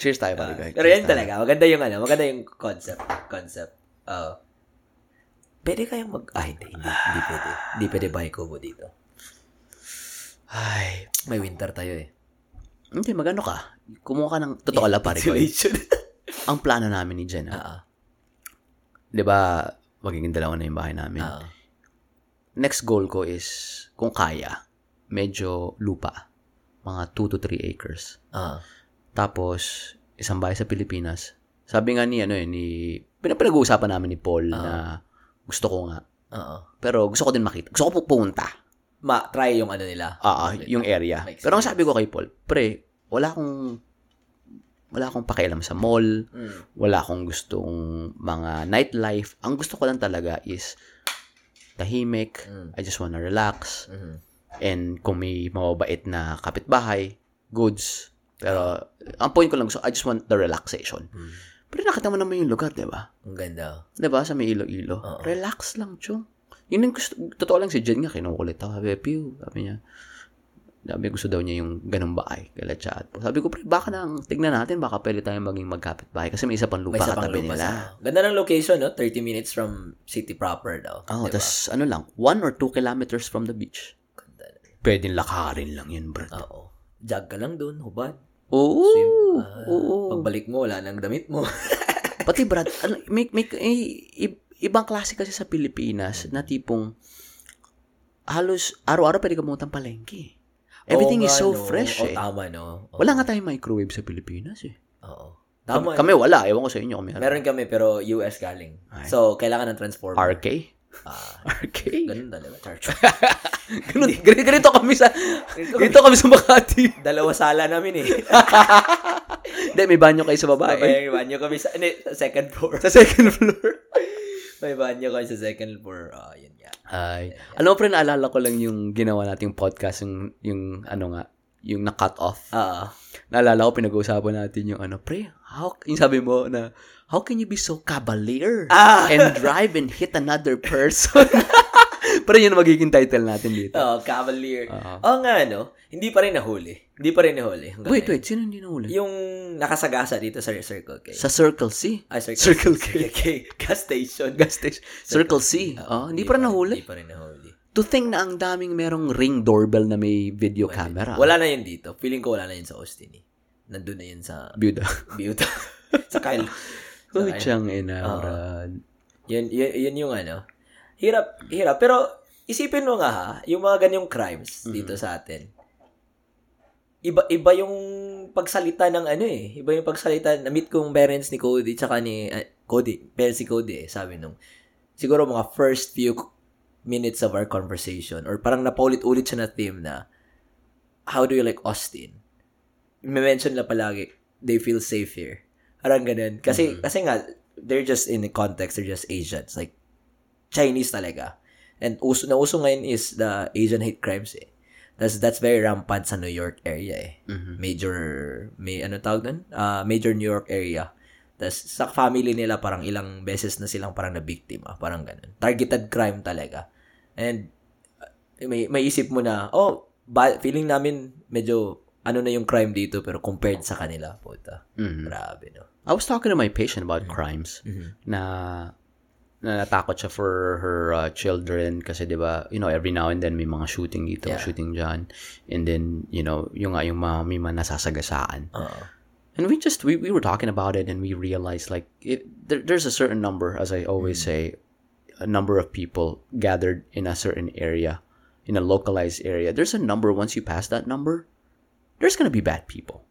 Cheers tayo, pari. Pero yan talaga. Maganda yung concept. Pwede kayong hindi pwede. Hindi pwede bahay ko mo dito. Ay, may winter tayo eh. Hindi, magano ka? Kumuha ka ng totoo lang, pare ko. Ang plano namin ni Jen, diba, magiging dalawa na yung bahay namin. Next goal ko is, kung kaya, medyo lupa. Mga 2 to 3 acres. Tapos, isang bahay sa Pilipinas. Sabi nga pinag-uusapan namin ni Paul na gusto ko nga. Pero gusto ko din makita. Gusto ko pupunta. Try yung nila. Yung area. Pero ang sabi ko kay Paul, pre, wala akong pakialam sa mall, wala akong gustong mga nightlife. Ang gusto ko lang talaga is tahimik, I just wanna relax, and kung may mababait na kapitbahay, goods. Pero, ang point ko lang gusto, I just want the relaxation. Pero nakita mo naman yung lugar, diba? Ang ganda. Diba? Sa may Ilo-Ilo. Relax lang, chong. Yun ang gusto, totoo lang si Jen nga, kinukulit ako, sabi niya, gusto daw niya yung ganun bahay, kala chat. Sabi ko, pre, tignan natin, baka pwede tayong maging magkapit bahay, kasi may isa pang lupa katabi nila. Ganda ng location, no? 30 minutes from city proper daw. Diba? Tas 1 or 2 kilometers from the beach. Ganda. Pwedeng lakarin lang yun, bro. Jag ka lang dun, hubad. Oo. Pagbalik mo, wala nang damit mo. Pati, brad, ibang klase kasi sa Pilipinas na tipong halos araw-araw pwede ka pumuntang palengke. Everything is so fresh eh. Tama, no? Wala nga tayong microwave sa Pilipinas eh. Oo. Tama. Kami wala. Ewan ko sa inyo. Meron kami pero US galing. Ay. So, kailangan ng transformer. RK? RK? Ganun talaga. Ganito kami sa Makati. Dalawa sala namin eh. Hindi, may banyo kayo sa baba. May banyo kami sa second floor. Sa second floor. May banyo kayo sa second floor. Yun nga. Ay. Alam mo, pre, naalala ko lang yung ginawa nating podcast, yung na-cut off. Naalala ko, pinag-uusapan natin yung pre, yung sabi mo na, how can you be so cavalier and drive and hit another person? Pero yun magiging title natin dito. Cavalier. Nga, no? Hindi pa rin nahuli. Wait. Sino hindi nahuli? Yung nakasagasa dito sa Circle K. Sa Circle C? Circle K. Gas station. Circle C. Hindi pa rin nahuli. To think na ang daming merong ring doorbell na may video camera. Wala na yun dito. Feeling ko wala na yun sa Austin eh. Nandun na yun sa... Beauta. Sa Kyle. Kuchang inaran. Yun yung Hirap. Pero isipin mo nga yung mga ganyang crimes dito sa atin. Iba yung pagsalita ng Iba yung pagsalita. Na-meet kong parents ni Cody tsaka ni Cody. Parents ni Cody sabi nung siguro mga first few minutes of our conversation or parang napaulit-ulit siya na theme na how do you like Austin? Mention na palagi they feel safe here. Parang ganun. Kasi nga they're just in the context. They're just Asians. Like Chinese talaga. And nauso ngayon is the Asian hate crimes eh. That's very rampant sa New York area eh. Mm-hmm. Major New York area. Tapos sa family nila parang ilang beses na silang parang nabiktima. Parang ganun. Targeted crime talaga. And may isip mo na, feeling namin medyo na yung crime dito pero compared sa kanila. Puta. Mm-hmm. Grabe no. I was talking to my patient about crimes na natakot siya for her children kasi 'di ba every now and then may mga shooting dito shooting diyan and then yung mami man nasasagasaan and we were talking about it and we realized like there's a certain number as I always say a number of people gathered in a certain area in a localized area there's a number once you pass that number there's gonna be bad people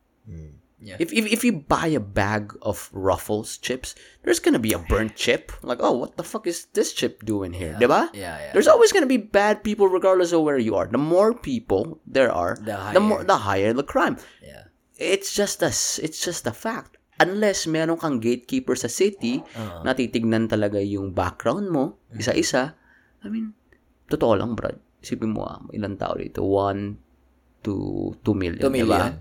Yeah. If you buy a bag of Ruffles chips, there's gonna be a burnt chip. Like, what the fuck is this chip doing here? Diba? Yeah. There's always gonna be bad people regardless of where you are. The more people there are, the higher the crime. Yeah. It's just a fact. Unless meron kang gatekeeper sa city, na titignan talaga yung background mo, isa-isa. I mean, totoo lang, brad. Isipin mo, ilang tao dito? 1 to 2 million. 2 million.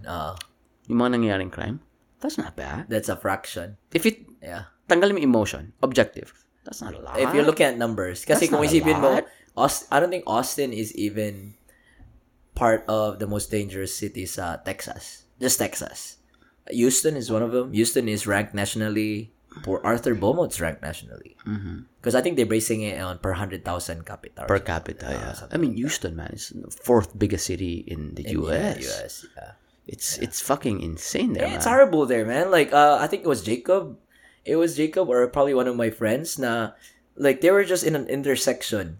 yung mga nangyayaring crime, that's not bad. That's a fraction. If it, yeah. Tanggal mo emotion, objective, that's not a lot. If you're looking at numbers, kasi kung isipin mo, I don't think Austin is even part of the most dangerous cities sa Texas. Just Texas. Houston is one of them. Houston is ranked nationally. Poor Arthur Beaumont's ranked nationally. Because I think they're basing it on per 100,000 capita. Per capita, yeah. I mean, Houston, man, is the fourth biggest city in the U.S. Yeah. It's fucking insane there, man. It's horrible there, man. Like, I think it was Jacob. It was Jacob or probably one of my friends na, like, they were just in an intersection.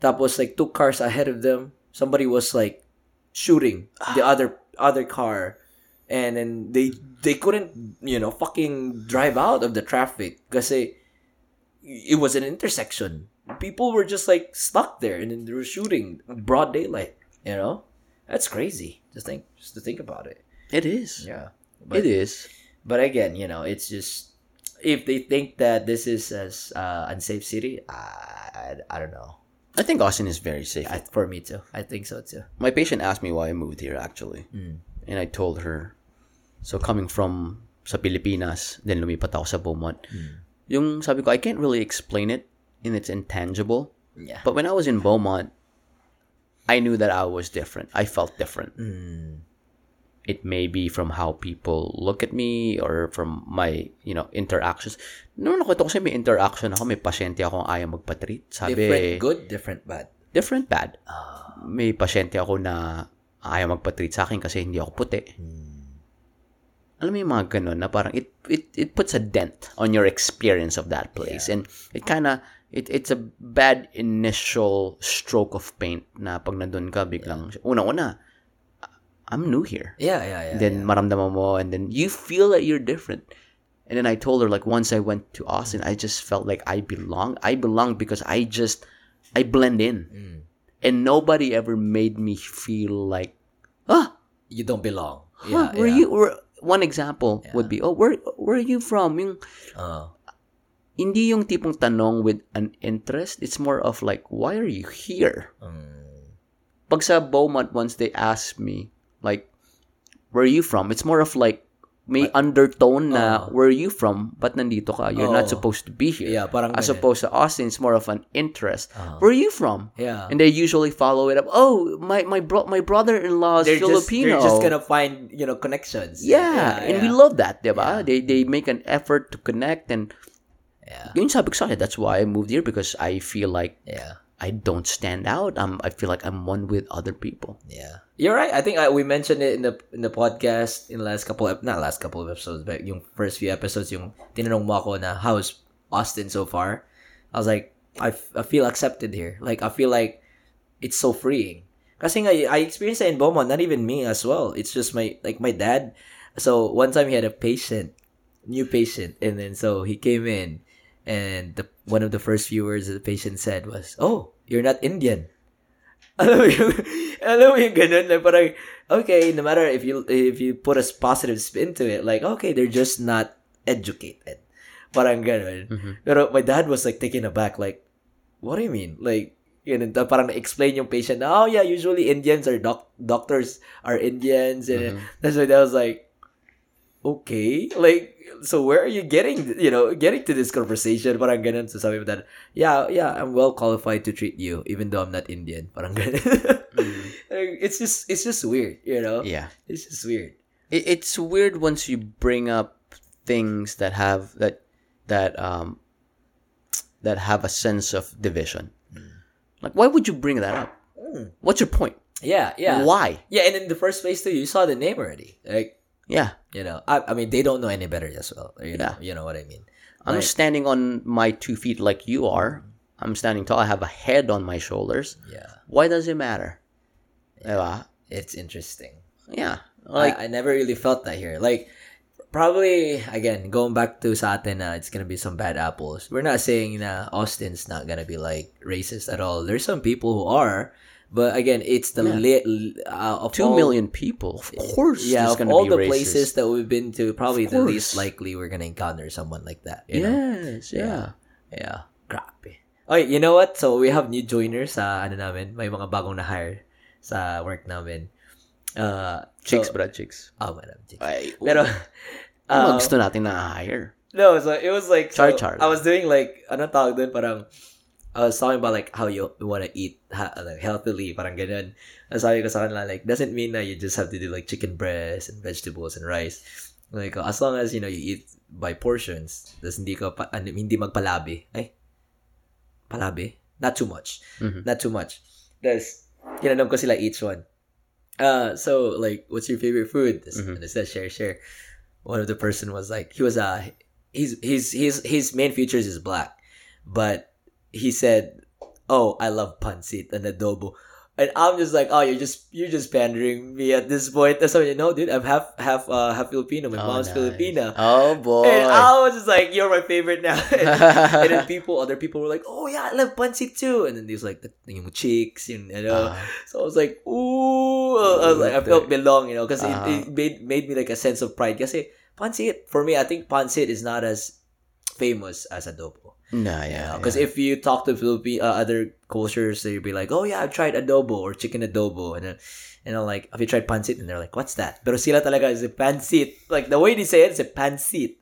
Tapos, like, two cars ahead of them. Somebody was, like, shooting the other car. And then they couldn't, you know, fucking drive out of the traffic kasi it was an intersection. People were just like stuck there, and then they were shooting broad daylight. You know, that's crazy. Just to think about it. It is. Yeah, but, it is. But again, you know, it's just if they think that this is as unsafe city, I don't know. I think Austin is very safe. For me too. I think so too. My patient asked me why I moved here actually, and I told her. So, coming from sa Pilipinas, then lumipat ako sa Beaumont. Yung sabi ko, I can't really explain it in its intangible. Yeah. But when I was in Beaumont, I knew that I was different. I felt different. It may be from how people look at me or from my, you know, interactions. Noon ako ito kasi may interaction ako, may pasyente akong ayaw magpatreat. Sabi, different good, different bad. Different bad. May pasyente ako na ayaw magpatreat sa akin kasi hindi ako puti. Alam mo yung mga ganun na parang it puts a dent on your experience of that place. Yeah. And it kinda, it's a bad initial stroke of paint na pag nandun ka, biglang, unang-una, I'm new here. Yeah. Then maramdaman mo, and then you feel that you're different. And then I told her, like, once I went to Austin, I just felt like I belong. I belong because I blend in. And nobody ever made me feel like, you don't belong. Yeah, were you, one example would be, where are you from? Yung, hindi yung tipong tanong with an interest. It's more of like, why are you here? Pag sa Beaumont, once they asked me, like, where are you from? It's more of like, may undertone na, where are you from? But nandito ka? You're not supposed to be here. Yeah, parang as opposed to Austin, it's more of an interest. Where are you from? Yeah. And they usually follow it up. Oh, my brother-in-law is Filipino. They're just gonna find, you know, connections. Yeah. And we love that, diba? Yeah. They make an effort to connect, and yun sabi ko, that's why I moved here, because I feel like I don't stand out. I feel like I'm one with other people. Yeah, you're right. I think we mentioned it in the podcast in the last couple of episodes, but yung first few episodes, yung tinanong mo ako na how's Austin so far. I was like, I feel accepted here. Like I feel like it's so freeing. Kasi nga, I experienced it in Beaumont. Not even me as well. It's just my dad. So one time he had a new patient, and then so he came in. And one of the first viewers that the patient said was, "Oh, you're not Indian." Alam mo yung ganun, like, parang, okay, no matter if you put a positive spin to it, like, okay, they're just not educated. Parang ganun. Pero my dad was like taken aback, like, what do you mean? Like, yun, parang explain yung patient, oh yeah, usually Indians are doctors are Indians. And that's why I was like, okay, like, so where are you getting to this conversation? Parang ganun. So sabi mo that, yeah, I'm well qualified to treat you, even though I'm not Indian. Parang ganun. It's just weird, you know? Yeah. It's just weird. It's weird once you bring up things that have, that have a sense of division. Like, why would you bring that up? What's your point? Yeah. Why? Yeah, and in the first place too, you saw the name already. Like, yeah, you know, I mean, they don't know any better as well. You know what I mean. I'm standing on my 2 feet like you are. I'm standing tall. I have a head on my shoulders. Yeah. Why does it matter? Yeah. It's interesting. Yeah. Like, I never really felt that here. Like, probably again going back to sa atin na it's gonna be some bad apples. We're not saying na Austin's not gonna be like racist at all. There's some people who are. But again, it's the of 2 million people. Of course, there's gonna be racist. Of all the places that we've been to, probably the least likely we're gonna encounter someone like that. You know? Grabe. Okay, you know what? So we have new joiners. May mga bagong na hire sa work namin. Chicks, so, bro, chicks. Oh, madam, chicks. Ay, pero, gusto natin na-hire. No, so it was like, so char. I was doing like, anong tawag doon, parang, I was talking about like how you want to eat like healthily, parang ganun. And sabi ko sa kanila, like, doesn't mean that you just have to do like chicken breast and vegetables and rice. Like, as long as, you know, you eat by portions, tas hindi magpalabi. Ay, palabi? Not too much. Mm-hmm. Not too much. Tas, kinanong ko sila each one. So, like, what's your favorite food? And it says, share. One of the person was like, he was his main features is black, but he said, "Oh, I love pancit and adobo," and I'm just like, "Oh, you're just pandering me at this point." That's how you know, dude. I'm half Filipino. My mom's nice. Filipina. Oh boy! And I was just like, "You're my favorite now." And then other people were like, "Oh yeah, I love pancit too." And then there's like the chicks, you know. So I was like, "Ooh," I was like, I felt belong, you know, because it made me like a sense of pride. Because pancit, for me, I think pancit is not as famous as adobo. No, yeah. Because if you talk to Philippine other cultures, they'll be like, "Oh yeah, I've tried adobo or chicken adobo," and I'm like, "Have you tried pancit?" And they're like, "What's that?" Pero sila talaga is a pancit. Like the way they say it is a pancit.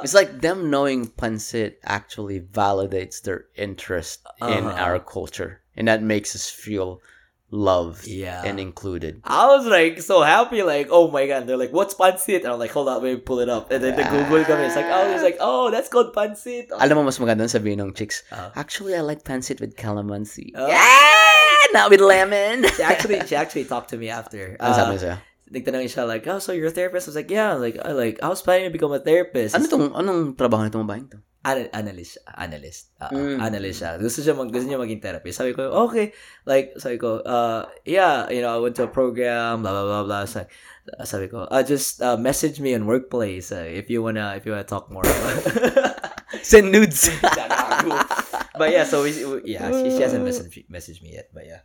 It's like them knowing pancit actually validates their interest in our culture, and that makes us feel loved and included. I was like so happy, like, "Oh my god," and they're like, "What's pancit?" And I'm like, "Hold on, let me pull it up." And then the Google comes, it's like, "Oh, that's called pancit." Oh. Alam mo, mas maganda sabihin ng chicks, "Actually, I like pancit with calamansi." Yeah, not with lemon. She actually talked to me after. Nagtanong siya like, "Oh, so you're a therapist?" I was like, "Yeah." I was planning to become a therapist. Anong trabaho nito mo ba ito? Analyst. Analyst siya. Gusto niya maging therapist. Sabi ko, "Okay." Like, sabi ko, "Yeah, you know, I went to a program, blah, blah, blah, blah." Sabi ko, "Just message me on Workplace if you wanna talk more." Send nudes. But yeah, so she hasn't messaged me yet, but yeah.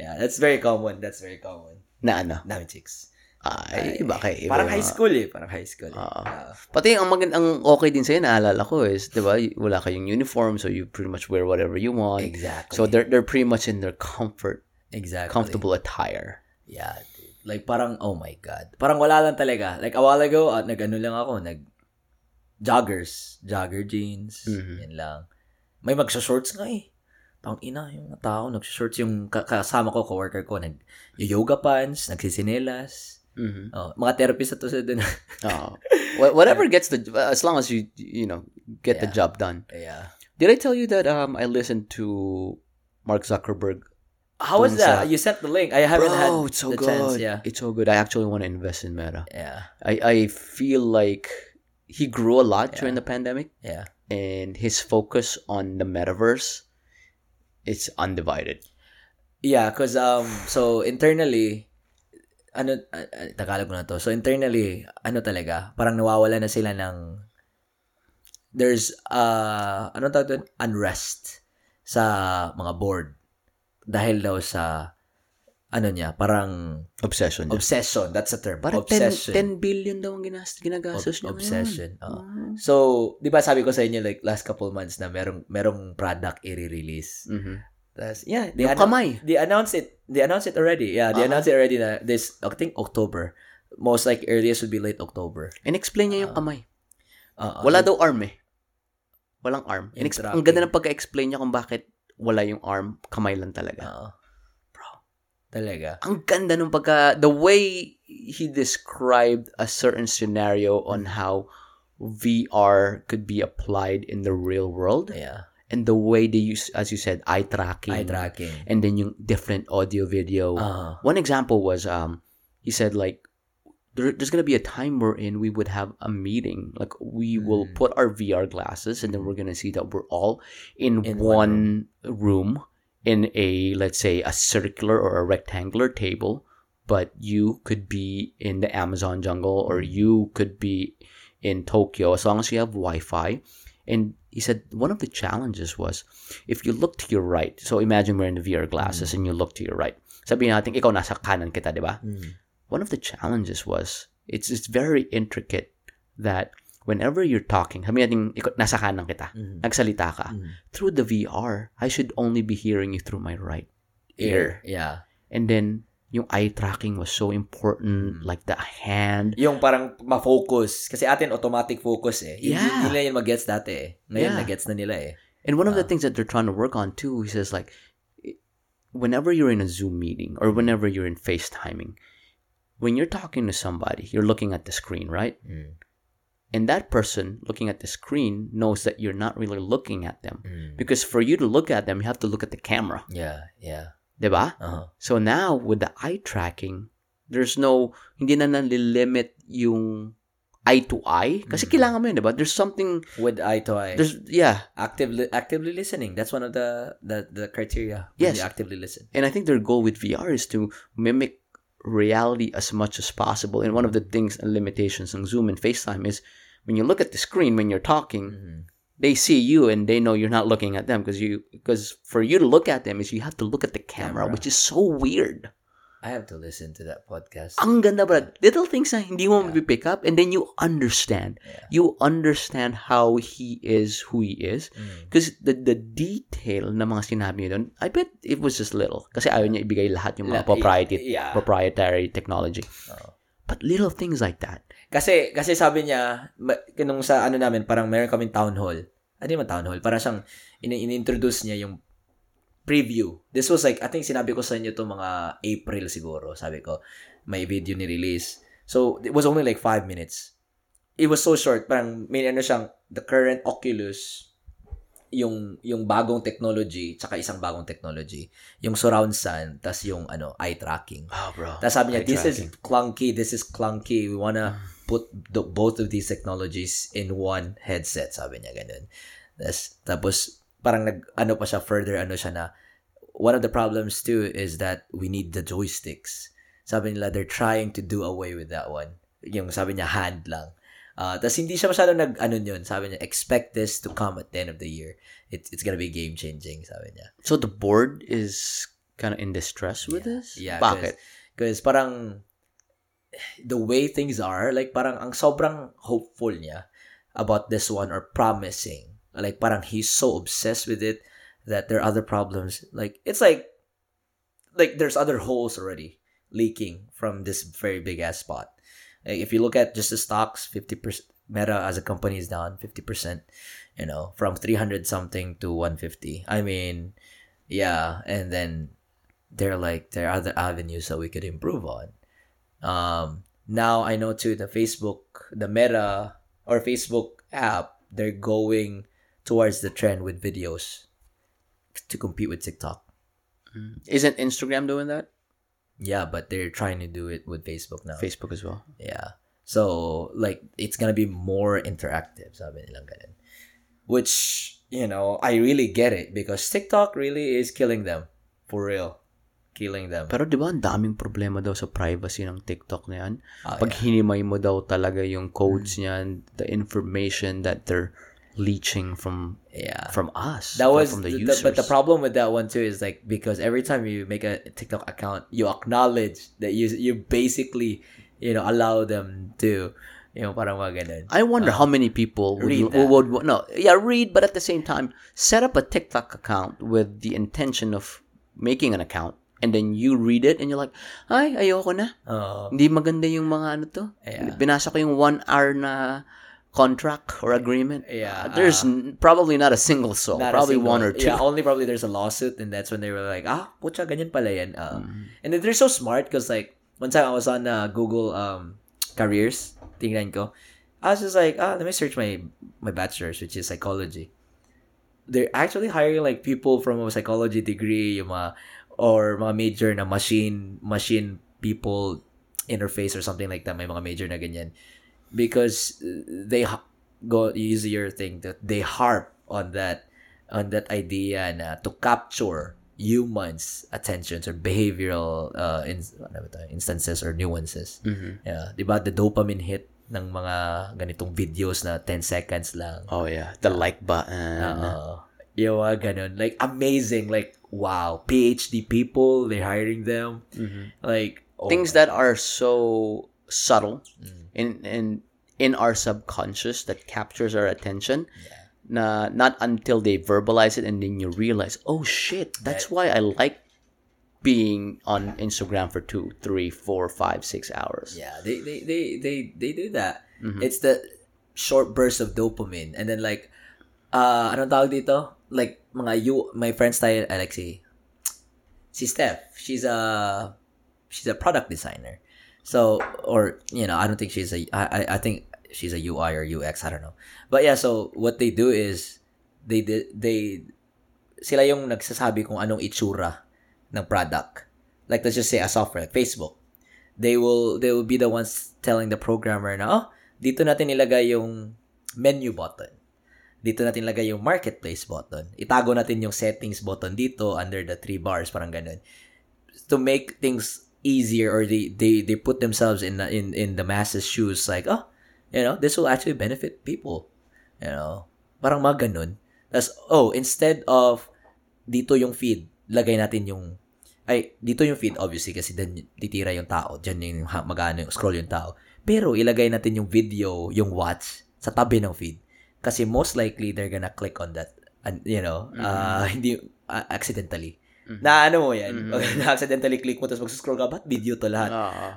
Yeah, that's very common. Na ano? Namin chicks. Ay, iba kay iba. Parang high school . Pati ang okay din sa'yo, naalala ko is, di ba, wala kayong uniform, so you pretty much wear whatever you want. Exactly. So they're pretty much in their comfort. Exactly. Comfortable attire. Yeah, dude. Like parang, oh my God. Parang wala lang talaga. Like a while ago, nag-ano lang ako, nag-joggers. Jogger jeans. Mm-hmm. Yan lang. May magsa-shorts nga eh. Tangina yung tao, nag-shorts yung kasama ko, coworker ko, nag-yoga pants, nagsisinelas. Mm-hmm. Oh, mga therapist na to sa din. Oh. Whatever gets the as long as you know get the job done. Yeah. Did I tell you that I listened to Mark Zuckerberg? How was that? You sent the link. I haven't had it's so the good. Chance. Yeah. It's so good. I actually want to invest in Meta. Yeah. I feel like he grew a lot during the pandemic. Yeah. And his focus on the metaverse, it's undivided. Yeah, cuz so internally Tagalog na to. So internally, talaga, parang nawawala na sila ng there's unrest sa mga board dahil daw sa niya, parang obsession. Niya. Obsession, that's the term. Parang obsession. 10 billion daw ang ginagastos niya. Obsession. So, 'di ba sabi ko sa inyo like last couple months na merong product i-release. Mhm. That's, they announced it already. Yeah, they announced it already na this, I think, October. Most like earliest would be late October. And explain niya yung kamay. Wala daw arm eh. Walang arm. Ang ganda ng pagka-explain niya kung bakit wala yung arm, kamay lang talaga. Bro, talaga. Ang ganda nung the way he described a certain scenario on how VR could be applied in the real world. Yeah. And the way they use, as you said, eye tracking, and then yung different audio, video. One example was, he said like, there's gonna be a time wherein we would have a meeting, like we will put our VR glasses, and then we're gonna see that we're all in one room in a, let's say, a circular or a rectangular table, but you could be in the Amazon jungle or you could be in Tokyo as long as you have Wi-Fi. And he said one of the challenges was if you look to your right, so imagine wearing the VR glasses and you look to your right. Sabihin natin, ikaw nasa kanan kita, di ba? One of the challenges was it's very intricate that whenever you're talking, sabihin natin, ikaw nasa kanan kita, nagsalita ka, through the VR, I should only be hearing you through my right ear. Yeah. And then yung eye tracking was so important, like the hand. Yung parang ma-focus. Kasi atin, automatic focus eh. Hindi nila yun mag-gets dati eh. Ngayon, na-gets na nila eh. And one of the things that they're trying to work on too, he says like, whenever you're in a Zoom meeting or whenever you're in FaceTiming, when you're talking to somebody, you're looking at the screen, right? Mm. And that person looking at the screen knows that you're not really looking at them. Mm. Because for you to look at them, you have to look at the camera. Yeah. Diba? Uh-huh. So now, with the eye tracking, there's no, hindi na nalilimit yung eye-to-eye. Kasi kailangan mo yun, diba? There's something. With eye-to-eye. Yeah. Actively listening. That's one of the criteria. Yes. You actively listen. And I think their goal with VR is to mimic reality as much as possible. And one of the things and limitations ng Zoom and FaceTime is when you look at the screen when you're talking, they see you and they know you're not looking at them because for you to look at them is you have to look at the camera, which is so weird. I have to listen to that podcast. Ang ganda ba? Little things na hindi mo mapipick up and then you understand. Yeah. You understand how he is who he is because the detail na mga sinabi niya doon, I bet it was just little kasi ayaw niya ibigay lahat yung mga proprietary technology. Oh. But little things like that. Kasi sabi niya, nung sa ano namin, parang meron kaming town hall. Ano yung town hall? Parang siyang in-introduce niya yung preview. This was like, I think sinabi ko sa inyo to mga April siguro. Sabi ko, may video ni-release. So, it was only like 5 minutes. It was so short. Parang may ano siyang, the current Oculus, yung bagong technology, tsaka isang bagong technology. Yung surround sound, tas yung ano, eye tracking. Oh, bro. Tas sabi niya, this is clunky. We wanna put both of these technologies in one headset. Sabi niya, ganun. Tapos, parang further, one of the problems too is that we need the joysticks. Sabi nila, they're trying to do away with that one. Yung sabi niya, hand lang. Tapos hindi siya masyado yun. Sabi niya, expect this to come at the end of the year. It's gonna be game-changing, sabi niya. So the board is kind of in distress with this? Yeah. Bakit? Because parang the way things are, like parang ang sobrang hopeful niya about this one or promising. Like parang he's so obsessed with it that there are other problems. Like, it's like there's other holes already leaking from this very big-ass spot. If you look at just the stocks, 50%, Meta as a company is down 50%, you know, from 300 something to 150. I mean, yeah, and then they're like, there are other avenues that we could improve on. Now I know too, the Meta or Facebook app, they're going towards the trend with videos to compete with TikTok. Isn't Instagram doing that? Yeah, but they're trying to do it with Facebook now. Facebook as well. Yeah. So, like, it's going to be more interactive. Sabi nilang ganun. Which, you know, I really get it because TikTok really is killing them. For real. Killing them. Pero di ba ang daming problema daw sa privacy ng TikTok na yan? Pag hinimay mo daw talaga yung codes niyan, the information that they're leeching from us, from the users. But the problem with that one too is like because every time you make a TikTok account, you acknowledge that you basically, you know, allow them to, you know, parang mga ganun. I wonder how many people would read, but at the same time, set up a TikTok account with the intention of making an account. And then you read it and you're like, ay, ayoko na. Hindi maganda yung mga ano to. Yeah. Binasa ko yung 1 hour na contract or agreement. Yeah, there's probably not a single soul. Probably one or two. Yeah, only probably there's a lawsuit, and that's when they were like, pucha, ganyan pala yan. And then they're so smart because like one time I was on Google careers, tingnan ko. I was just like, let me search my bachelor's, which is psychology. They're actually hiring like people from a psychology degree, or mga major na machine people interface or something like that. May mga major na ganyan. Because they go use your thing that they harp on that idea na to capture humans' attentions or behavioral instances or nuances. Mm-hmm. Yeah, diba the dopamine hit ng mga ganitong videos na 10 seconds lang. Oh yeah, the like button. Yung mga ganun. Like amazing, like wow, PhD people, they're hiring them. Mm-hmm. Like things that are so subtle in our subconscious that captures our attention na not until they verbalize it and then you realize, oh shit, that's why I like being on Instagram for 2, 3, 4, 5, 6 hours. Yeah, they do that. Mm-hmm. It's the short burst of dopamine, and then like, anong tawag dito? Like my friends tayo, like si Steph, she's a product designer. So, or you know, I don't think she's I think she's a UI or UX, I don't know. But yeah, so what they do is they sila yung nagsasabi kung anong itsura ng product. Like, let's just say a software like Facebook. They will be the ones telling the programmer na, oh, dito natin nilagay yung menu button. Dito natin nilagay yung marketplace button. Itago natin yung settings button dito under the 3 bars, parang ganun. To make things easier, or they put themselves in the masses' shoes, like, oh, you know, this will actually benefit people. You know, parang mga ganun. Tapos, oh, instead of dito yung feed, lagay natin dito yung feed, obviously, kasi dyan titira yung tao, dyan yung mag-ano, scroll yung tao. Pero, ilagay natin yung video, yung watch, sa tabi ng feed. Kasi most likely, they're gonna click on that, and, you know, accidentally. Mm-hmm. Na ano mo yan, na-accidentally click mo, tapos mag-scroll ka, ba't video to lahat?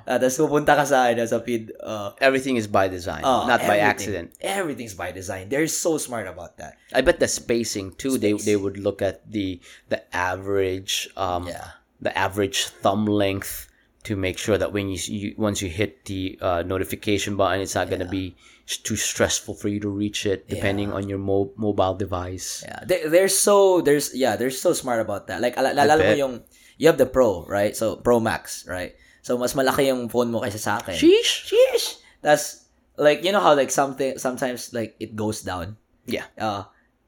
Tapos pupunta ka sa feed. Everything is by design, not by accident. Everything's by design. They're so smart about that. I bet the spacing too, they would look at the average, the average thumb length to make sure that when once you hit the notification button, it's not going to be too stressful for you to reach it, depending on your mobile device. Yeah, they're so smart about that. Like, lalo mo yung, you have the Pro, right? So Pro Max, right? So mas malaki yung phone mo kaysa sa akin. Sheesh. That's like, you know how like sometimes like it goes down. Yeah.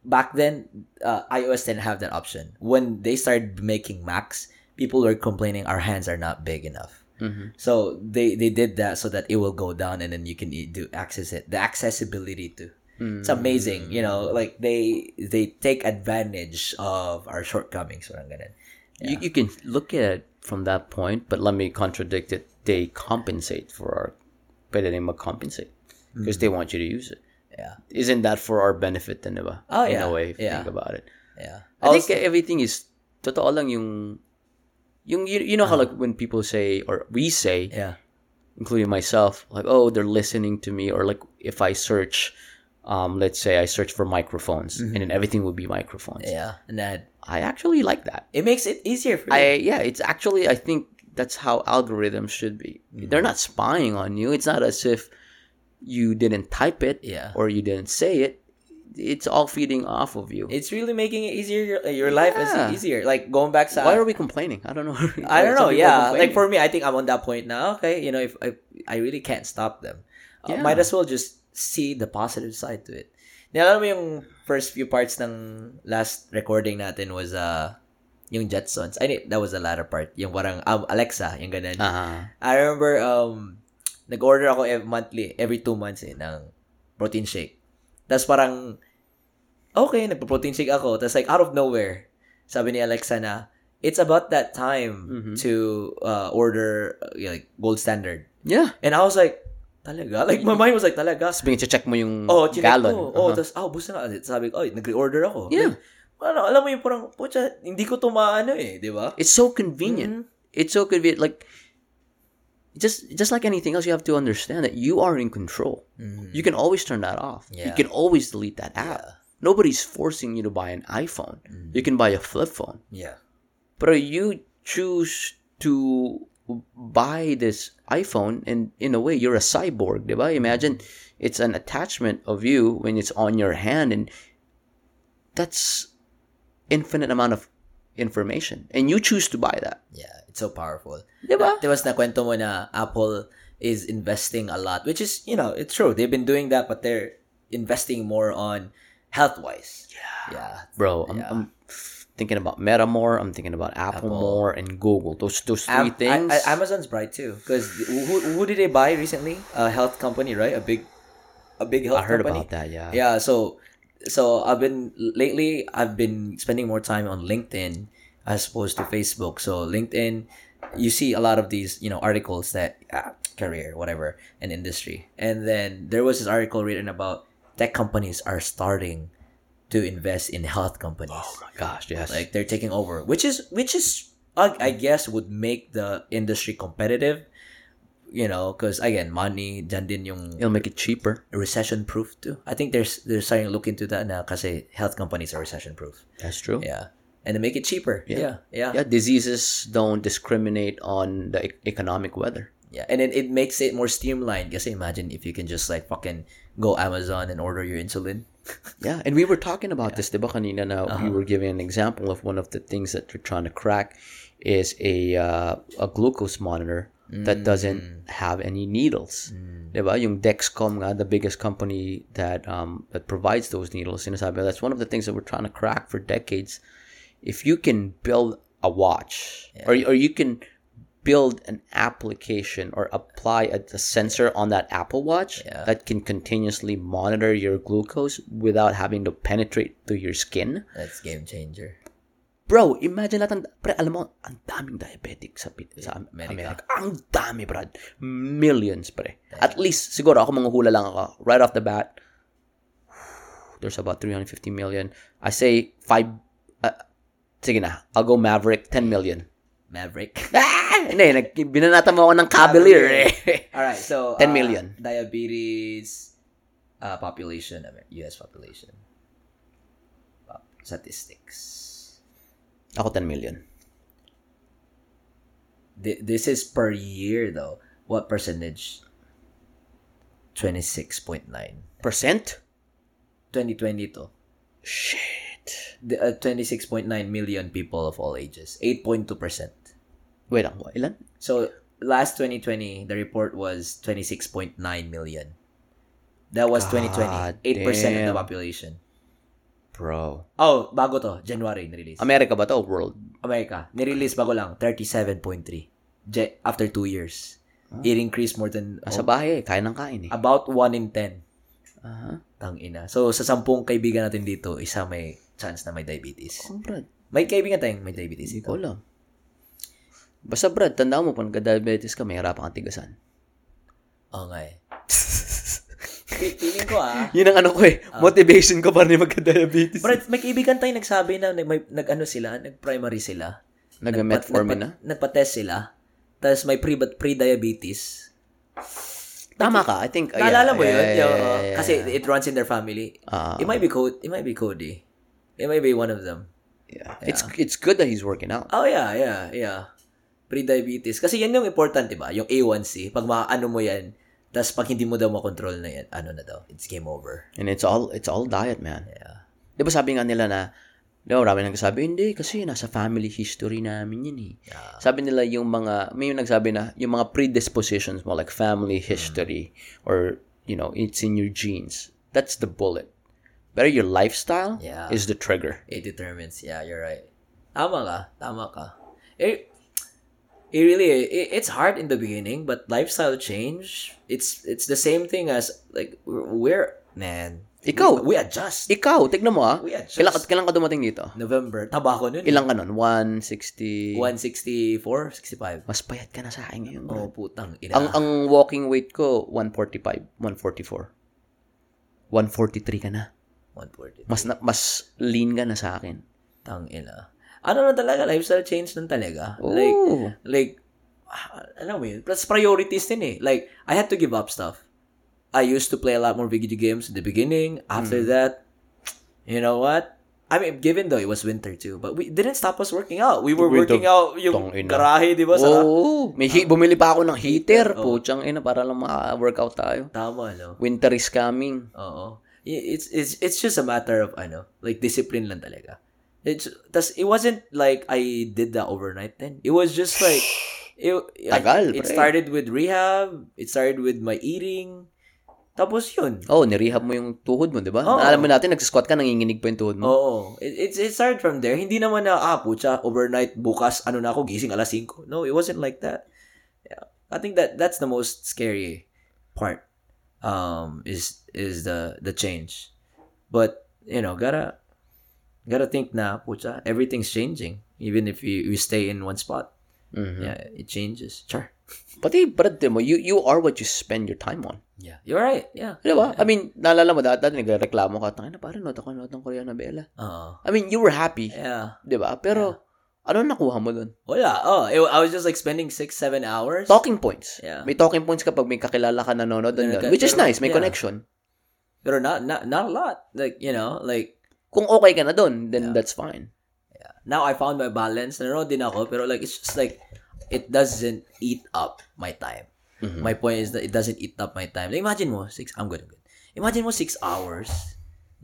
Back then, iOS didn't have that option. When they started making Macs, people were complaining our hands are not big enough. Mm-hmm. So they did that so that it will go down, and then you can do access it. The accessibility too. Mm-hmm. It's amazing, you know, like they take advantage of our shortcomings. You can look at it from that point, but let me contradict it. They compensate for our, pwede nang mag-compensate because they want you to use it. Yeah. Isn't that for our benefit then, diba? Oh, in a way, if you think about it. Yeah. I think everything is totoo lang yung you know how like when people say, or we say, including myself, like, oh, they're listening to me, or like if I search, let's say I search for microphones, and then everything would be microphones. Yeah, and that I actually like that. It makes it easier for you. It's actually, I think that's how algorithms should be. Mm-hmm. They're not spying on you. It's not as if you didn't type it or you didn't say it. It's all feeding off of you. It's really making it easier. Your life is easier. Like, going back to... Why are we complaining? I don't know. I don't know, Like, for me, I think I'm on that point now. Okay, you know, if I really can't stop them. Might as well just see the positive side to it. Alam mo yung first few parts ng last recording natin was yung Jetsons. That was the latter part. Yung parang Alexa, yung ganun. Uh-huh. I remember nag-order ako every 2 months ng protein shake. Tapos parang... Okay, nagpo-protein shake ako. That's like, out of nowhere, sabi ni Alexa na, it's about that time to order, like, Gold Standard. Yeah. And I was like, talaga? Like, my mind was like, talaga? Sabi nga, check mo yung gallon. Tapos, bus na nga. Sabi ko, nag-reorder ako. Yeah. Ano, alam mo yung parang, pocha, hindi ko to maano eh, di ba? It's so convenient. Mm-hmm. It's so convenient. Like, just like anything else, you have to understand that you are in control. Mm-hmm. You can always turn that off. Yeah. You can always delete that app. Yeah. Nobody's forcing you to buy an iPhone. Mm. You can buy a flip phone. Yeah. But you choose to buy this iPhone, and in a way, you're a cyborg, diba? Imagine it's an attachment of you when it's on your hand, and that's infinite amount of information. And you choose to buy that. Yeah, it's so powerful. Diba? There was na kwento mo na Apple is investing a lot, which is, you know, it's true. They've been doing that, but they're investing more on health-wise. Bro, I'm thinking about Meta more. I'm thinking about Apple more, and Google. Those three things. Amazon's bright too, because who did they buy recently? A health company, right? A big health company. I heard about that. Yeah. Yeah. So I've been spending more time on LinkedIn as opposed to Facebook. So LinkedIn, you see a lot of these, you know, articles that career, whatever, and industry. And then there was this article written about tech companies are starting to invest in health companies. Oh my gosh, yes. Like, they're taking over, which is I guess would make the industry competitive, you know, because again, money, dyan din yung... It'll make it cheaper. Recession-proof too. I think they're starting to look into that now kasi health companies are recession-proof. That's true. Yeah. And to make it cheaper. Yeah. Diseases don't discriminate on the economic weather. Yeah. And then it makes it more streamlined kasi imagine if you can just like fucking go Amazon and order your insulin. Yeah, and we were talking about this, diba kanina na we were giving an example of one of the things that we're trying to crack is a glucose monitor that doesn't have any needles. Diba? Yung Dexcom nga, the biggest company that that provides those needles. Sinasabi, that's one of the things that we're trying to crack for decades. If you can build a watch or you can build an application or apply a sensor on that Apple Watch that can continuously monitor your glucose without having to penetrate through your skin. That's game changer. Bro, imagine natin, pre, alam mo, ang daming diabetic sa America. Ang dami, brad. Millions, pre. At least, siguro ako manguhula lang ako. Right off the bat, there's about 350 million. I say 5, sige na, I'll go Maverick, 10 million. Maverick. Hindi, binanata mo ako ng Cavalier. Alright, so 10 million. Diabetes population, US population. Statistics. Ako 10 million. This is per year though. What percentage? 26.9%? 2020 to. Shit. 26.9 million people of all ages. 8.2%. Wait lang, ilan? So, last 2020, the report was 26.9 million. That was 2020. 8% of the population. Bro. Oh, bago to. January, nirelease. America ba to? World? America. Nirelease bago lang. 37.3. After 2 years. It increased more than... Sa bahay, kaya ng kain eh. About 1 in 10. Tangina. So, sa 10 kaibigan natin dito, isa may... chance na may diabetes. Oh, brad. May kaibigan tayong may diabetes dito. Hindi ko alam. Basta, brad, tandaan mo, pag nagka-diabetes ka, may harapan kang tigasan. Oo nga eh. Feeling ko Yun ang ano ko eh. Motivation ko para na magka-diabetes. Brad, may kaibigan tayong nagsabi na nag-primary sila. Nag-metformin na? Nagpa-test sila. Tapos may pre-diabetes. Tama ka, I think. Naalala mo yun? Kasi it runs in their family. It might be Cody. It may be one of them. Yeah. It's good that he's working out. Oh, yeah. Pre-diabetes. Kasi yan yung important, diba? Yung A1C. Pag ano mo yan, tas pag hindi mo daw makontrol na yan, ano na daw, it's game over. And it's all diet, man. Yeah. Diba sabi nga nila na, diba marami nagsabi, hindi, kasi nasa family history namin yun eh. Yeah. Sabi nila yung mga, may nagsabi na, yung mga predispositions mo, like family history, or, you know, it's in your genes. That's the bullet. But your lifestyle is the trigger. It determines. Yeah, you're right. Tama ka. It's hard in the beginning, but lifestyle change, it's the same thing as like we adjust. Ikaw, tignan mo ah. Kailan ka dumating dito? November. Taba ako noon. Ilang ka noon? 165. Mas payat ka na sa akin ngayon. Oh, putang ina. Ang walking weight ko 145, 144. 143 ka na. 143. Mas lean ka na sa akin. Tangina. Ano na talaga, lifestyle change nun talaga. Ooh. Like, alam mo yun, plus priorities din eh. Like, I had to give up stuff. I used to play a lot more video games at the beginning. After that, you know what? I mean, given though, it was winter too, but it didn't stop us working out. We were working out yung garahe, di ba? Oo. Bumili pa ako ng heater. Puchang ina, para lang ma-workout tayo. Tama, no? Winter is coming. Oo. It's just a matter of like discipline lang talaga. It wasn't like I did that overnight then. It was just like it started with rehab, it started with my eating. Tapos yun. Oh, ni-rehab mo yung tuhod mo, 'di ba? Alam mo natin nag-squat ka nanginginig pa yung tuhod mo. Oo. It started from there. Hindi naman na pucha overnight bukas na ako gising alas 5. No, it wasn't like that. Yeah. I think that's the most scary part. Is the change, but gotta think na pucha, everything's changing even if we stay in one spot. Yeah, it changes. Sure. But you are what you spend your time on. Yeah, you're right. Yeah, diba? Yeah. I mean, naalala mo dati nagreklamo ka, tangina, parang nota ko ng Korean novela. I mean, you were happy. Yeah, diba? Pero Ano nakuha mo dun? Wala. Oh, I was just like spending 6-7 hours. Talking points. Yeah. May talking points kapag may kakilala ka nanonood doon. Which is nice. May connection. Pero not a lot. Like, you know, like... Kung okay ka na dun, then that's fine. Yeah. Now, I found my balance. Nanonood din ako, pero like, it's just like, it doesn't eat up my time. Mm-hmm. My point is that it doesn't eat up my time. Like, imagine mo, I'm good. Imagine mo 6 hours.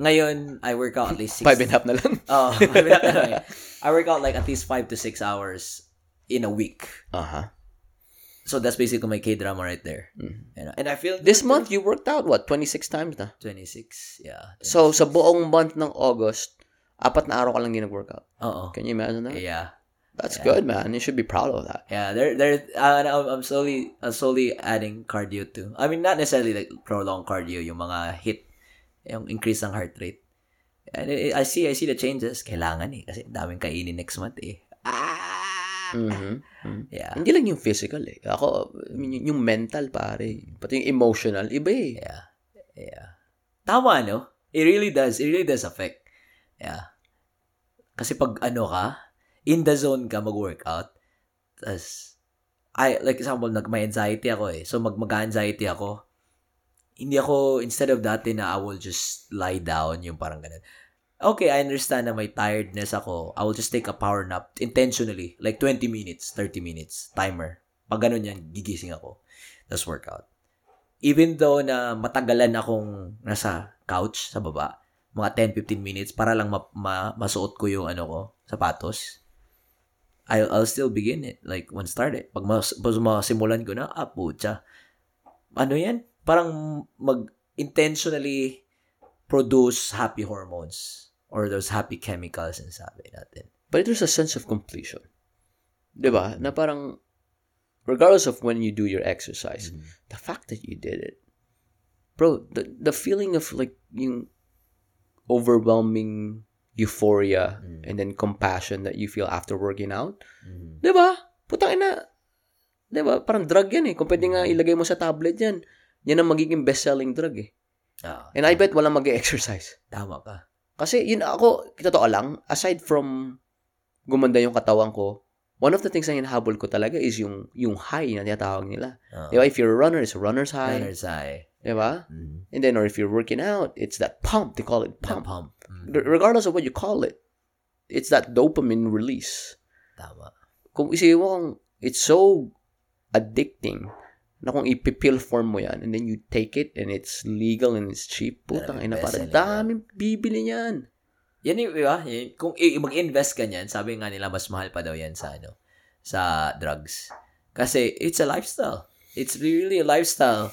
Ngayon, I work out at least 6... 5.5 na lang. Oo, 5.5 na lang. I work out like at least 5 to 6 hours in a week. Uh-huh. So that's basically my K-drama right there. Mm-hmm. You know? And I feel... This month, you worked out, what? 26 times na? 26, yeah. 26. So sa buong month ng August, 4 na araw ka lang din nag-workout. Oo. Can you imagine that? Yeah. That's good, man. You should be proud of that. Yeah, I'm slowly adding cardio too. I mean, not necessarily like prolonged cardio, yung mga HIIT, yung increase ng heart rate. And I see the changes. Kailangan eh. Kasi daming kainin next month eh. Mm-hmm. Yeah. Hindi lang yung physical eh. Ako, yung mental pare. Pati yung emotional, iba eh. Yeah. Yeah. Tama, no? It really does. It really does affect. Yeah. Kasi pag ano ka, in the zone ka mag-workout, as I, like example, may anxiety ako eh. So mag-anxiety ako. Hindi ako, instead of dati na I will just lie down, yung parang ganun. Okay, I understand na may tiredness ako. I will just take a power nap intentionally. Like 20 minutes, 30 minutes. Timer. Pag ganun yan, gigising ako. Tapos workout. Even though na matagalan akong nasa couch sa baba, mga 10-15 minutes para lang masuot ko yung ano ko, sapatos, I'll still begin it. Like, when started. Pag masimulan ko na, pucha. Ano yan? Parang intentionally produce happy hormones or those happy chemicals and sabi natin. But there's a sense of completion. Diba? Na parang, regardless of when you do your exercise, the fact that you did it, bro, the feeling of like, yung overwhelming euphoria and then compassion that you feel after working out, diba? Putang ina, diba? Parang drug yan eh. Kung pwede nga ilagay mo sa tablet yan, yan ang magiging best-selling drug eh. And I bet walang mag-exercise. Tama ka. Kasi yun ako, totoo lang, aside from gumanda yung katawan ko, one of the things na hinahabol ko talaga is yung high na tinatawag nila. Diba? If you're a runner, it's a runner's high. Runner's high. Diba? Mm-hmm. And then, or if you're working out, it's that pump. They call it pump. Mm-hmm. Regardless of what you call it, it's that dopamine release. Tama. Kung isipin mo, it's so addicting na kung ipipill form mo yan and then you take it and it's legal and it's cheap, putang ina, parang daming bibili niyan. Yan yung, diba? Kung mag-invest ka niyan, sabi nga nila mas mahal pa daw yan sa ano, sa drugs. Kasi it's a lifestyle. It's really a lifestyle.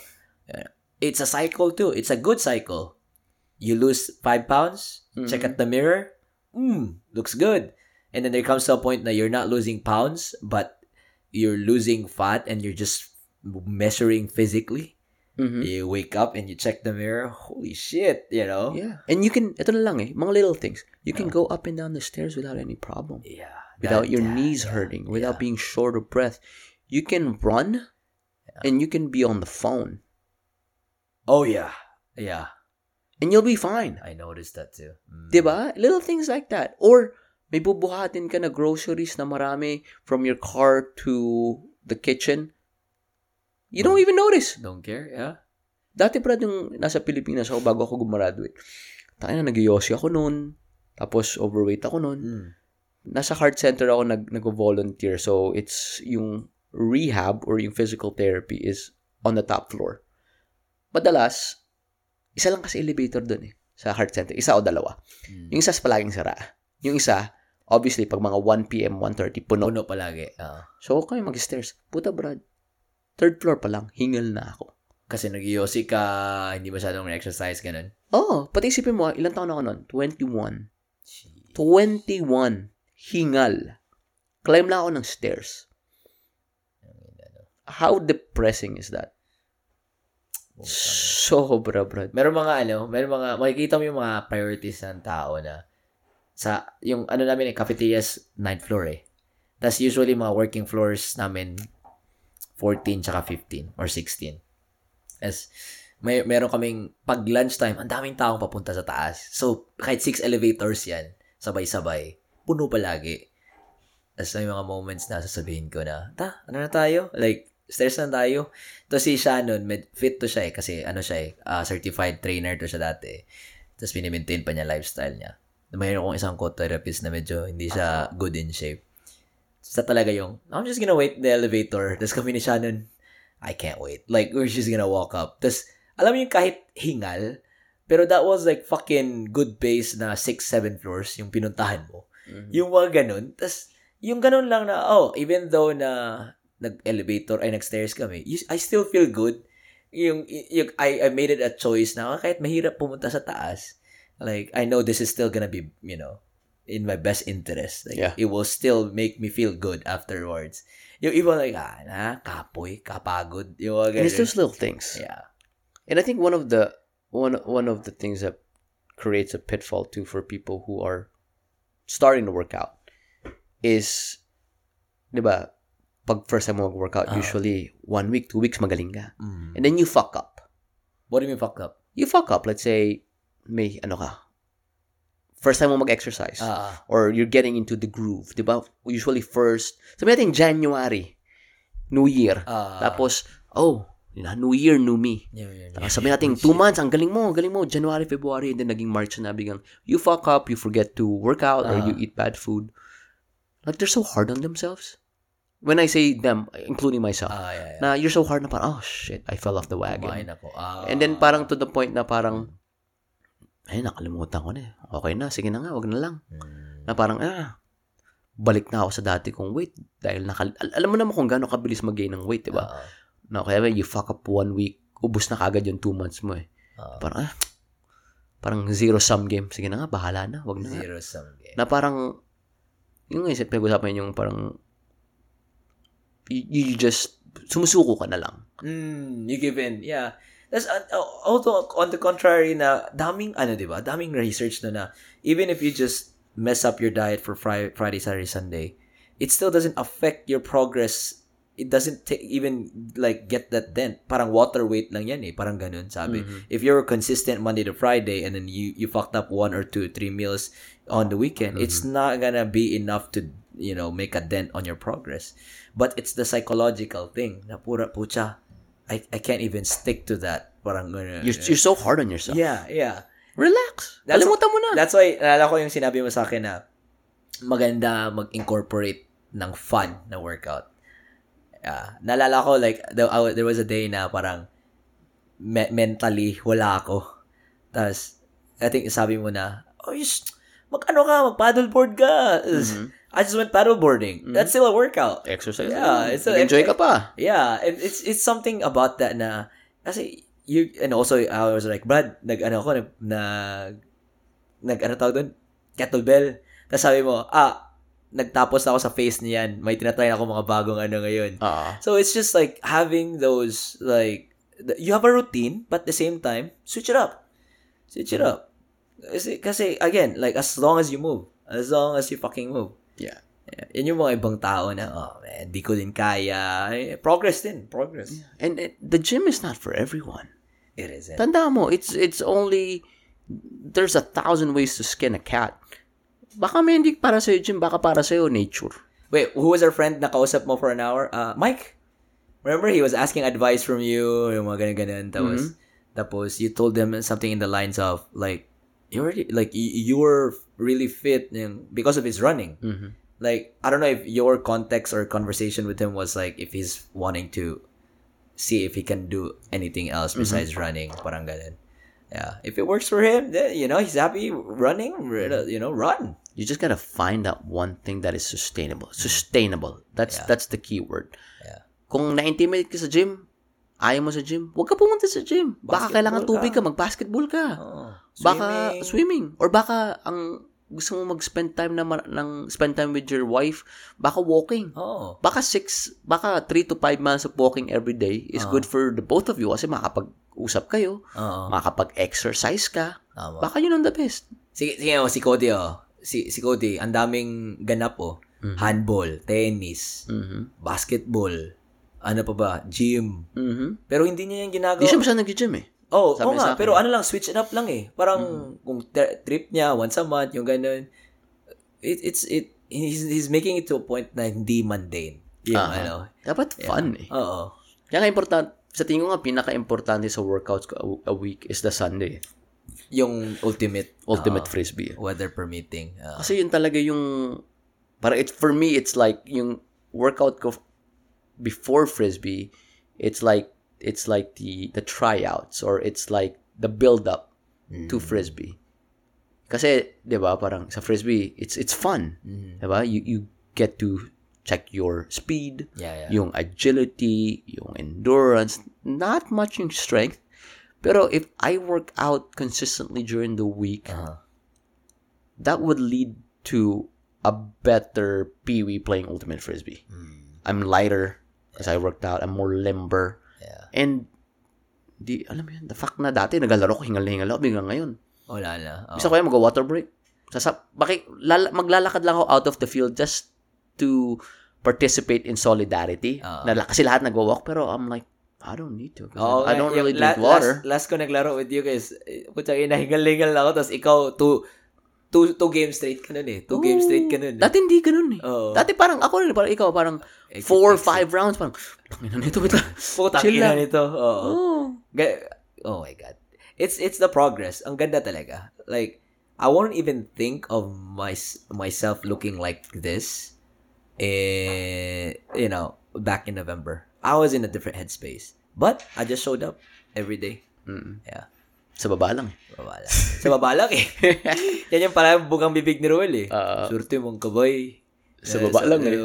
It's a cycle too. It's a good cycle. You lose 5 pounds, check at the mirror, looks good. And then there comes to a point na you're not losing pounds, but you're losing fat and you're just measuring physically. You wake up and you check the mirror, holy shit, you know? Yeah. And you can, ito na lang eh, mga little things. You can go up and down the stairs without any problem. Yeah. Without your knees hurting, without being short of breath. You can run and you can be on the phone. Oh yeah. Yeah. And you'll be fine. I noticed that too. Diba? Little things like that. Or may bubuhatin ka na groceries na marami from your car to the kitchen. You don't even notice. Don't care, yeah. Dati pa yung nasa Pilipinas ako bago ako gumraduate. Tayo na nag-yosi ako noon. Tapos overweight ako noon. Nasa heart center ako nag-volunteer. So it's yung rehab or yung physical therapy is on the top floor. Madalas, isa lang kasi elevator doon eh sa heart center. Isa o dalawa. Yung isa palaging sara. Yung isa, obviously pag mga 1 PM, 1:30 puno palagi. So kami mag-stairs. Puta brad. 3rd floor pa lang, hingal na ako. Kasi nag-yosi ka, hindi masyadong exercise, ganun. Oo, pati isipin mo, ilang taon ako nun? 21. Jeez. 21. Hingal. Climb na ako ng stairs. How depressing is that? Sobra, bro. Meron mga, makikita mo yung mga priorities ng tao na, sa, yung ano namin eh, cafeterias, 9th floor eh. Tapos usually mga working floors namin, 14 tsaka 15 or 16. As meron kaming pag lunchtime, ang daming taong papunta sa taas. So, kahit 6 elevators yan, sabay-sabay, puno palagi. Tapos may mga moments na sasabihin ko na, ano na tayo? Like, stairs na tayo. Tapos si Shannon, fit to siya eh. Kasi ano siya eh, certified trainer to siya dati. Tapos pinimaintain pa niya lifestyle niya. Mayroon akong isang co-therapist na medyo hindi siya good in shape. Tapos talaga yung, I'm just gonna wait the elevator. Tapos kami ni Shannon, I can't wait. Like, we're just gonna walk up. Tapos, alam mo yung kahit hingal, pero that was like fucking good pace na 6-7 floors yung pinuntahan mo. Mm-hmm. Yung mga ganun. Tapos, yung ganun lang na, oh, even though na nag-elevator, ay nag-stairs kami, I still feel good. Yung I made it a choice na kahit mahirap pumunta sa taas, like, I know this is still gonna be, you know, in my best interest. Like, yeah. It will still make me feel good afterwards. Yung iba like, kapoy, kapagod. Yung and it's those little things. Yeah. And I think one of the things that creates a pitfall too for people who are starting to work out is, di ba, pag first time mo mag-workout, usually 1 week, 2 weeks, magaling ka. Mm. And then you fuck up. What do you mean fuck up? You fuck up. Let's say, may ano ka, first time mo mag-exercise. Or you're getting into the groove. Di ba? Usually first, sabi natin January, New Year. Tapos, New Year, New Me. Tapos sabi natin, 2 months, ang galing mo, January, February, and then naging March na biglang, you fuck up, you forget to work out, or you eat bad food. Like, they're so hard on themselves. When I say them, including myself, na you're so hard na parang, oh shit, I fell off the wagon. And then parang to the point na parang, nakalimutan ko na. Okay na, sige na nga, wag na lang. Na parang, balik na ako sa dati kong weight. Dahil alam mo naman kung gaano kabilis mag-gain ng weight, diba? No, kaya you fuck up 1 week, ubos na kagad yung 2 months mo eh. Parang, parang zero-sum game. Sige na nga, bahala na, wag na nga. Zero-sum game. Na parang, yung isip, pag-usapan yung parang, you just, sumusuko ka na lang. You give in, yeah. That's, although, on the contrary na, daming, diba, daming research na even if you just mess up your diet for Friday, Saturday, Sunday, it still doesn't affect your progress. It doesn't even, like, get that dent. Parang water weight lang yan eh. Parang ganun, sabi. Mm-hmm. If you're consistent Monday to Friday and then you fucked up 1 or 2, 3 meals on the weekend, mm-hmm. It's not gonna be enough to, you know, make a dent on your progress. But it's the psychological thing. Na pura, pucha, I can't even stick to that. Parang, you're so hard on yourself. Yeah. Relax. Kalimutan mo na. That's why, naalala ko yung sinabi mo sa akin na maganda mag-incorporate ng fun na workout. Naalala ko, like, there was a day na parang mentally wala ako. Tapos, I think sabi mo na, mag-paddleboard ka. Mm-hmm. I just went paddleboarding. Mm-hmm. That's still a workout. Exercise. Yeah. Enjoy ka pa. Yeah. And it's something about that na, kasi, and also, I was like, Brad, kettlebell. Tapos sabi mo, nagtapos na ako sa face niyan. May tinatry ako mga bagong ngayon. So, it's just like having those, like, you have a routine, but at the same time, switch it up. Kasi, again, like, as long as you move. As long as you fucking move. Yeah. Yan yung mga ibang tao na, di ko din kaya. Progress. Yeah. And the gym is not for everyone. It isn't. Tanda mo, it's only, there's 1,000 ways to skin a cat. Baka may hindi para sa'yo, Jim. Baka para sa'yo, nature. Wait, who was our friend na kausap mo for an hour? Mike? Remember, he was asking advice from you, yung mga ganun-ganun. Tapos, you told them something in the lines of, like, you were really fit because of his running. Mm-hmm. Like, I don't know if your context or conversation with him was like, if he's wanting to see if he can do anything else besides running, parang ganun. Yeah, if it works for him, then, you know, he's happy running, you know, run. You just got to find out one thing that is sustainable. Sustainable. That's the key word. Yeah. Kung na-intimate ka sa gym, ayaw mo sa gym, huwag ka pumunta sa gym. Baka kailangan tubig ka, mag-basketball ka. Baka swimming. Or baka ang gusto mo mag-spend time spend time with your wife, baka walking. Baka 3 to 5 miles of walking every day is good for the both of you kasi makapag-usap kayo, makapag-exercise ka. Baka yun ang the best. Sige, si Cody, si Cody, ang daming ganap, handball, tennis, basketball, ano pa ba, gym. Pero hindi niya yung ginagawa. Hindi siya masyadong nag-gym eh. Oo nga, pero switch it up lang eh. Parang, kung trip niya, once a month, yung ganun, it he's making it to a point na hindi mundane. Yung, ano, dapat fun eh. Oo. Kaya important, sa tingin ko nga, pinaka-importante sa workouts a week is the Sunday. Yung ultimate frisbee. Weather permitting. Kasi yun talaga yung, para it, for me, it's like, yung workout ko before frisbee, it's like the tryouts or it's like the build-up to frisbee. Kasi, di ba, parang sa frisbee, it's fun. Di ba? You get to check your speed, yung agility, yung endurance, not much yung strength. Pero if I work out consistently during the week, that would lead to a better peewee playing ultimate frisbee. I'm lighter as I worked out. I'm more limber. Yeah. And alam mo yun, the fact na dati nagalaro ko hingal-hingal ako, biglang ngayon wala na. Gusto ko yung mag-water break. Maglalakad lang ako out of the field just to participate in solidarity. Kasi lahat nagwa-walk, pero I'm like, I don't need to. I don't really drink water. Last ko naglaro with you guys, putang ina, hingal-hingal ako, tapos ikaw, two game straight ka nun eh. Dati hindi ganun eh. Dati parang ako rin, parang ikaw, parang 4 or 5 rounds, parang, pangina nito, putangina nito. Oh my God. It's the progress. Ang ganda talaga. Like, I won't even think of myself looking like this. You know, back in November, I was in a different headspace, but I just showed up every day. Yeah, sa baba lang. Sa baba lang eh. Yan yung parang bugang bibig ni Ruel eh. Surti mong kaboy. Sa baba lang eh.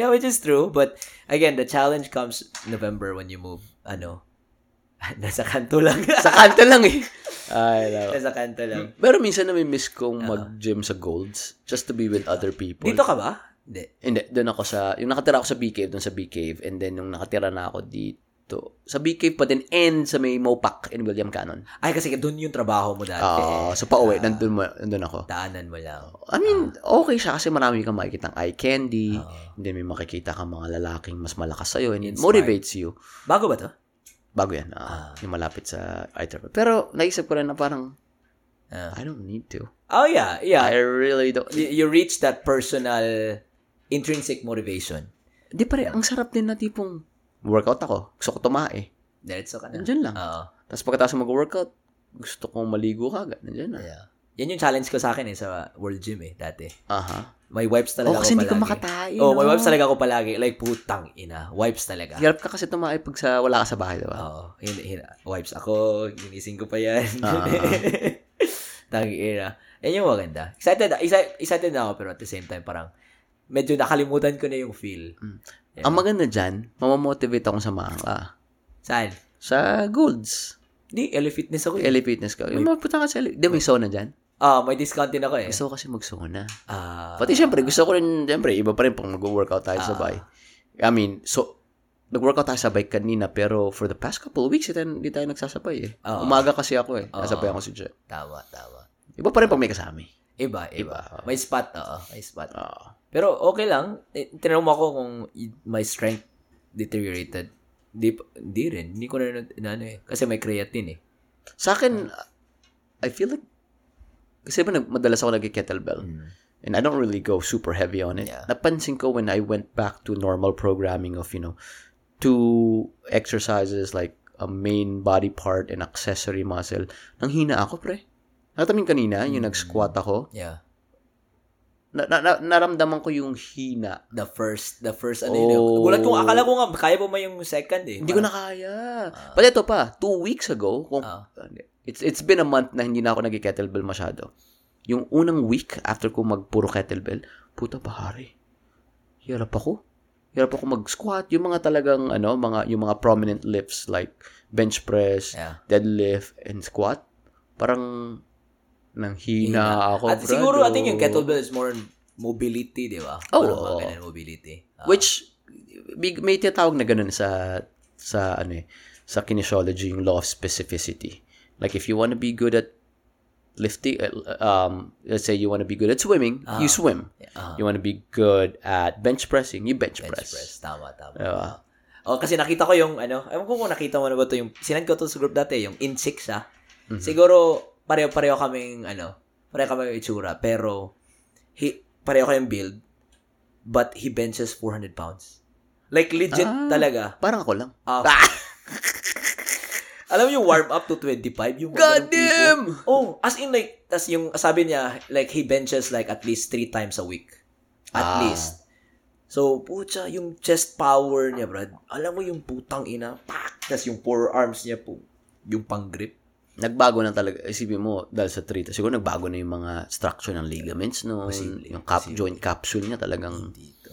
Yeah, which is true. But again, the challenge comes November when you move. Ano? Nasa kanto lang. Sa kanto lang eh. Ay, nasa kanto lang. Pero minsan nami-miss kong mag-gym sa Golds just to be with other people. Dito ka ba? Hindi, doon ako yung nakatira ako sa B-Cave, doon sa B-Cave, and then yung nakatira na ako dito, sa B-Cave pa din, and sa may Mopac in William Cannon. Ay, kasi doon yung trabaho mo dati. So pauwi, nandun ako. Daanan mo lang. I mean, okay siya kasi marami kang makikita ng eye candy, and then may makikita kang mga lalaking mas malakas sa'yo, and it motivates you. Bago ba to? Bago yan, yung malapit sa eye therapy. Pero naisip ko rin na parang, I don't need to. Oh yeah. I really don't. You reach that personal intrinsic motivation. Di pare, ang sarap din na tipong workout ako. Gusto ko tumae. Diretso ka na. Nandiyan lang. Tapos pagkatapos mag-workout, gusto kong maligo kagad. Nandiyan na. Yeah. Yan yung challenge ko sa akin eh, sa World Gym eh, dati. May wipes talaga ako palagi. Kasi hindi ko makatae. May wipes talaga ako palagi. Like, putang ina. Wipes talaga. Hirap ka kasi tumae pag wala ka sa bahay, diba? Wipes ako. Ginising ko pa yan. Tangina. Yan yung maganda. Excited na ako, pero at the same time, parang, medyo nakalimutan ko na yung feel. Yeah. Ang maganda dyan, mamamotivate akong samahan ka. Saan? Sa Golds. Di, LA Fitness ako. LA Fitness ka. Yung mapunta ka sa LA. Di, may sauna dyan? May discount din ako eh. Gusto ko kasi mag-sauna. Pati syempre, gusto ko rin, syempre, iba pa rin pang mag-workout tayo sabay. I mean, so, nag-workout tayo sabay kanina, pero for the past couple of weeks, hindi tayo nagsasabay eh. Umaga kasi ako eh. Nasabay ako si Jeff. Tama. Iba pa rin pag may kasami. Iba. May spot. May spot. Pero okay lang. Tinanong mo ako kung my strength deteriorated. Di rin. Hindi ko na ano eh. Kasi may creatine eh. Sa akin, I feel like, kasi ba madalas ako nag-kettlebell. And I don't really go super heavy on it. Yeah. Napansin ko when I went back to normal programming of, you know, 2 exercises like a main body part and accessory muscle. Nanghina ako, pre. Nakatamin kanina, yung nag-squat ako. Yeah. Naramdaman ko yung hina. The first, gulat ko, akala ko nga, kaya po may yung second eh. Hindi ko na kaya. Pati ito pa, 2 weeks ago, it's been a month na hindi na ako nag-kettlebell masyado. Yung unang week, after ko magpuro kettlebell, puta pahari, hirap ako mag-squat. Yung mga talagang, yung mga prominent lifts, like bench press, deadlift, and squat, parang, nanghina ako. At siguro, I think yung kettlebell is more on mobility, di ba? Oo. Mobility. Which, may tinatawag na ganun sa kinesiology, yung law of specificity. Like, if you want to be good at lifting, let's say you want to be good at swimming, you swim. You want to be good at bench pressing, you bench press. Tama. Diba? Kasi nakita ko yung, ayun ko kung nakita mo na ba ito, yung, sinad ko ito sa group dati, yung in-6, siguro, pareho kaming itsura, pero pareho kayong build, but he benches 400 pounds. Like, legit talaga. Parang ako lang. Alam mo yung warm up to 25? Yung God damn! Oh, as in like, as yung sabi niya, like, he benches like at least 3 times a week. At least. So, pucha, yung chest power niya, brad. Alam mo yung putang ina, pak! Tapos yung forearms niya po, yung pang-grip. Nagbago na talaga. Isipin mo, dahil sa trita, siguro nagbago na yung mga structure ng ligaments, no? Possibly, yung joint capsule niya talagang... Dito.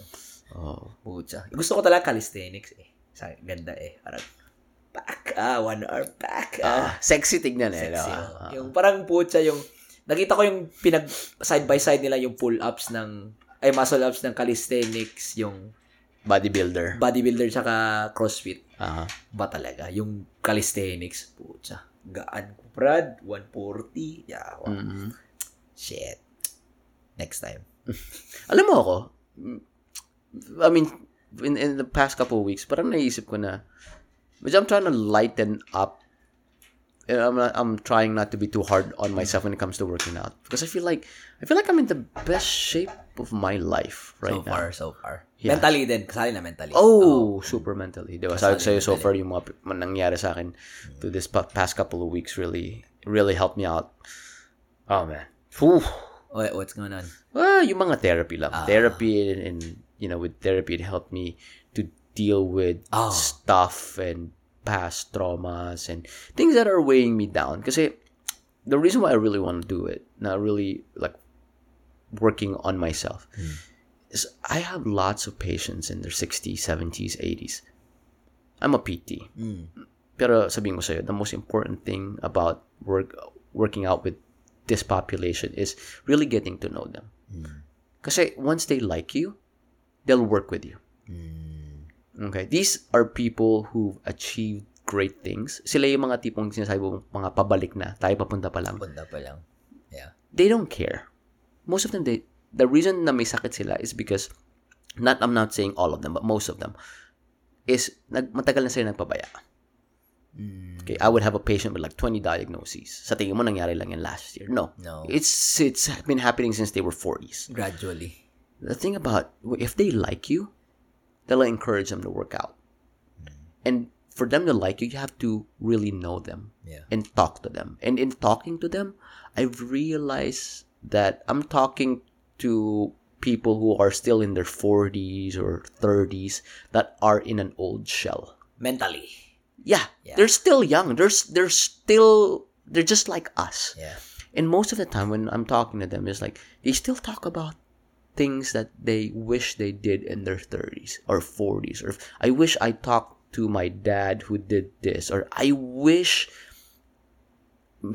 Oh, pucha. Gusto ko talaga calisthenics, eh. Ganda, eh. Parang, back, 1 hour back, Sexy tignan, eh. Sexy. Yung parang pucha, yung... Nakita ko yung pinag... Side by side nila yung pull-ups ng... Ay, muscle-ups ng calisthenics, yung... Bodybuilder, tsaka crossfit. Ba talaga? Yung calisthenics, pucha. Gaan ko, Brad. 140. Yeah. Mm-hmm. Shit. Next time. Alam mo ako, I mean, in the past couple of weeks, parang naisip ko na, which I'm trying to lighten up. And I'm trying not to be too hard on myself when it comes to working out. Because I feel like I'm in the best shape of my life right now. So far. Yeah. Mentally din. Kasali na mentally. Oh, super mentally. Diba? Sabi ko sa'yo, so far yung mga nangyari sa akin to this past couple of weeks really, really helped me out. Oh, man. Whew. What's going on? Well, yung mga therapy lang. Therapy and, you know, with therapy, it helped me to deal with stuff and past traumas and things that are weighing me down. Kasi the reason why I really want to do it, not really like working on myself, is I have lots of patients in their 60s, 70s, 80s. I'm a PT. Pero sabihin ko sa'yo, the most important thing about working out with this population is really getting to know them. Kasi once they like you, they'll work with you. Okay, these are people who've achieved great things. Sila yung mga tipong sinasabi mo, mga pabalik na, tayo papunta pa lang. Yeah. They don't care. Most of them, the reason na may sakit sila is because, I'm not saying all of them, but most of them, is matagal na sila nagpabaya. Okay, I would have a patient with like 20 diagnoses. Sa tingin mo, nangyari lang yan last year. No. It's been happening since they were 40s. Gradually. The thing about, if they like you, that'll encourage them to work out. And for them to like you, you have to really know them and talk to them. And in talking to them, I've realized that I'm talking to people who are still in their 40s or 30s that are in an old shell. Mentally. Yeah. They're still young. They're just like us. Yeah. And most of the time when I'm talking to them, it's like, they still talk about things that they wish they did in their 30s or 40s, or I wish I talked to my dad who did this, or I wish,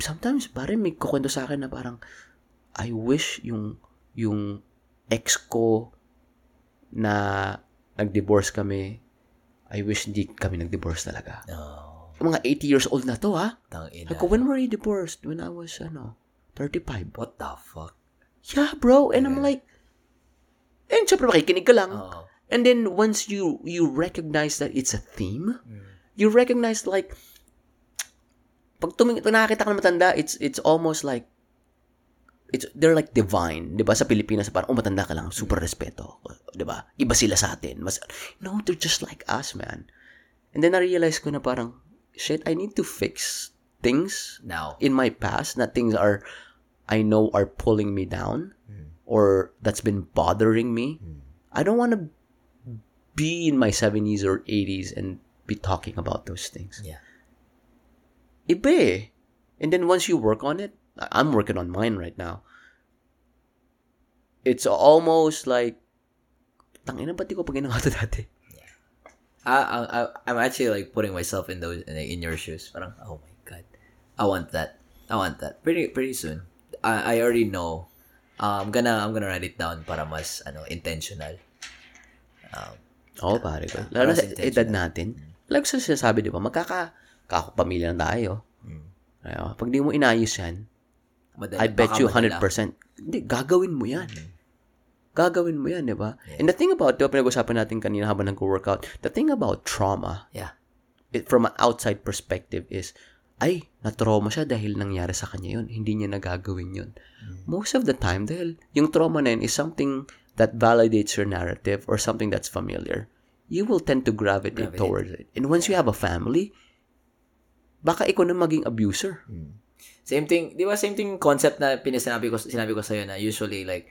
sometimes parang may kukwento sa akin na parang I wish yung ex ko na nag-divorce kami, I wish hindi kami nag-divorce talaga. Mga 80 years old na to, ha? Like, when were you divorced? When I was 35. What the fuck? Yeah, bro. And I'm like, and syempre, makikinig ka lang. And then, once you recognize that it's a theme, you recognize, like, pag nakakita ka ng matanda, it's almost like, they're like divine. Diba? Sa Pilipinas, parang, matanda ka lang, super respeto. Diba? Iba sila sa atin. No, they're just like us, man. And then, na-realize ko na parang, shit, I need to fix things now in my past, na things I know are pulling me down. Or that's been bothering me. I don't want to be in my 70s or 80s and be talking about those things. Yeah. Iba eh. And then once you work on it, I'm working on mine right now. It's almost like, tangina ba't di ko paginawa to dati? Yeah. I'm actually like putting myself in those in your shoes. Parang, oh my God, I want that. Pretty soon. I already know. I'm gonna write it down para mas intentional. Pare ko. Lalo na sa edad natin. Like sa sinasabi, di ba? Magkakapamilya na tayo. Pag di mo inayos yan, I bet you 100%. Hindi, gagawin mo yan. Di ba? Yeah. And the thing about, di ba pinag-usapan natin kanina habang nag-workout, the thing about trauma, from an outside perspective is, ay, na-trauma siya dahil nangyari sa kanya yun. Hindi niya nagagawin yun. Most of the time, dahil yung trauma na yun is something that validates your narrative or something that's familiar. You will tend to gravitate towards it. And once you have a family, baka ikaw na maging abuser. Same thing, di ba? Same thing concept na sinabi ko sa'yo na usually like,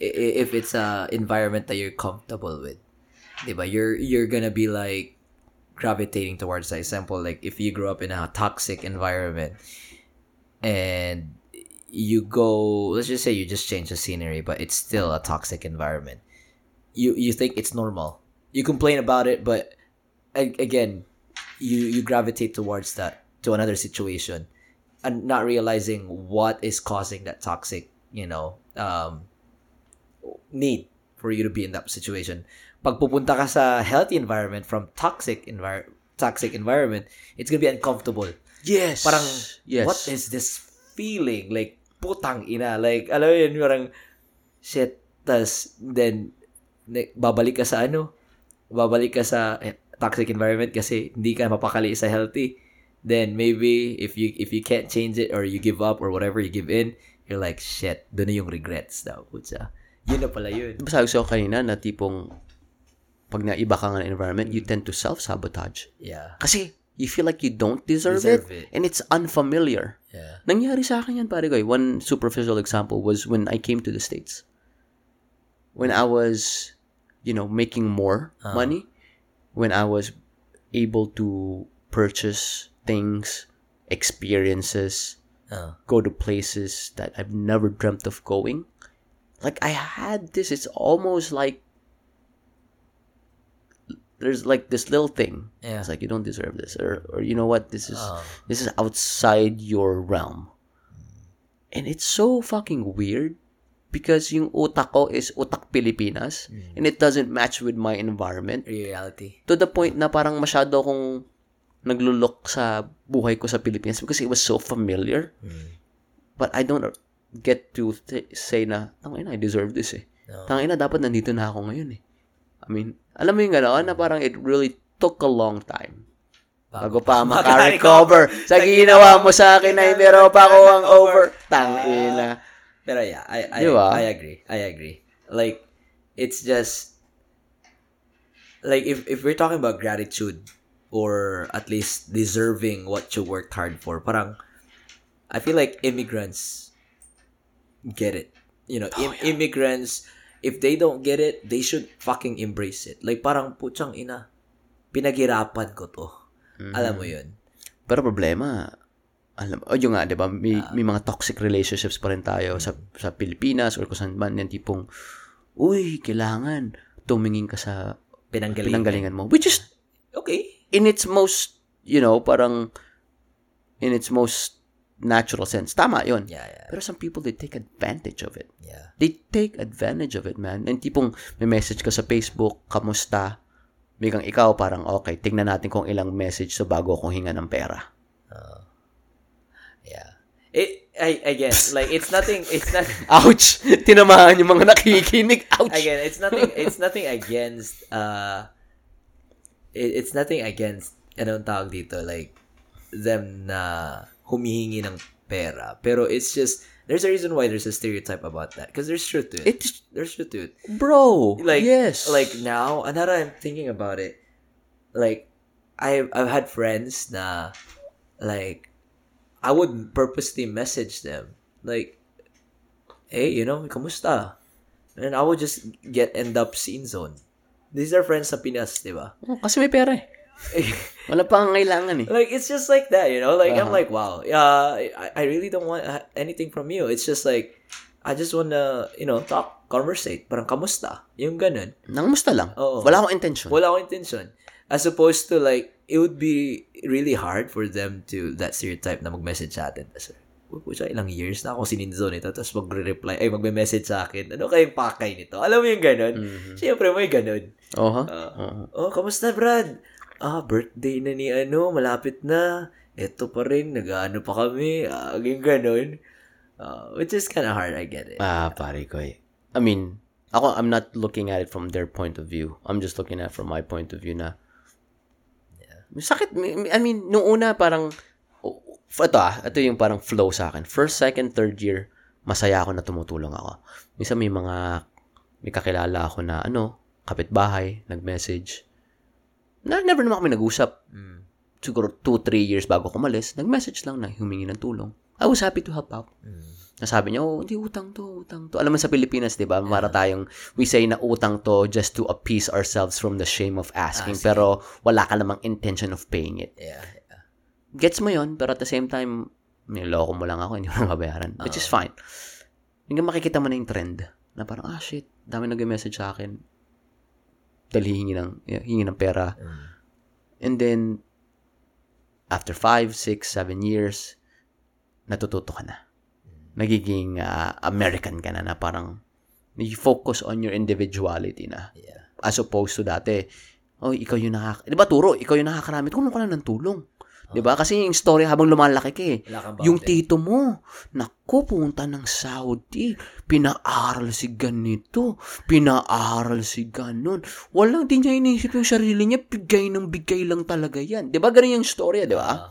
if it's a environment that you're comfortable with, di ba? You're gonna be like, gravitating towards that. Example, like if you grew up in a toxic environment and you go, let's just say you just change the scenery, but it's still a toxic environment. You think it's normal. You complain about it, but again, you gravitate towards that, to another situation, and not realizing what is causing that toxic, need for you to be in that situation. Pag pupunta ka sa healthy environment from toxic environment, it's gonna be uncomfortable. Yes. Parang, yes. What is this feeling? Like, putang ina. Like, alam mo yun, parang, shit. Tas, then, babalik ka sa toxic environment kasi hindi ka mapakali sa healthy. Then, maybe, if you can't change it or you give up or whatever you give in, you're like, shit, dun na yung regrets daw. Putsa. Yun na pala yun. Sabi ko kanina na tipong, pag naiba ka nga ng environment, you tend to self-sabotage. Yeah. Kasi, you feel like you don't deserve it. And it's unfamiliar. Yeah. Nangyari sa akin yan, pare ko. One superficial example was when I came to the States. When I was, making more money, when I was able to purchase things, experiences, go to places that I've never dreamt of going. Like, I had this, it's almost like, there's like this little thing. Yeah. It's like you don't deserve this, or you know what? This is outside your realm, and it's so fucking weird because yung utak ko is utak Pilipinas, and it doesn't match with my environment. Reality. To the point na parang masyado kong naglulok sa buhay ko sa Pilipinas because it was so familiar, but I don't get to say na tangina I deserve this eh. No. Tangina dapat nandito na ako ngayon eh. I mean, alam mo yung gano'n na parang it really took a long time bago pa makarecover sa ginawa mo sa akin na meron pa ako ang over. Tangina. Pero yeah, I agree. Like, it's just, like, if we're talking about gratitude or at least deserving what you worked hard for, parang, I feel like immigrants get it. Immigrants, if they don't get it, they should fucking embrace it. Like, parang, putsang ina, pinaghirapan ko to. Alam mo yun. Pero problema, yung nga, diba, may mga toxic relationships pa rin tayo sa Pilipinas or kung saan man, yung tipong, uy, kailangan tumingin ka sa pinanggalingan mo. Which is, okay, in its most, parang, in its most natural sense. Tama yun. Yeah. Pero some people, they take advantage of it. Yeah. They take advantage of it, man. And tipong, may message ka sa Facebook, kamusta? Bigang ikaw, parang, okay, tingnan natin kung ilang message bago akong hinga ng pera. Yeah. Again, like, it's nothing, ouch! Tinamaan yung mga nakikinig. Ouch! Again, it's nothing against, anong tawag dito, like, them na, humihingi ng pera. Pero it's just, there's a reason why there's a stereotype about that. Because there's truth to it. There's truth to it. Bro, like, yes. Like, now, and now that I'm thinking about it, like, I've had friends na, like, I would purposely message them. Like, hey, kamusta? And I would just end up scene zone. These are friends sa Pinas, di ba? Oh, kasi may pera eh. Wala pang kailangan eh. Like, it's just like that, like, I'm like, wow, I really don't want anything from you. It's just like, I just wanna, talk, conversate, parang kamusta, yung ganun. Nangamusta lang. Oo. Wala akong intention. As opposed to like, it would be really hard for them to, that stereotype na mag-message sa atin. Pucha, ilang years na ako sininzo nito, tapos magre-reply, ay magme-message sa akin, ano kayong pakay nito? Alam mo yung ganun? Siyempre, may ganun. Kamusta, Brad? Birthday na ni malapit na. Ito pa rin, nag-ano pa kami. Yung ganun. Which is kind of hard, I get it. Pare ko eh. I mean, ako, I'm not looking at it from their point of view. I'm just looking at it from my point of view na. Yeah. Sakit. I mean, nung una, parang, Ito yung parang flow sa akin. First, second, third year, masaya ako na tumutulong ako. Minsan may kakilala ako na kapitbahay, nag-message. Never naman kami nag-usap. Siguro 2-3 years bago ko umalis, nag-message lang na humingi ng tulong. I was happy to help out. Nasabi niya, hindi, utang to. Alam mo sa Pilipinas, di ba? Mara tayong, we say na utang to just to appease ourselves from the shame of asking. Pero wala ka namang intention of paying it. Yeah. Gets mo yun, pero at the same time, niloko mo lang ako, hindi mo mabayaran. Which is fine. Hanggang makikita mo na yung trend. Na parang, shit, dami nag-message sa akin. Dahil hingi ng pera. And then, after 5, 6, 7 years, natututo ka na. Nagiging American ka na parang you focus on your individuality na. Yeah. As opposed to dati, ikaw yung nakakarami. Kung ka lang ng tulong. Diba? Kasi yung story habang lumalaki ka yung tito mo, naku, pumunta ng Saudi, pinaaral si ganito, pinaaral si ganon. Walang, di niya inisip yung sarili niya, bigay ng bigay lang talaga yan. Diba? Ganun yung story, diba?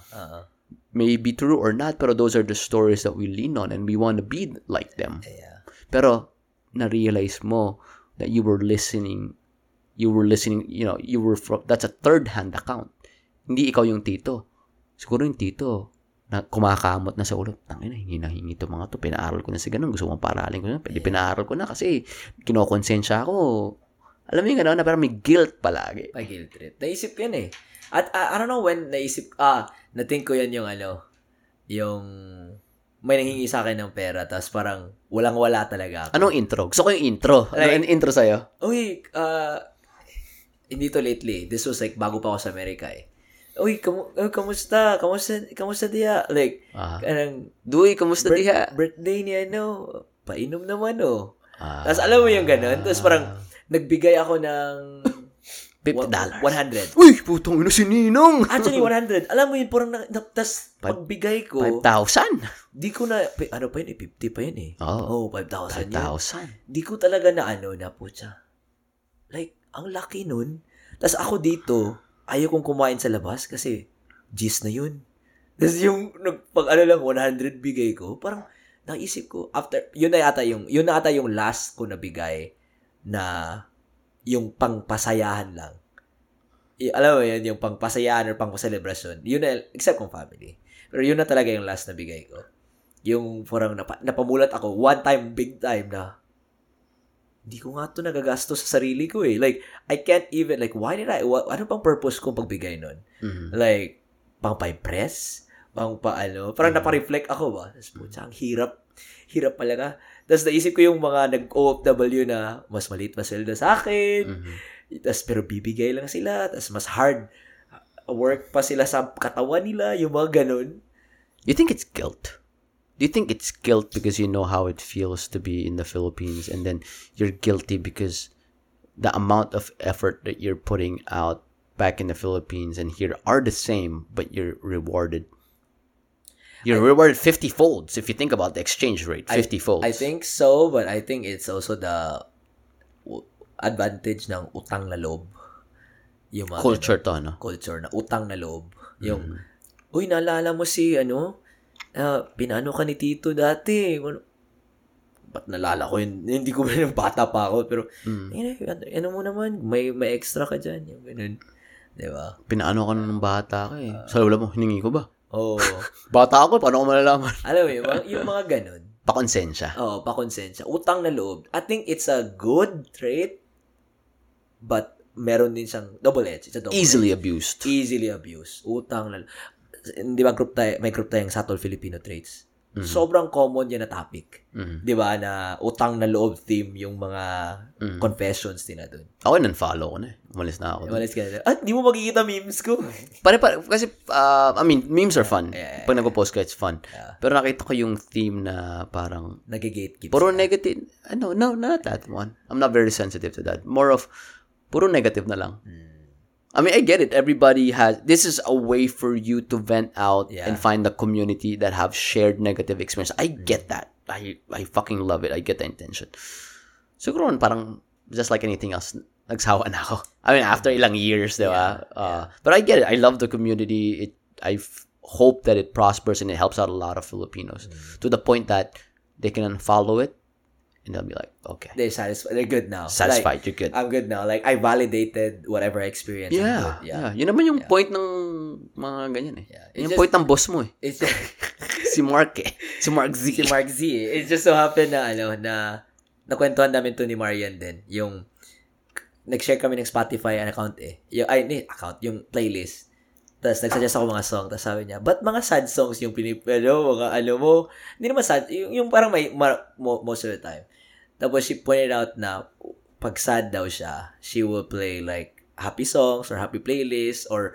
May be true or not, pero those are the stories that we lean on and we want to be like them. Yeah. Pero na-realize mo that you were listening, you were from, that's a third-hand account. Hindi ikaw yung tito. Siguro yung tito na kumakamot na sa ulo. Tangin na, hingi to mga to. Pinaaral ko na si ganun. Gusto mong paaralin ko na. Pwede pinaaral ko na kasi kinokonsensya ako. Alam mo yung gano'n na parang may guilt palagi. May guilt trip. Naisip ko yan. At I don't know when naisip, na-think ko yan yung yung may nanghingi sa akin ng pera, tapos parang walang-wala talaga ako. Anong intro? Gusto ko yung intro. Ano yung intro sa'yo? Uy, hindi to lately. This was bago pa ako sa Amerika Uy, kamusta? Kamusta diya? Kamusta diya? Birthday niya, painom naman, Tapos alam mo yung ganun? Tapos parang nagbigay ako ng $50. $100. Uy, putong ino si Ninong. Actually, $100. Alam mo yun, parang tas pagbigay ko. 5,000? Di ko na, pa yun 50 pa yun Oo, 5,000 yun. 5,000. Di ko talaga na napucha. Ang laki nun. Tas ako dito, ayaw kong kumain sa labas kasi gis na yun. Tas yung, pag lang, 100 bigay ko, parang naisip ko, after, yun na ata yung last ko na bigay na, yung pangpasayahan lang. Alam mo yun, yung pangpasayahan or pangpaselebration. Yun na, except kung family. Pero yun na talaga yung last na bigay ko. Yung parang napamulat ako, one time, big time na, hindi ko nga ito nagagasto sa sarili ko I can't even, why did I, ano pang purpose kong pagbigay nun? Mm-hmm. Pang-pa-impress? Pang-pa-ano? Parang napareflect ako ba? Tapos ang hirap pala ka. Tapos naisip ko yung mga nag-OFW na mas maliit pa sila sa akin. Mm-hmm. Tapos pero bibigay lang sila. Tapos mas hard work pa sila sa katawan nila. Yung mga ganun. You think it's guilt? Do you think it's guilt because you know how it feels to be in the Philippines and then you're guilty because the amount of effort that you're putting out back in the Philippines and here are the same but you're rewarded? You're rewarded 50 folds if you think about the exchange rate, 50 folds. I think so, but I think it's also the advantage ng utang na loob. Yung culture to, culture na utang na loob. Yung, uy, naalala mo si, pinano ka ni Tito dati. Ba't nalala ko yun? Hindi ko ba yung bata pa ako, pero, ano mo naman, may extra ka dyan. Yung ganun. Diba? Pinano ka ng bata ka Salula mo, hiningi ko ba? Oh, bata ako, paano ko malalaman? Alam mo, yung mga ganun. Pakonsensya. Oo, pakonsensya. Utang na loob. I think it's a good trait, but meron din siyang double-edged. It's a double-edged. Easily abused. Utang na loob. Di ba, may group tayong subtle Filipino traits? Mm-hmm. Sobrang common yan na topic. Mm-hmm. Di ba, na utang na loob theme yung mga confessions din na dun. Ako follow ko na Umalis na ako. Umalis ka na. Di mo makikita memes ko. Pare, kasi, memes are fun. Yeah. Pag nag-post ka, it's fun. Yeah. Pero nakita ko yung theme na parang nag-gatekeep. Puro negative. No, not that one. I'm not very sensitive to that. More of, puro negative na lang. I get it. Everybody has, this is a way for you to vent out and find the community that have shared negative experience. I get that. I fucking love it. I get the intention. Siguro, parang, just like anything else, nagsawa na ako. After ilang years, di ba? But I get it. I love the community. I've hope that it prospers and it helps out a lot of Filipinos to the point that they can unfollow it and they'll be like, okay, they're satisfied. They're good now. Satisfied. Like, you're good. I'm good now. Like I validated whatever I experienced. Yeah, yeah. Yun naman yung point ng mga ganyan eh. Yeah. Yung just, point ng boss mo eh. It's just, si Mark eh. Si Mark Z. Eh. It just so happened na nakwentuhan namin to ni Marian din. Yung nag-share kami ng Spotify an account eh. Yung playlist. Tapos nagsuggest ako mga song. Tapos sabi niya, ba't mga sad songs yung hindi naman sad, yung parang may most of the time. Tapos she pointed out na pag sad daw siya, she will play like happy songs or happy playlists or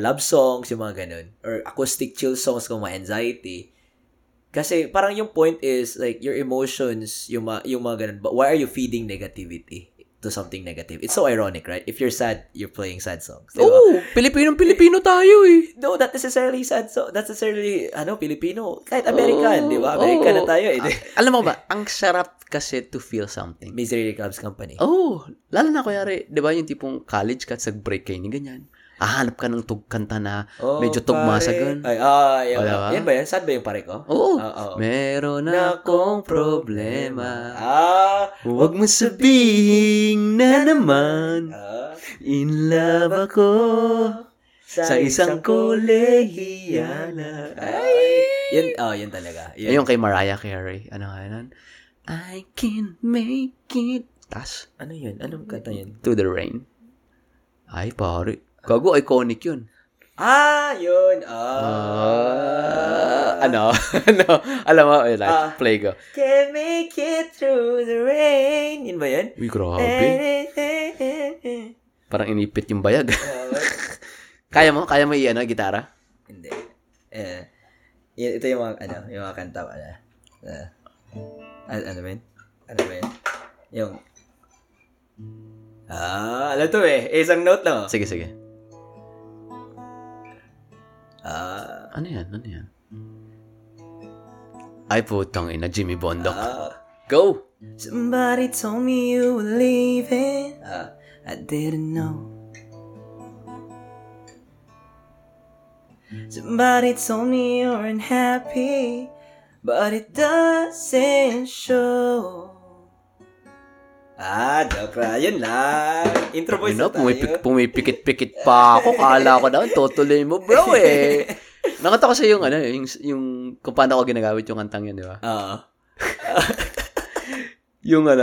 love songs, yung mga ganun. Or acoustic chill songs kung mga anxiety. Kasi parang yung point is like your emotions, yung mga ganun. But why are you feeding negativity to something negative? It's so ironic, right? If you're sad, you're playing sad songs. Diba? Oh, Pilipinong-Pilipino tayo eh. No, not necessarily sad song. Not necessarily, Pilipino. Kahit American, di ba? American na tayo eh. Alam mo ba, ang sarap kasi to feel something. Misery Clubs Company. Oh, lalo na kuyari, di ba yung tipong college ka at sag-break kayo ni ganyan. Hanap ka ng kanta na medyo tugmasagan. Yan ba yan? Sad ba yung pare ko? Oo. Meron akong problema. Huwag mo sabihin na naman. In love ako sa isang kolehiyana. Yan talaga. Yan yung kay Mariah Carey. I can make it. Tas? Ano yun? Anong kanta yun? To the Rain. Ay, pare. Gago, iconic yun. Yun. Alam mo, play go. Can make it through the rain. Yun ba yan? Uy, grabe. Parang inipit yung bayag. Kaya mo gitara? Hindi. Ito yung mga kanta. Ano ba yun? Yung... alam to eh. Isang note lang. Sige. Ano yan? Ay putang ina, Jimmy Bondoc. Go! Somebody told me you were leaving. I didn't know. Somebody told me you weren't happy, but it doesn't show. Joke lang. Yun lang. Intro voice na tayo. Pumipikit-pikit pa ako. Kala ko na, tutuloy mo, bro eh. Nakita ko sa yung kung paano ko ginagamit yung kantang yun, di ba? Oo.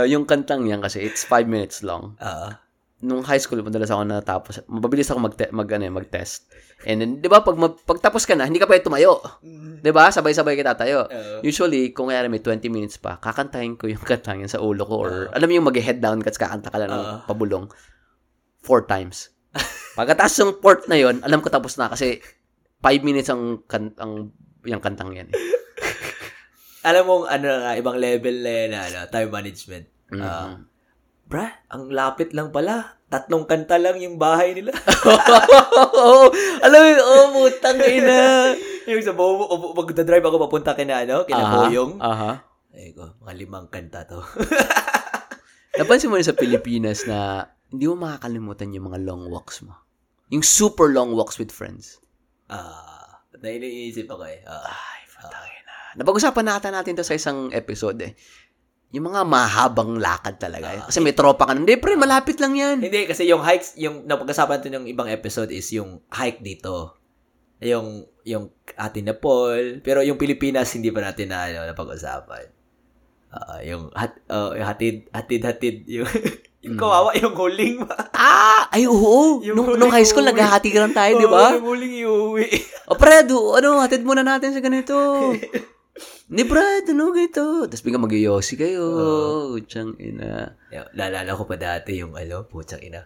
Yung kantang yan kasi, it's 5 minutes long. Oo. Nung high school, madalas ako natapos. Mabilis ako mag-test. And then, di ba, pagtapos ka na, hindi ka pwede tumayo. Di ba? Sabay-sabay kita tayo. Usually, kung kaya may 20 minutes pa, kakantahin ko yung kantang yun sa ulo ko. Or, alam mo yung mag-head down, kasi kakanta ka lang ng pabulong. 4 times. Pagkatapos yung 4th na yun, alam ko tapos na kasi 5 minutes ang yung kantang yan. Alam mo, ibang level na yan, time management. Bra, ang lapit lang pala. 3 kanta lang yung bahay nila. Alam mo, mutang ina. Yung sa magdadrive ako papunta kina Boyong. Ayoko, mga 5 kanta to. Napansin mo rin sa Pilipinas na hindi mo makakalimutan yung mga long walks mo. Yung super long walks with friends. Naiisip ako eh. Ay, putang ina. Napag-usapan natin to sa isang episode eh. Yung mga mahabang lakad talaga. Kasi may tropa ka nun. Hindi, pre, malapit lang yan. Hindi, kasi yung hikes, yung napag-asapan natin yung ibang episode is yung hike dito. Yung atin na Paul. Pero yung Pilipinas, hindi pa natin na napag-usapan. Yung hatid. Yung, yung kawawa, yung huling. Ay, oo. Nung high school, naghahati ka lang tayo, di ba? Yung huling iuwi. Pre, hatid muna natin sa ganito. Ni Brad, ganito? Tapos biglang mag-yosi kayo. Putsang ina. Lalala ko pa dati yung, putsang ina.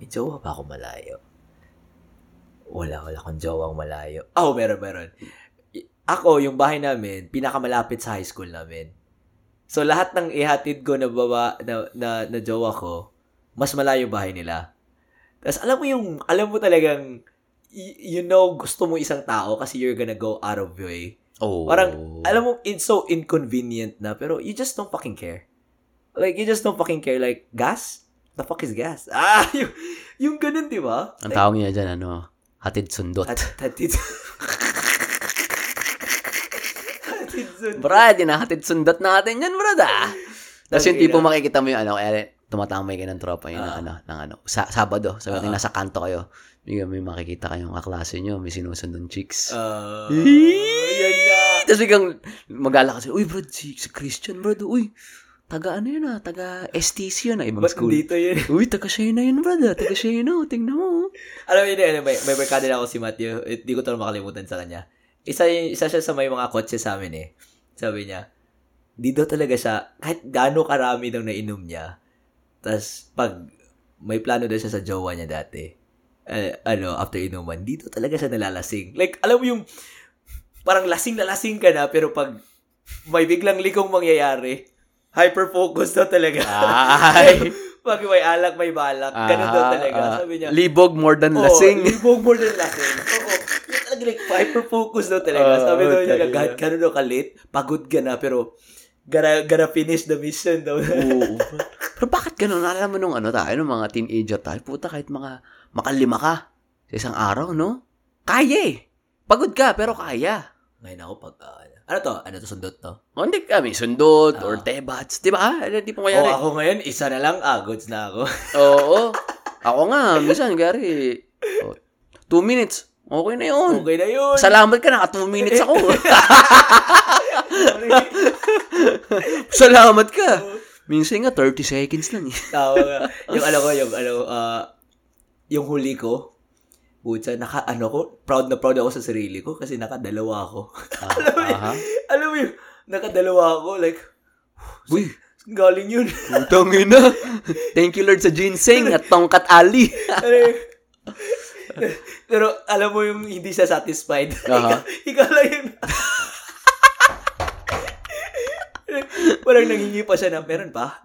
May jowa pa ako malayo. Wala akong jowang malayo. Meron. Ako, yung bahay namin, pinakamalapit sa high school namin. So, lahat ng ihatid ko na baba, na jowa ko, mas malayo bahay nila. Tapos, alam mo talagang, gusto mo isang tao kasi you're gonna go out of your way. Parang, alam mo, it's so inconvenient na, pero you just don't fucking care. Like, Like, gas? The fuck is gas? Yung ganun, di ba? Ang tawag niya dyan, Hatid sundot. Hatid sundot. Brad, hinahatid sundot natin yan, brad, ah. Tapos yung tipo makikita mo yung ano, eh, tumatamay kayo ng tropa yun, ng ano. Sabado, sabi natin, nasa kanto kayo. May makikita kayong kaklase nyo, may sinusundong chicks. Yan na. Tapos biglang mag-alakas, uy, brad, si Christian, brad, uy. Taga ano yun, ah. Taga STC yun, ah. Ibang school. Ba't dito yun? Uy, taga siya yun na yun, brother. Taga siya yun, oh. Tingnan mo. Alam mo yun, may barkada na ako si Matthew. Hindi ko talagang makalimutan sa kanya. Isa siya sa may mga kotse sa amin, eh. Sabi niya, dito talaga siya, kahit gaano karami nang nainom niya. Tapos, pag may plano daw siya sa jowa niya dati, after inuman, dito talaga siya nalalasing. Like, alam mo yung, parang lasing na lasing ka na, pero pag may biglang likong mangyayari, hyper-focus daw talaga. Ay. Pag may alak, may balak. Ganun daw talaga. Sabi niya, libog more than lasing. Libog more than lasing. Oo. Like, hyper-focus daw talaga. Sabi daw niya, ganun daw kalit. Pagod ka na, pero gonna finish the mission daw. Oo. Pero bakit ganun? Alam mo nung ano tayo, nung mga teenager tayo, puta, kahit mga makalima ka sa isang araw, no? Kaya eh. Pagod ka, pero kaya. Ngayon ako pag... Ano to? Sundot to? Oh, hindi kami. Sundot or tebats. Diba? Ano, di po kayari. Ako ngayon, isa na lang. Goods na ako. Oo. Ako nga. Minsan, gari. 2 minutes. Okay na yun. Okay na yun. Salamat ka. Naka 2 minutes ako. Salamat ka. Minsan nga, 30 seconds lang. Tawa nga. Yung huli ko, Bucha, proud na proud ako sa sarili ko kasi nakadalawa ako. Alam mo yun, nakadalawa ako, like, uy, galing yun. Utang yun na. Thank you, Lord, sa ginseng at tongkat ali. Pero, alam mo yung hindi siya satisfied. Ikaw lang yun. Parang nangingi pa siya na, meron pa?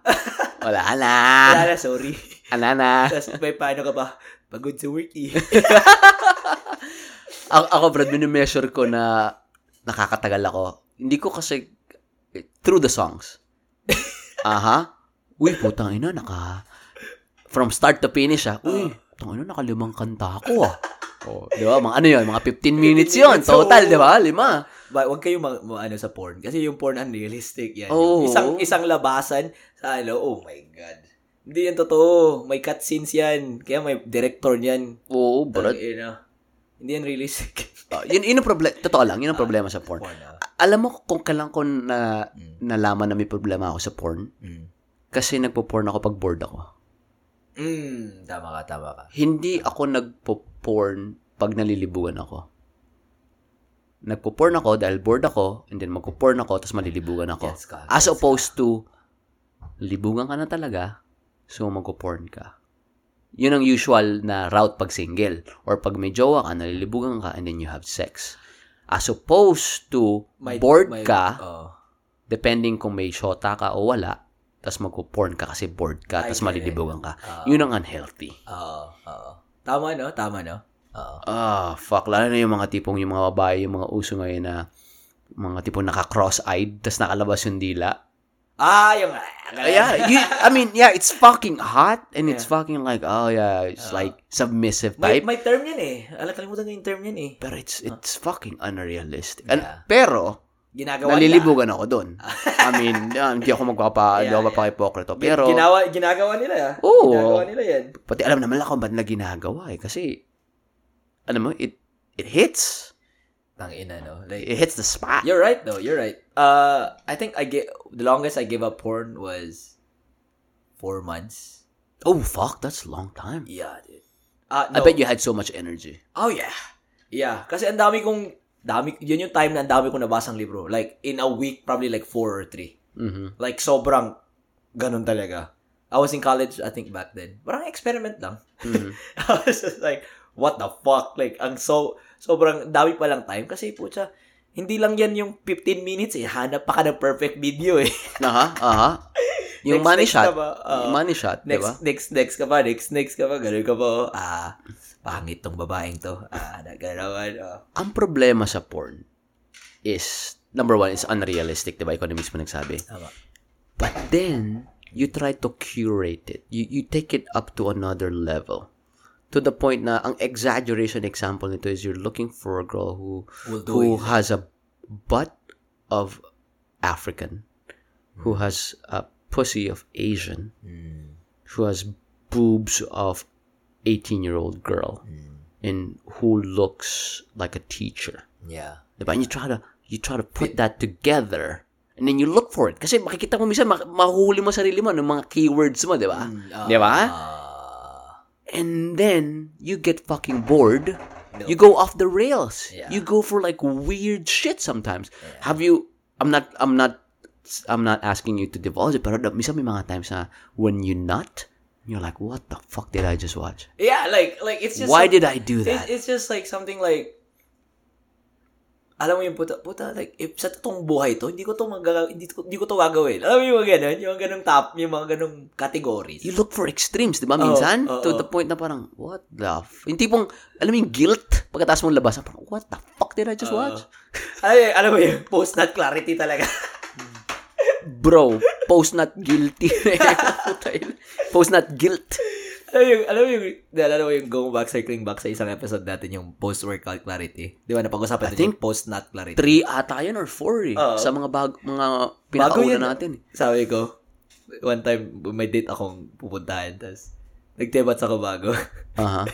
Wala na, sorry. Wala na. Tapos, paano ka pa? Pagod sa work, eh. Ako, Brad, minimeasure ko na nakakatagal ako. Hindi ko kasi, through the songs. Uy, putang ina, from start to finish, Uy, putang ina, naka 5 kanta ako, Diba? Mga 15 minutes yun. Total, diba? 5. Huwag kayong sa porn. Kasi yung porn, unrealistic yan. Oh. Isang labasan, oh my God. Hindi yan totoo. May cutscenes yan. Kaya may director niyan. Oo, Brad. Hindi yan realistic. Yun ang problema. Totoo lang, yun ang problema sa porn. Alam mo kung kailan ko nalaman na may problema ako sa porn? Kasi nagpo-porn ako pag bored ako. Tama ka. Hindi ako nagpo-porn pag nalilibugan ako. Nagpo-porn ako dahil bored ako, and then magpo-porn ako, tapos malilibugan ako. As opposed to, libugan ka na talaga, so, magpo-porn ka. Yun ang usual na route pag single. Or pag may jowa ka, nalilibugan ka, and then you have sex. As opposed to, bored ka, depending kung may shota ka o wala, tas magpo-porn ka kasi bored ka, tas malilibugan ka. Yun ang unhealthy. Tama, no? Fuck. Lalo na yung mga tipong, yung mga babae, yung mga uso ngayon na, mga tipong naka-cross-eyed, tas nakalabas yung dila. It's fucking hot and it's fucking like, like submissive type. May term yan eh. Kalimutan ko yung term yan eh. Pero it's fucking unrealistic. Yeah. Pero, nalilibugan ako doon. Hindi ako magpapakipokreto. Pero, ginagawa nila yan. Oo. Ginagawa nila yan. Pati alam naman lang kung ba't na ginagawa eh. Kasi, alam mo, it hits. Tangina, no? Like, it hits the spot. You're right. I think the longest I gave up porn was 4 months. Oh, fuck. That's a long time. Yeah, dude. No. I bet you had so much energy. Oh, yeah. Yeah. Kasi ang dami kong... yun yung time na ang dami kong nabasang libro. Like, in a week, probably like 4 or 3. Mm-hmm. Like, sobrang ganun talaga. I was in college, I think, back then. Parang experiment lang. Mm-hmm. I was just like, what the fuck? Like, sobrang dami pa lang time kasi pucha, hindi lang yan yung 15 minutes eh. Hanap pa ka ng perfect video eh. Yung money shot. Diba? Next ka pa. Ganun ka pa. Pangit tong babaeng to. Nagarawan. Ang problema sa porn is, number one, it's unrealistic. Diba? Ikaw na mismo nagsabi. Tama. But then, you try to curate it. You take it up to another level. to the point na ang exaggeration example nito is you're looking for a girl who has a butt of African, who has a pussy of Asian, who has boobs of 18-year-old girl, and who looks like a teacher. Yeah. Diba? And you try to put that together, and then you look for it. Kasi makikita mo minsan, mahuhuli mo sarili mo ng mga keywords mo, diba? Diba? And then, you get fucking bored. No. You go off the rails. Yeah. You go for like weird shit sometimes. Yeah. Have you, I'm not asking you to divulge it, pero minsan may mga times na when you nut, you're like, what the fuck did I just watch? Yeah, like it's just, why did I do that? It's just like something like, alam mo yung puta, like, sa totoong buhay to, hindi ko to gagawin. Alam mo yung mga ganun, yung mga ganung categories. You look for extremes, di ba, minsan? To the point na parang, what the fuck? Yung tipong, alam mo yung guilt, pagkatapos mong labas, parang, what the fuck did I just watch? Alam mo yung post-nut clarity talaga. Bro, post-nut guilty. Post-nut guilt. Alam mo yung going back, cycling back sa isang episode natin, yung post-workout clarity. Di ba, napag-usapan natin yung post-nut clarity. 3 ata yun or 4 eh. Sa mga pinakauna natin. Sabi ko, one time, may date akong pupuntahan, tapos nagtebats ako bago. Uh-huh.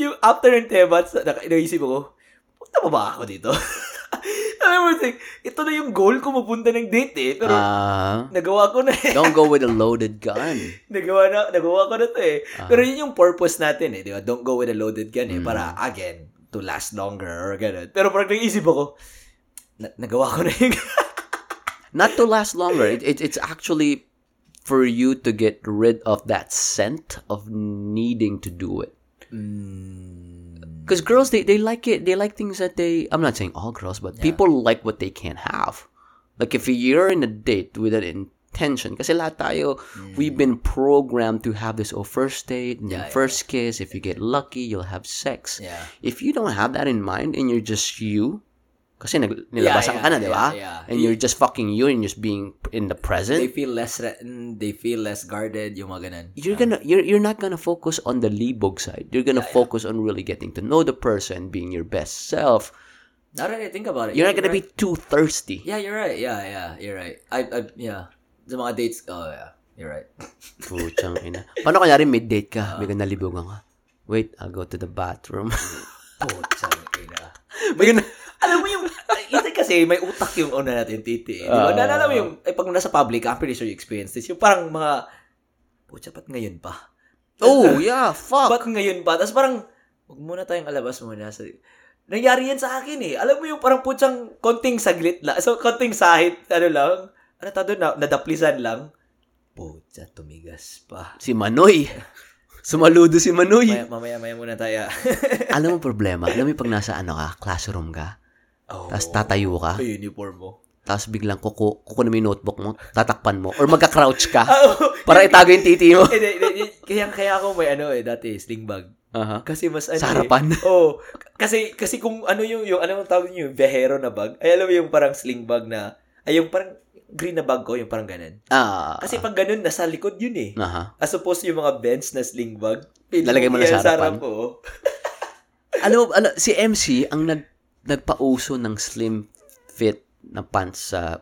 Yung after ng tebats, naisip ako, punta pa ba ako dito? Alam mo, ito na yung goal ko, mapunta ng date eh. Pero, nagawa ko na eh. Don't go with a loaded gun. nagawa ko na to eh. Pero yun yung purpose natin eh, di ba? Don't go with a loaded gun eh. Para, again, to last longer or ganun. Pero parang naisip ako, nagawa ko na yung... Not to last longer. It's actually for you to get rid of that scent of needing to do it. Because girls, they like it. They like things that they... I'm not saying all girls, but people like what they can't have. Like, if you're in a date with an intention, kasi lahat tayo, we've been programmed to have this, first date, first kiss, if you get lucky, you'll have sex. Yeah. If you don't have that in mind, and you're just you, kasi nilabasan ka na, di ba? And you're just fucking you, and just being in the present. They feel less threatened, they feel less guarded, yung mga ganun. You're not gonna focus on the libog side. You're gonna focus on really getting to know the person, being your best self. Now that I think about it, you're not gonna be too thirsty. Yeah, you're right. Yeah, you're right. I sa mga dates, you're right. Puchang ina. Paano kanyari may date ka, may nalibogan ka? Wait, I'll go to the bathroom. Puchang ina. Alam mo yung, ito kasi may utak yung una natin, titi. Eh, diba? Alam mo yung, pag nasa public, I'm pretty sure you experience this. Yung parang mga, pucha, ba't ngayon pa? Oh, yeah, fuck. Ba't ngayon pa? Tapos parang, huwag muna tayong alabas muna. Nangyari yan sa akin eh. Alam mo yung parang puchang konting saglit lang. So, konting sahit, nadaplisan lang. Pucha, tumigas pa. Si Manoy. Sumaludo si Manoy. Mamaya muna tayo. Alam mo problema? Alam mo yung pag nasa classroom ka? Tapos tatayo ka. Uniform mo. Tapos biglang kukunin mo yung notebook mo, tatakpan mo, or magka-crouch ka para itago yung titi mo. Kaya ako may dati, sling bag. Uh-huh. Kasi mas sa harapan. Oh, kasi kung yung tawag niyo, behero na bag, ay alam mo yung parang sling bag na, ay yung parang green na bag ko, yung parang ganun. Kasi pag ganun, nasa likod yun eh. Uh-huh. As opposed yung mga bench na sling bag, lalagay mo na sa harapan. Alam mo, si MC, ang nagpauso ng slim fit na pants sa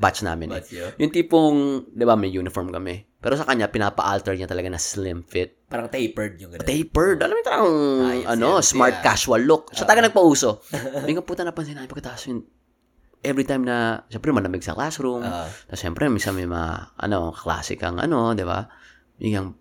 batch namin eh. Yung tipong, di ba, may uniform kami. Pero sa kanya, pinapa-alter niya talaga na slim fit. Parang tapered yung ganun. Tapered. Alam mo yung tarang, smart casual look. Siya talaga nagpauso. May nga puta napansin namin pagkataas yun. Every time na, siyempre, manamig sa classroom. Tapos, siyempre, minsan may mga, classic ang, di ba? Yung,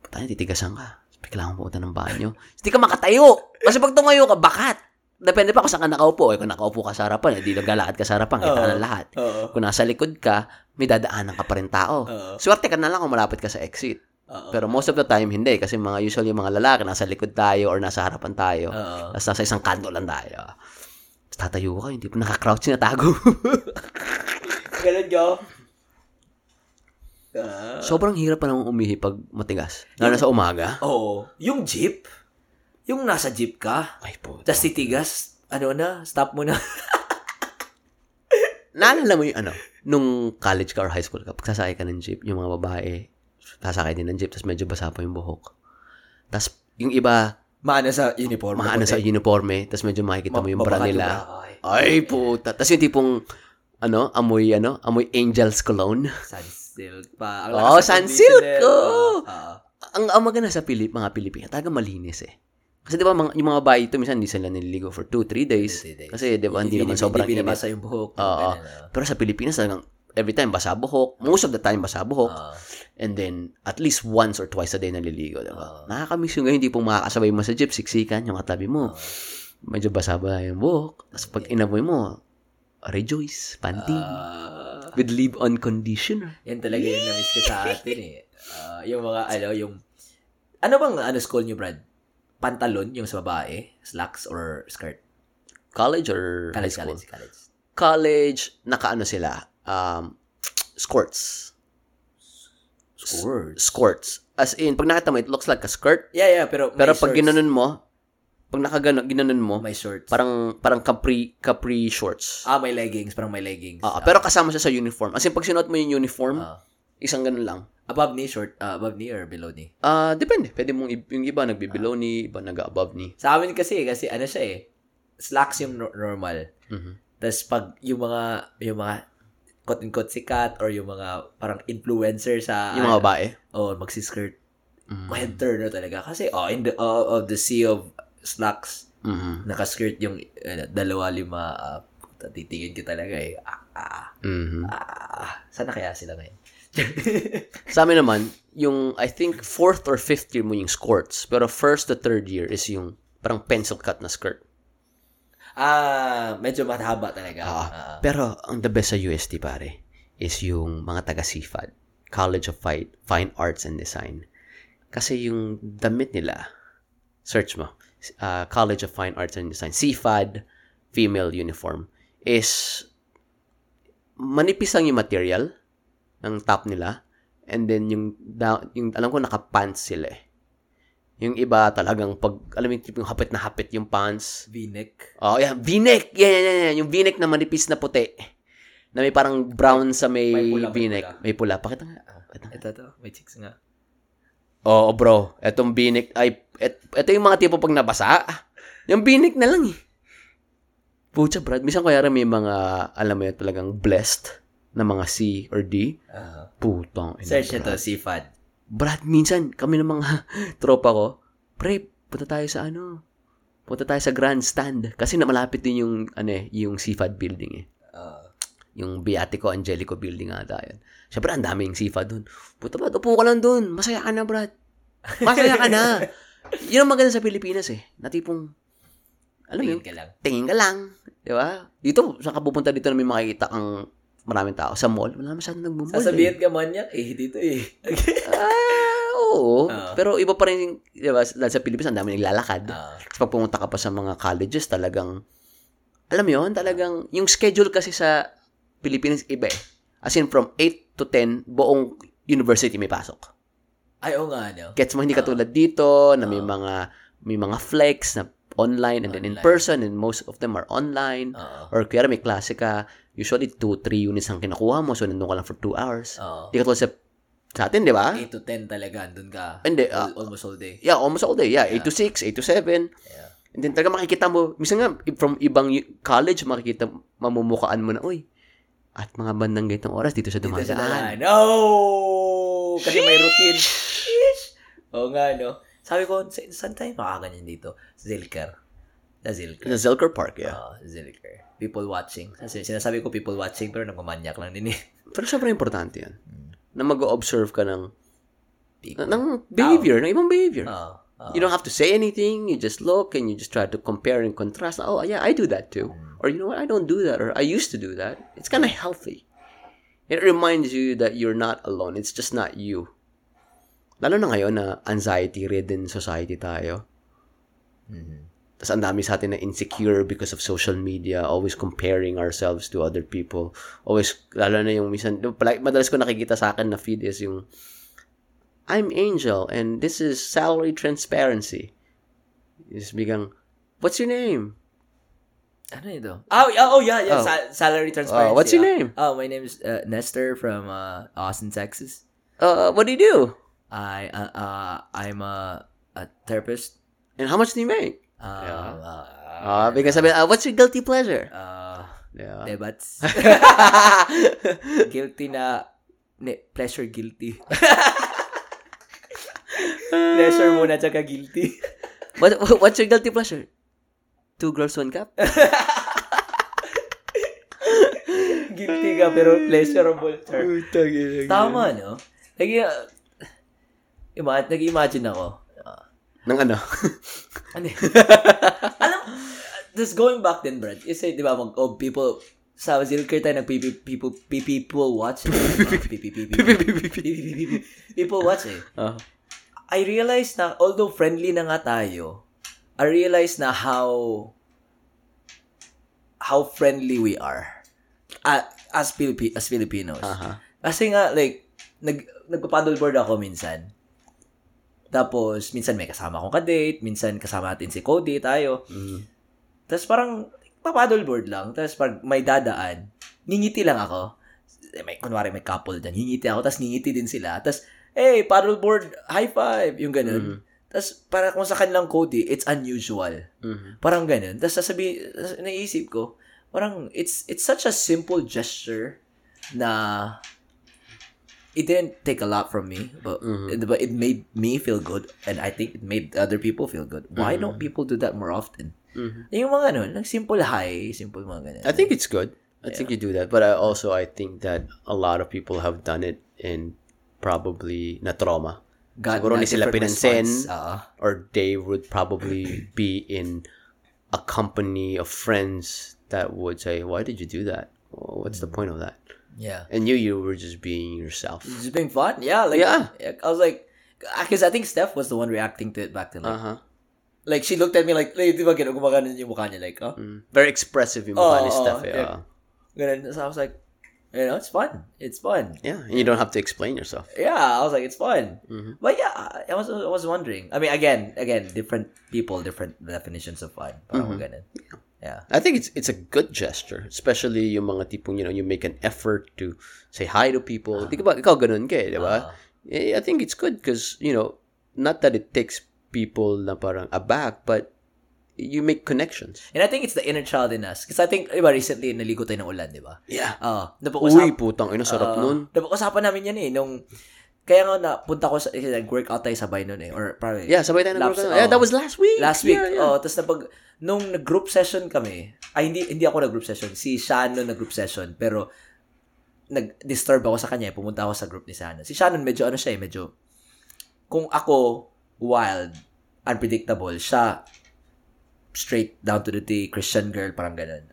puta niya, titigasan ka. Kailangan puta ng banyo. Hindi ka makatayo. Kasi pag tumayo ka, bakat. Depende pa kung saan ka nakaupo. Kung nakaupo ka sa harapan, hindi naglalakad ka sa harapan, kita na lahat. Kung nasa likod ka, may dadaanan ka pa rin tao. Swerte ka na lang kung malapit ka sa exit. Pero most of the time, hindi. Kasi usually yung mga lalaki, nasa likod tayo or nasa harapan tayo. Tapos nasa isang kanto lang tayo. Tapos tatayo ka, hindi po naka-crouch, sinatago. Ganun, Joe. Sobrang hirap pa naman umihi pag matigas. Lalo na sa umaga. Oo. Yung jeep, yung nasa jeep ka, tas titigas, stop mo na. Naalala mo yung nung college ka or high school ka, pagsasakay ka ng jeep, yung mga babae, sasakay din ng jeep, tas medyo basa pa yung buhok. Tapos yung iba, maano sa uniforme. Maano sa uniforme. Tapos medyo makikita mo yung bra nila. Ay, puta. Tapos yung tipong, ano? Amoy Angel's Cologne. Sunsilk pa. Oh, Sunsilk ko! Ang maganda sa mga Pilipina, talaga malinis eh. Kasi diba, yung mga bahay ito, minsan hindi sila nililigo for 2-3 days. Kasi diba, hindi naman sobrang init. Hindi binabasa yung buhok. Pero sa Pilipinas, talagang every time basa buhok. Most of the time basa buhok. And then, at least once or twice a day naliligo. Diba? Nakakamiss yung ganyan, hindi pong makakasabay mo sa jeep, siksikan yung katabi mo. Medyo basa-basa yung buhok. Tapos pag inaboy mo, rejoice, panty. With leave-on conditioner. Yan talaga yung namiss ko sa atin eh. Yung mga, ano bang school nyo, Brad? Pantalon, yung sa babae? Slacks or skirt? College or high school? College, nakaano sila? Skorts. Skorts. As in, pag nakita mo, it looks like a skirt. Yeah, pero pag ginanon mo, may shorts. Parang capri shorts. Ah, may leggings. Parang may leggings. Pero kasama siya sa uniform. As in, pag sinuot mo yung uniform, isang ganun lang. Above knee short? Above knee or below knee? Depende. Pwede mong, yung iba nagbe-below knee, iba nag-above knee. Sa amin kasi ano siya eh, slacks yung normal. Mm-hmm. Tapos pag yung mga quote-unquote sikat or yung mga parang influencer sa... Yung mga babae? Oo, magsiskirt. Head-turner talaga. Kasi, in the of the sea of slacks, nakaskirt yung 2-5, titingin ko talaga eh. Sana kaya sila ngayon? Sa amin naman, yung I think 4th or 5th year mo yung skirts, pero 1st to 3rd year is yung parang pencil cut na skirt. Medyo matahaba talaga. Pero ang the best sa UST pare is yung mga taga CIFAD, College of Fine Arts and Design. Kasi yung damit nila, search mo, College of Fine Arts and Design, CIFAD female uniform, is manipis lang yung material ng top nila, and then yung alam ko naka-pants sila eh. Yung iba talagang pag, alam mo yung hapit na hapit yung pants. V-neck. Oh, yeah. V-neck! Yeah. Yung V-neck na manipis na puti. Na may parang brown sa may pula, V-neck. May pula. Pakita nga. Ito. May chicks nga. Oo, bro. Etong V-neck. Ay, ito yung mga tipo pag nabasa. Yung V-neck na lang eh. Pucha, Brad. Minsan kaya rin may mga, alam mo yun, talagang blessed na mga C or D. Putong. Search ito, CIFAD. Brad, minsan, kami ng mga tropa ko, pre, punta tayo sa grandstand. Kasi malapit din yung CIFAD building eh. Yung Beatico Angelico building ata yun. Siyempre, ang dami yung CIFAD dun. Puta ba, upo ka lang dun. Masaya ka na, Brad. Masaya ka na. Yun ang maganda sa Pilipinas eh. Natipong, alam mo yun, tingin ka lang. Diba? Dito, saan ka pupunta dito na may makikita ang maraming tao sa mall, wala masyadong nagmo-mall. Sasabihin ka man niya, dito eh. Oo. Pero iba pa rin, diba, sa Pilipinas, ang dami naglalakad. Tapos pag pumunta ka pa sa mga colleges, talagang, alam mo yun, talagang, yung schedule kasi sa Pilipinas, iba eh. As in, from 8 to 10, buong university may pasok. Ay, oo nga, no? Gets mo, hindi katulad dito, na may mga flex, na online, and then in person, and most of them are online, or kaya may klase ka, usually 2-3 units ang kinakuha mo, so nandun ka lang for 2 hours. Hindi ka tulad sa atin, di ba? 8 to 10 talaga, andun ka. And then, almost all day. Yeah, almost all day. Yeah, 8 to 6, 8 to 7. Yeah. And then talaga makikita mo, minsan nga, from ibang college, makikita, mamumukaan mo na, uy, at mga bandang ganitong oras, dito siya dumadaan. No! Kasi may routine. Oo nga, no? Sabi ko, saan tayo makaganyan dito? Zilker Park, yeah. Zilker. People watching. Kasi sinasabi ko people watching pero nagmamanyak lang din eh. Pero syempre importante yan. Na mag-observe ka ng ibang behavior. You don't have to say anything. You just look and you just try to compare and contrast. Oh, yeah, I do that too. Or you know what? I don't do that. Or I used to do that. It's kind of healthy. It reminds you that you're not alone. It's just not you. Lalo na ngayon na anxiety-ridden society tayo. Tapos ang dami sa atin na insecure because of social media, always comparing ourselves to other people. Always, lalo na yung minsan, madalas ko nakikita sa akin na feed is yung, I'm Angel and this is salary transparency. Is bigang, what's your name? Ano ito? Oh yeah. Salary transparency. What's your name? Oh, my name is Nestor from Austin, Texas. What do you do? I'm a a therapist. And how much do you make? Because I mean, what's your guilty pleasure? Yeah. Debats. Guilty na pleasure guilty. Pleasure muna tsaka guilty. What's your guilty pleasure? 2 girls, 1 cup? Guilty ka pero pleasurable, sir. Tama, no? Nag-imagine ako. Nang ano? Ano? Alam, just going back then, Brad, you say, di ba, people, sa Zilker tayo, people watch eh. I realized na, although friendly na nga tayo, I realized na how friendly we are as Filipinos. Kasi nga, like, nagpa-paddleboard ako minsan. Tapos, minsan may kasama akong ka-date, minsan kasama natin si Cody, tayo. Mm. Tapos parang, papaddleboard lang. Tapos parang may dadaan, ngingiti lang ako. Kunwari may couple dyan, ngingiti ako, tapos ngingiti din sila. Tapos, hey, paddleboard, high five, yung ganun. Mm. Tapos, parang kung sa kanilang Cody, it's unusual. Mm-hmm. Parang ganun. Tapos, naisip ko, parang, it's such a simple gesture na, it didn't take a lot from me, but it made me feel good, and I think it made other people feel good. Why don't people do that more often? Yung mga ano, like simple hi, simple mga ganun. I think it's good. I think you do that, but I think that a lot of people have done it and probably na trauma. Siguro ni sila pinansin, or they would probably be in a company of friends that would say, "Why did you do that? What's the point of that?" Yeah. And you were just being yourself. Just being fun? Yeah. Like, yeah. I was like, because I think Steph was the one reacting to it back then. Like, like she looked at me like, di ba gano'n gumagano yung mukha niya? Like, oh. Very expressive yung mukha ni Steph. Ganun. So I was like, you know, it's fun. It's fun. Yeah. And you don't have to explain yourself. Yeah. I was like, it's fun. Mm-hmm. But yeah, I was wondering. I mean, again, different people, different definitions of fun. Parang ganun. Yeah. Yeah. I think it's a good gesture, especially yung mga tipong, you know, you make an effort to say hi to people. Di ba, ikaw ganun ka, di ba? I think it's good because, you know, not that it takes people na parang aback, but you make connections. And I think it's the inner child in us. Because I think, iba, recently, naligo tayo ng ulan, di ba? Yeah. Uy, putang, sarap nun. Napag-usapan namin yan eh, nung... Kaya nga napunta ko sa nag-workout tayo sabay noon eh or probably sabay tayo nag-workout. Yeah, that was last week. Yeah. Tapos nung nag-group session kami, hindi ako nag-group session. Si Shannon nag-group session pero nag-disturb ako sa kanya, pumunta ako sa group ni Shannon. Si Shannon medyo medyo kung ako wild, unpredictable, siya straight down to the T, Christian girl parang ganun.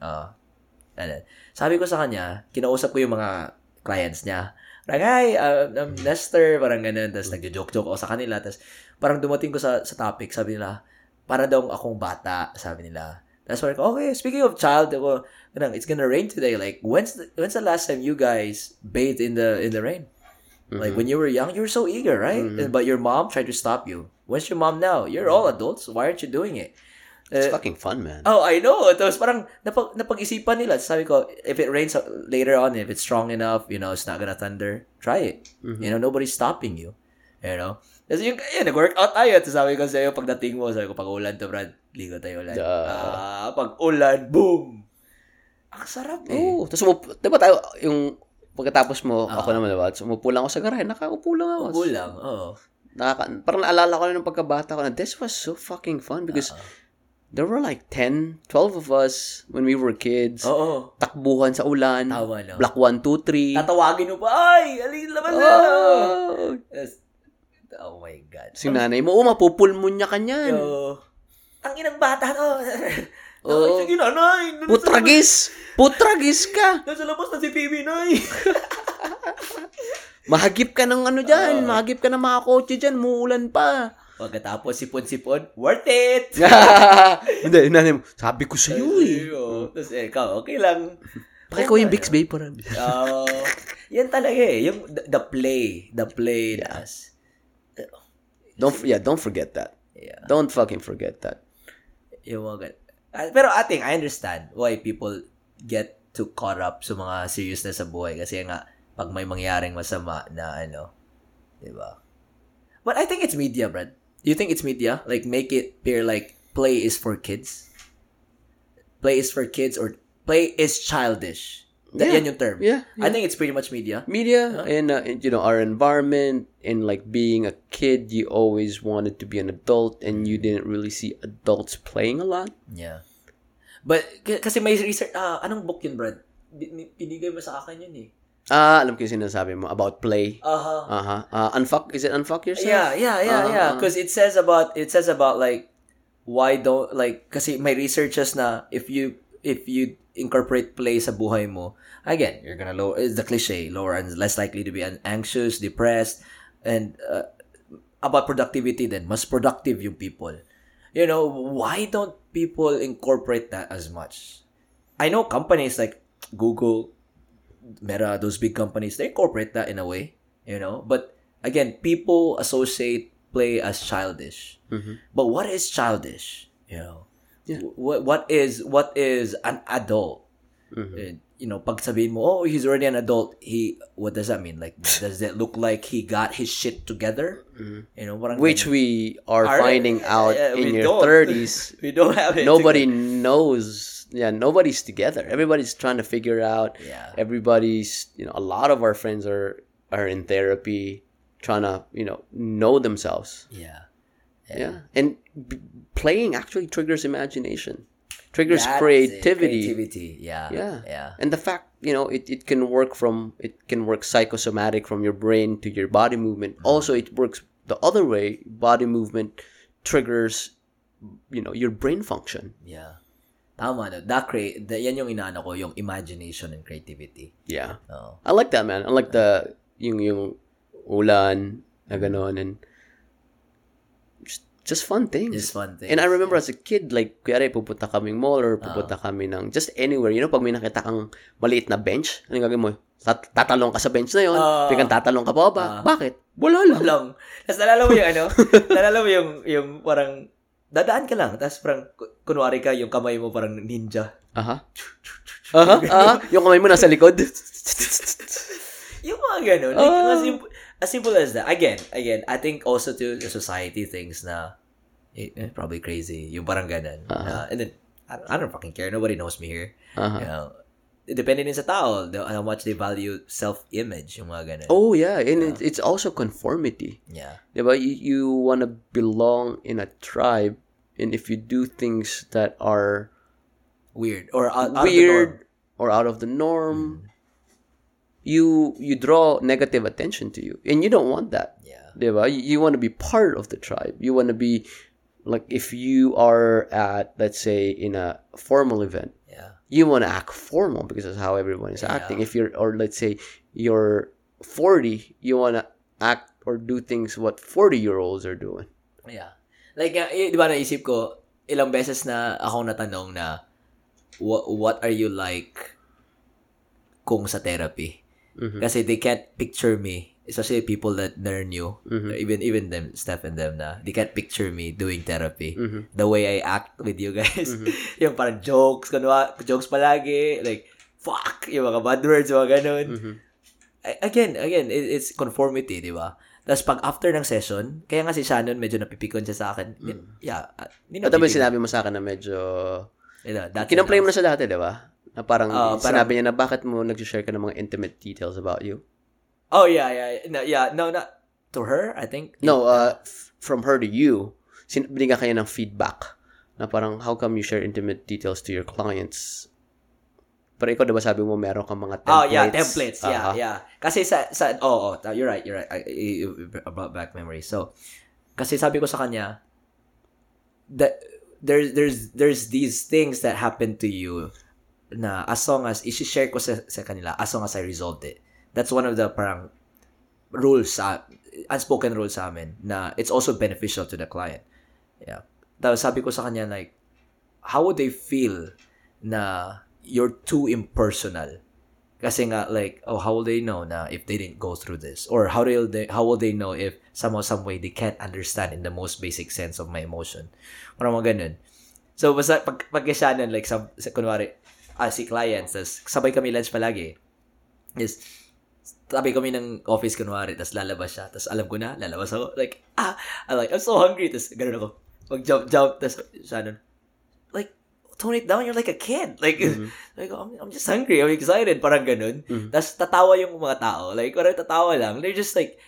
Sabi ko sa kanya, kinausap ko yung mga clients niya. Parang, hi, I'm Lester, parang ganun. Tapos nagjo-joke-joke ako sa kanila. Tapos parang dumating ko sa topic, sabi nila, para daw akong bata, sabi nila. Tapos parang, okay, speaking of child, ako, it's gonna rain today. Like, when's the last time you guys bathed in the rain? Mm-hmm. Like, when you were young, you were so eager, right? Mm-hmm. But your mom tried to stop you. Where's your mom now? You're all adults. Why aren't you doing it? It's fucking fun, man. Oh, I know. Tapos parang napag-isipan nila. Sabi ko, if it rains later on, if it's strong enough, you know, it's not gonna thunder, try it. Mm-hmm. You know, nobody's stopping you. You know? Tapos nag-workout tayo. Tapos sabi ko sa'yo, pagdating mo, sabi ko, pag ulan to, Brad, ligo tayo ulan. Pag ulan, boom! Ang sarap eh. Oo. Tapos diba tayo, yung pagkatapos mo, ako naman, diba? Umupo lang ako sa garahe, nakaupo lang ako. Umupo lang, oo. Parang naalala ko na nung pagkabata ko na, this was so fucking fun because... There were like 10, 12 of us when we were kids. Oo. Takbuhan sa ulan. Tawa, no? Block 1, 2, 3. Tatawagin mo pa, ay, alin naman na. Oh my God. Si nanay mo, mapupulmon niya kanyan. Ang inang bata ko. Sige, nanay. Putragis. Putragis ka. Nasa labas na si Phoebe, nay. Mahagip ka ng ano dyan. Mahagip ka ng mga kotse dyan. Muulan pa. Pagkatapos, sipon-sipon, worth it! Hindi, nanay mo, sabi ko sa'yo eh. Tapos ikaw, okay lang. Pakikaw yung Bix, babe. Yan talaga eh. Yung the play yeah. As. Don't forget that. Yeah. Don't fucking forget that. Yung mga pero ating, I understand why people get too caught up sa mga seriousness sa buhay. Kasi nga, pag may mangyaring masama na ano, di ba? But I think it's media, Brad. Do you think it's media? Like, make it appear like play is for kids? Play is for kids or play is childish. That, yeah. Yan yung term. Yeah, yeah. I think it's pretty much media. Media, yeah. And, you know, our environment, and like being a kid, you always wanted to be an adult and you didn't really see adults playing a lot. Yeah. But, kasi may research, anong book yun, Brad? Pinigay mo sa akin yun eh. Alam ko yung sinasabi mo about play. Uh-huh. Uh-huh. Unfuck, is it unfuck yourself? Yeah. Because it says about like, why don't, like, kasi may researchers na if you incorporate play sa buhay mo, again, you're gonna lower, it's the cliche, lower and less likely to be anxious, depressed, and about productivity then, mas productive yung people. You know, why don't people incorporate that as much? I know companies like Google, Meta, those big companies, they incorporate that in a way, you know. But again, people associate play as childish. Mm-hmm. But what is childish? You know, yeah. What is an adult? Mm-hmm. You know, pag sabihin mo, oh, he's already an adult. What does that mean? Like, does it look like he got his shit together? Mm-hmm. You know, which we are finding out in your 30s. We don't have it. Nobody knows. Yeah, nobody's together. Everybody's trying to figure out. Yeah. Everybody's, you know, a lot of our friends are in therapy, trying to, you know themselves. Yeah. And playing actually triggers imagination, triggers creativity. Yeah. And the fact, you know, it can work psychosomatic from your brain to your body movement. Mm-hmm. Also, it works the other way. Body movement triggers, you know, your brain function. Yeah. Tama, no? Yan yung inaano ko, yung imagination and creativity. Yeah. Oh. I like that, man. I like the, yung ulan, na gano'n, and just fun things. And I remember as a kid, like, kuyari, pupunta kaming mall or pupunta kami ng just anywhere. You know, pag may nakita kang maliit na bench, anong gagawin mo? Tatalong ka sa bench na yun. Biglang tatalong ka pa ba? Bakit? Wala lang. Tapos nalala mo yung ano? Nalala mo yung parang, dadaan ka lang, tapos parang, kunwari ka, yung kamay mo parang ninja. Aha. Yung kamay mo nasa likod. Yung mga ganun. Like, as simple as that. Again, I think also to the society things na, probably crazy. Yung parang ganun. Uh-huh. And then, I don't fucking care. Nobody knows me here. Uh-huh. You know, depende din sa tao, how much they value self-image, yung mga ganun. Oh, yeah. And it's also conformity. Yeah. Diba? You want to belong in a tribe, and if you do things that are weird or out of the norm, you draw negative attention to you. And you don't want that. Yeah. Diba? You want to be part of the tribe. You want to be, like, if you are at, let's say, in a formal event, you want to act formal because that's how everyone is acting. If let's say you're 40, you want to act or do things what 40-year-olds are doing. Yeah. Like, di ba naisip ko, ilang beses na ako natanong na, what are you like kung sa therapy? Mm-hmm. Kasi they can't picture me, especially people that they're new, mm-hmm. even them, Steph and them na, they can't picture me doing therapy. Mm-hmm. The way I act with you guys, mm-hmm. yung parang jokes palagi, like, fuck, yung mga bad words, mga ganun. Mm-hmm. Again, it's conformity, di ba? Tapos pag after ng session, kaya nga si Shannon medyo napipikon siya sa akin. Mm-hmm. Yeah. Tapos sinabi mo sa akin na medyo, kinamplay mo na siya dati, di ba? Na parang sinabi niya na bakit mo nag-share ka ng mga intimate details about you? Oh, yeah. No, not to her, I think. No, from her to you, binigyan kayo ng feedback na parang how come you share intimate details to your clients? Pero ikaw, diba sabi mo meron kang mga templates? Oh, yeah, templates. Uh-huh. Yeah. Kasi you're right. I brought back memories. So, kasi sabi ko sa kanya, that there's these things that happen to you na as long as i-share ko sa kanila, as long as I resolved it. That's one of the parang rules, unspoken rules sa amin na it's also beneficial to the client. Yeah. Tapos sabi ko sa kanya, like, how would they feel na you're too impersonal? Kasi nga, like, oh, how will they know na if they didn't go through this? Or how will they know if somehow, some way they can't understand in the most basic sense of my emotion? Parang mga ganun. So, basta pagkasyanan, like, kunwari, si clients, sabay kami lunch palagi. Is tabi kami ng office kunwari, tapos lalabas siya, tapos alam ko na, lalabas ako, like, I'm like, I'm so hungry, tapos ganun ako, mag-jump, tapos siya nun, like, tone it down, you're like a kid, like, like I'm just hungry, I'm excited, parang ganun, tapos tatawa yung mga tao, like, parang tatawa lang, they're just like,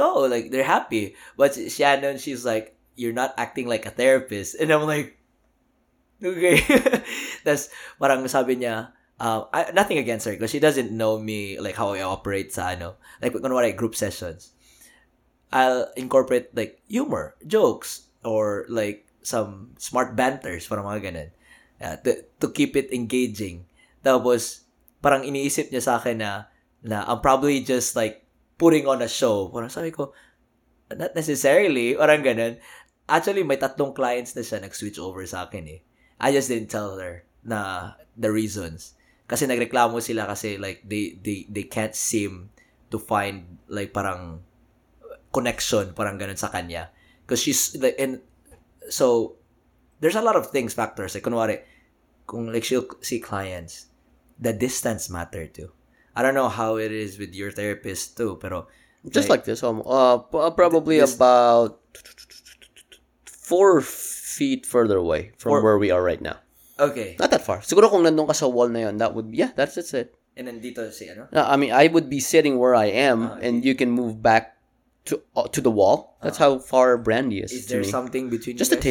oh, like, they're happy, but siya nun, she's like, you're not acting like a therapist, and I'm like, okay, tapos parang sabi niya, nothing against her because she doesn't know me, like how I operate sa ano, like kunwari group sessions I'll incorporate like humor, jokes, or like some smart banters, parang mga ganun, to keep it engaging. Tapos parang iniisip niya sa akin na I'm probably just like putting on a show, parang sabi ko not necessarily, parang ganun. Actually may tatlong clients na siya nag-switch over sa akin eh, I just didn't tell her na the reasons. Kasi nagreklamo sila kasi like they can't seem to find like parang connection, parang ganun sa kanya. Because she's like, and so there's a lot of things, factors. Like kunwari, kung like she'll see clients, the distance matter too. I don't know how it is with your therapist too, pero just like this, probably this, about 4 feet further away from where we are right now. Okay. Not that far. Siguro kung nandun ka sa wall na yon, that would be, yeah, that's it. And then dito si ano? No, I mean, I would be sitting where I am, okay, and you can move back to the wall. That's how far Brandy is to me. Is there something between just you guys?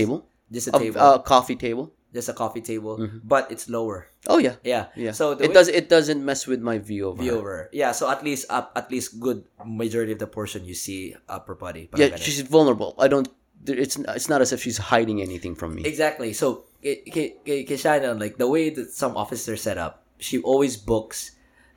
Just a table. A coffee table. Just a coffee table, but it's lower. Oh yeah. Yeah. So it doesn't mess with my view over. Yeah, so at least good majority of the portion you see upper body. Yeah, she's vulnerable. It's not as if she's hiding anything from me. Exactly. So, Shana, like the way that some officers set up, she always books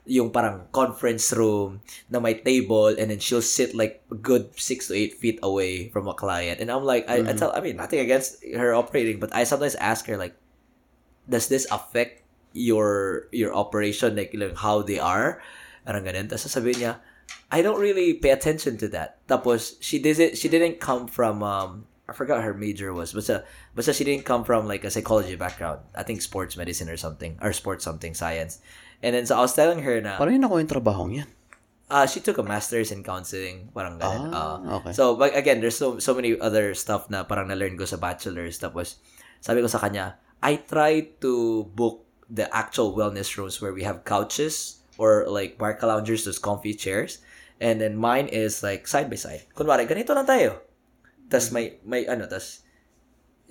yung parang conference room na may table, and then she'll sit like a good 6 to 8 feet away from a client. And I'm like, I mean, nothing against her operating, but I sometimes ask her like, does this affect your operation, like how they are? Arang ganun. Tapos sasabihin niya, I don't really pay attention to that. Tapos she didn't come from I forgot her major was, but she didn't come from like a psychology background. I think sports medicine or something, or sports something science. And then so I was telling her na parang yun ako yung trabahong yan. She took a master's in counseling, parang ganun. Okay. So but again, there's so many other stuff na parang na-learn ko sa bachelor's. Tapos sabi ko sa kanya, I try to book the actual wellness rooms where we have couches or like barca loungers, those comfy chairs. And then mine is like side by side. Kunwari, ganito lang tayo. Tas may ano, tas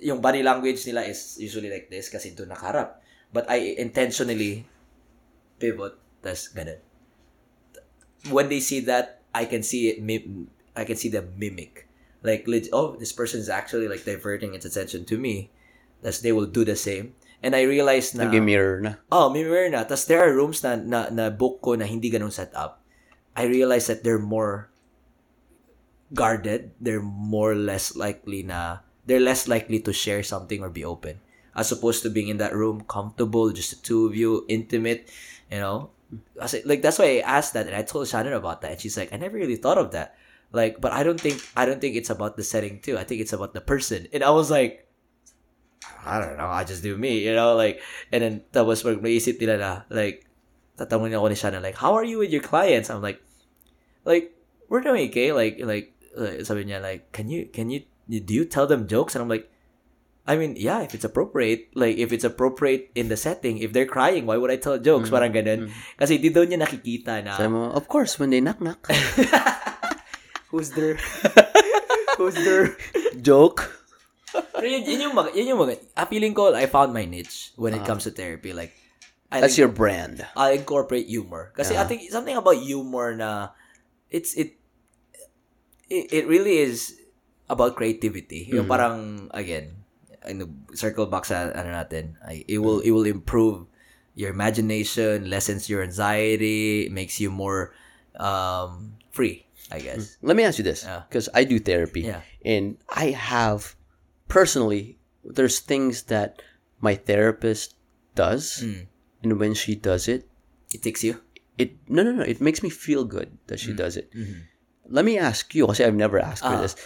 yung body language nila is usually like this kasi doon nakaharap. But I intentionally pivot, tas ganun. When they see that, I can see them mimic. Like, oh, this person is actually like diverting its attention to me. Tas they will do the same. And I realized na nag-mirror na. Oh, mirror na. Tas there are rooms na book ko na hindi ganun set up. I realized that they're more guarded, they're less likely to share something or be open, as opposed to being in that room comfortable, just the two of you, intimate, you know. I said, like, that's why I asked that, and I told Shannon about that, and she's like, I never really thought of that, like, but I don't think it's about the setting too, I think it's about the person. And I was like, I don't know, I just do me, you know, like. And then that was where naisip nila na, like, tatanungin ako ni Shannon, like, how are you with your clients? I'm like we're doing okay, like sabi niya, like, do you tell them jokes? And I'm like, I mean, yeah, if it's appropriate in the setting. If they're crying, why would I tell jokes? Parang ganun. Kasi di daw niya nakikita na. Sabi mo, of course, when they knock. Who's there? Joke? Pero yun yung mga, feeling ko, I found my niche when it comes to therapy. Like, that's your brand. I'll incorporate humor. Kasi I think something about humor na, it really is about creativity. Yung parang, again, circle back sa ano natin, it will improve your imagination, lessens your anxiety, makes you more free, I guess. Let me ask you this, because I do therapy, and I have, personally, there's things that my therapist does, and when she does it, it takes you. It makes me feel good that she does it. Let me ask you, kasi I've never asked her this.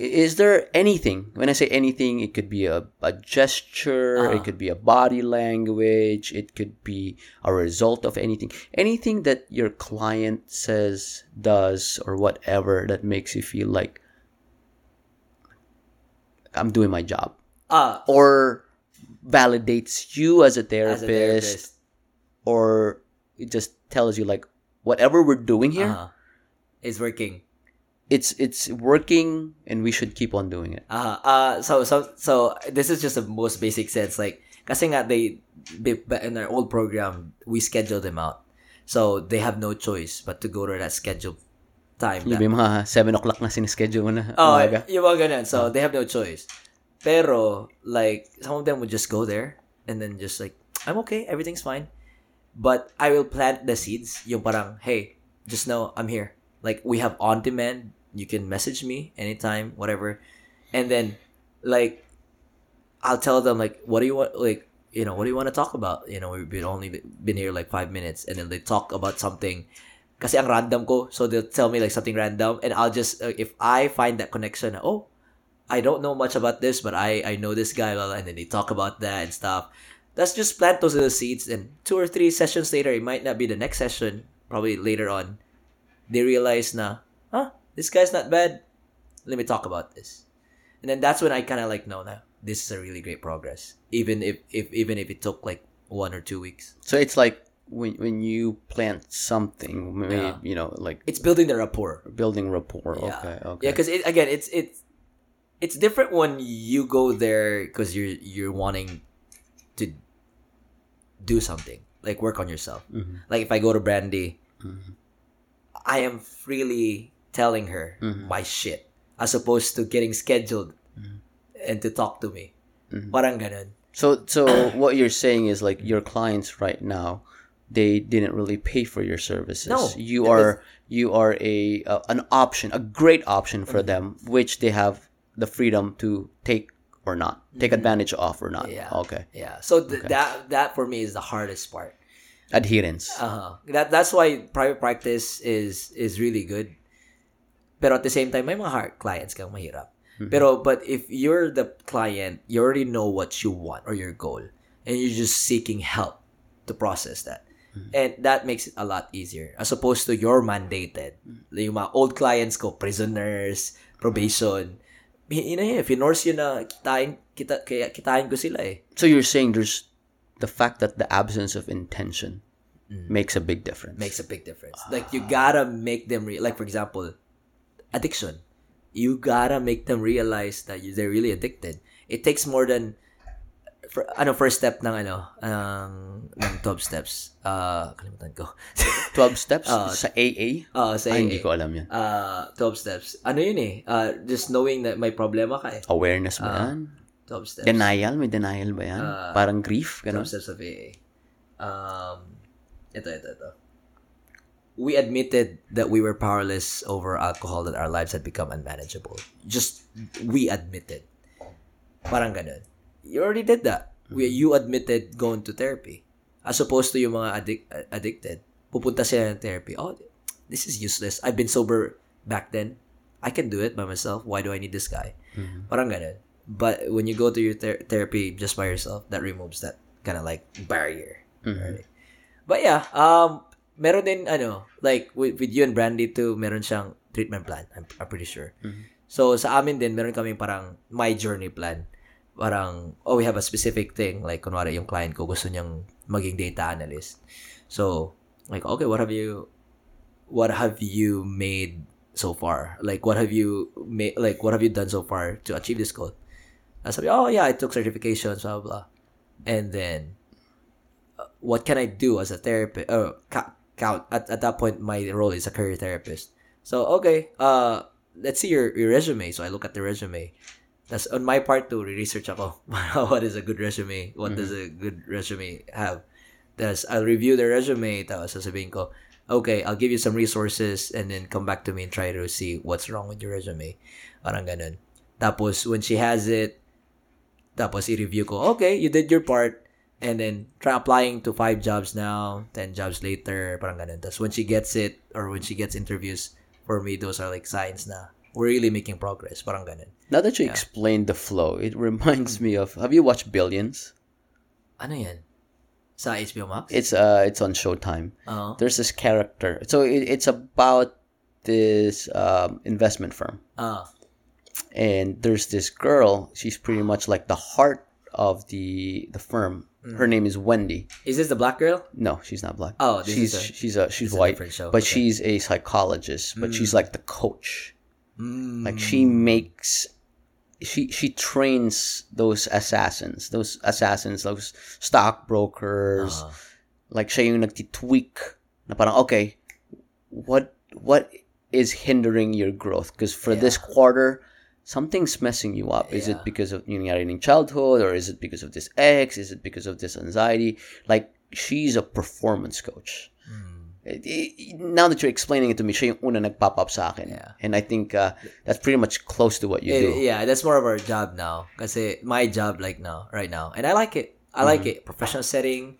Is there anything? When I say anything, it could be a gesture, it could be a body language, it could be a result of anything. Anything that your client says, does, or whatever that makes you feel like, I'm doing my job. Or validates you as a therapist. Or it just tells you, like, whatever we're doing here is working. It's working, and we should keep on doing it. So this is just the most basic sense. Like, kasi nga they in our old program we schedule them out, so they have no choice but to go to that scheduled time. Yung mga 7 o'clock na sinischedule mo na. Oh, yung mga ganun. So they have no choice. Pero like some of them would just go there and then just like, I'm okay, everything's fine. But I will plant the seeds. Yung parang, hey, just know I'm here. Like, we have on demand. You can message me anytime, whatever. And then, like, I'll tell them, like, what do you want, like, you know, what do you want to talk about? You know, we've only been here, like, 5 minutes. And then they talk about something. Kasi ang random ko. So they'll tell me, like, something random. And I'll just, if I find that connection, oh, I don't know much about this, but I know this guy. Blah, blah, and then they talk about that and stuff. Let's just plant those little seeds. And 2 or 3 sessions later, it might not be the next session, probably later on, they realize na, this guy's not bad. Let me talk about this. And then that's when I kind of like know that this is a really great progress, even if it took like 1 or 2 weeks. So it's like when you plant something, maybe, you know, like it's building the rapport. Building rapport. Yeah. Okay. Yeah, because it's different when you go there because you're wanting to do something, like work on yourself. Mm-hmm. Like if I go to Brandy. Mm-hmm. I am freely telling her my shit as opposed to getting scheduled and to talk to me. Mm-hmm. Parang ganun. So what you're saying is like your clients right now, they didn't really pay for your services. No, you are an option, a great option for them, which they have the freedom to take or not, take advantage of or not. Yeah. Okay. Yeah. So that for me is the hardest part. Adherence. That's why private practice is really good. Pero at the same time, may mga hard clients kang mahirap. Mm-hmm. But if you're the client, you already know what you want or your goal, and you're just seeking help to process that. Mm-hmm. And that makes it a lot easier as opposed to you're mandated. Yung mga old clients ko, prisoners, probation. If inorse yun na, kitain ko sila eh. So you're saying there's the fact that the absence of intention makes a big difference. Makes a big difference. Like, you gotta make them like, for example, addiction. You gotta make them realize that they're really addicted. It takes more than first step ng ng 12 steps. Kalimutan ko. 12 steps sa AA? Sa AA. Hindi ko alam 'yan. 12 steps. Ano 'yun eh? Just knowing that may problema ka eh. Awareness mo 'yan. 12 steps. Denial? May denial ba yan? Parang grief? Ganun? 12 steps of AA. Ito. We admitted that we were powerless over alcohol, that our lives had become unmanageable. Just, we admitted. Parang ganun. You already did that. You admitted going to therapy. As opposed to yung mga addicted, pupunta sila ng therapy. Oh, this is useless. I've been sober back then. I can do it by myself. Why do I need this guy? Mm-hmm. Parang ganun. But when you go to your therapy just by yourself, that removes that kind of like barrier. Mm-hmm. Right? But yeah, meron din like with you and Brandy too, meron siyang treatment plan. I'm pretty sure. Mm-hmm. So sa amin din, meron kaming parang my journey plan. Parang we have a specific thing, like kunwari yung client ko gusto niyang maging data analyst. So like, okay, what have you made so far? Like what have you done so far to achieve this goal? I said, oh yeah, I took certifications, blah, blah, blah. And then, what can I do as a therapist? Count. At that point, my role is a career therapist. So, okay, let's see your resume. So I look at the resume. That's on my part to research ako. What is a good resume? What does a good resume have? I'll review the resume. Tapos sasabihin ko, okay, I'll give you some resources and then come back to me and try to see what's wrong with your resume. Parang ganun. Tapos, when she has it, tapos i-review ko, okay, you did your part, and then try applying to 5 jobs now, 10 jobs later, parang ganun. Tapos when she gets it, or when she gets interviews, for me, those are like signs na, we're really making progress. Parang ganun. Now that you explained the flow, it reminds me of, have you watched Billions? Ano yan? Sa HBO Max? It's on Showtime. Uh-huh. There's this character. So it's about this investment firm. Uh-huh. And there's this girl. She's pretty much like the heart of the firm. Her name is Wendy. Is this the black girl? No, she's not black. Oh, she's white, but she's a psychologist. But she's like the coach. Like she trains those assassins, those stockbrokers. Like siya yung nagtitweak na parang okay, what is hindering your growth? Because for this quarter, something's messing you up. Is it because of in childhood, or is it because of this ex? Is it because of this anxiety? Like, she's a performance coach. Now that you're explaining it to me, siya yung una nag-pop up sa akin. Yeah. And I think that's pretty much close to what you do. Yeah, that's more of our job now. Kasi my job right now. And I like it. I like it. Professional setting.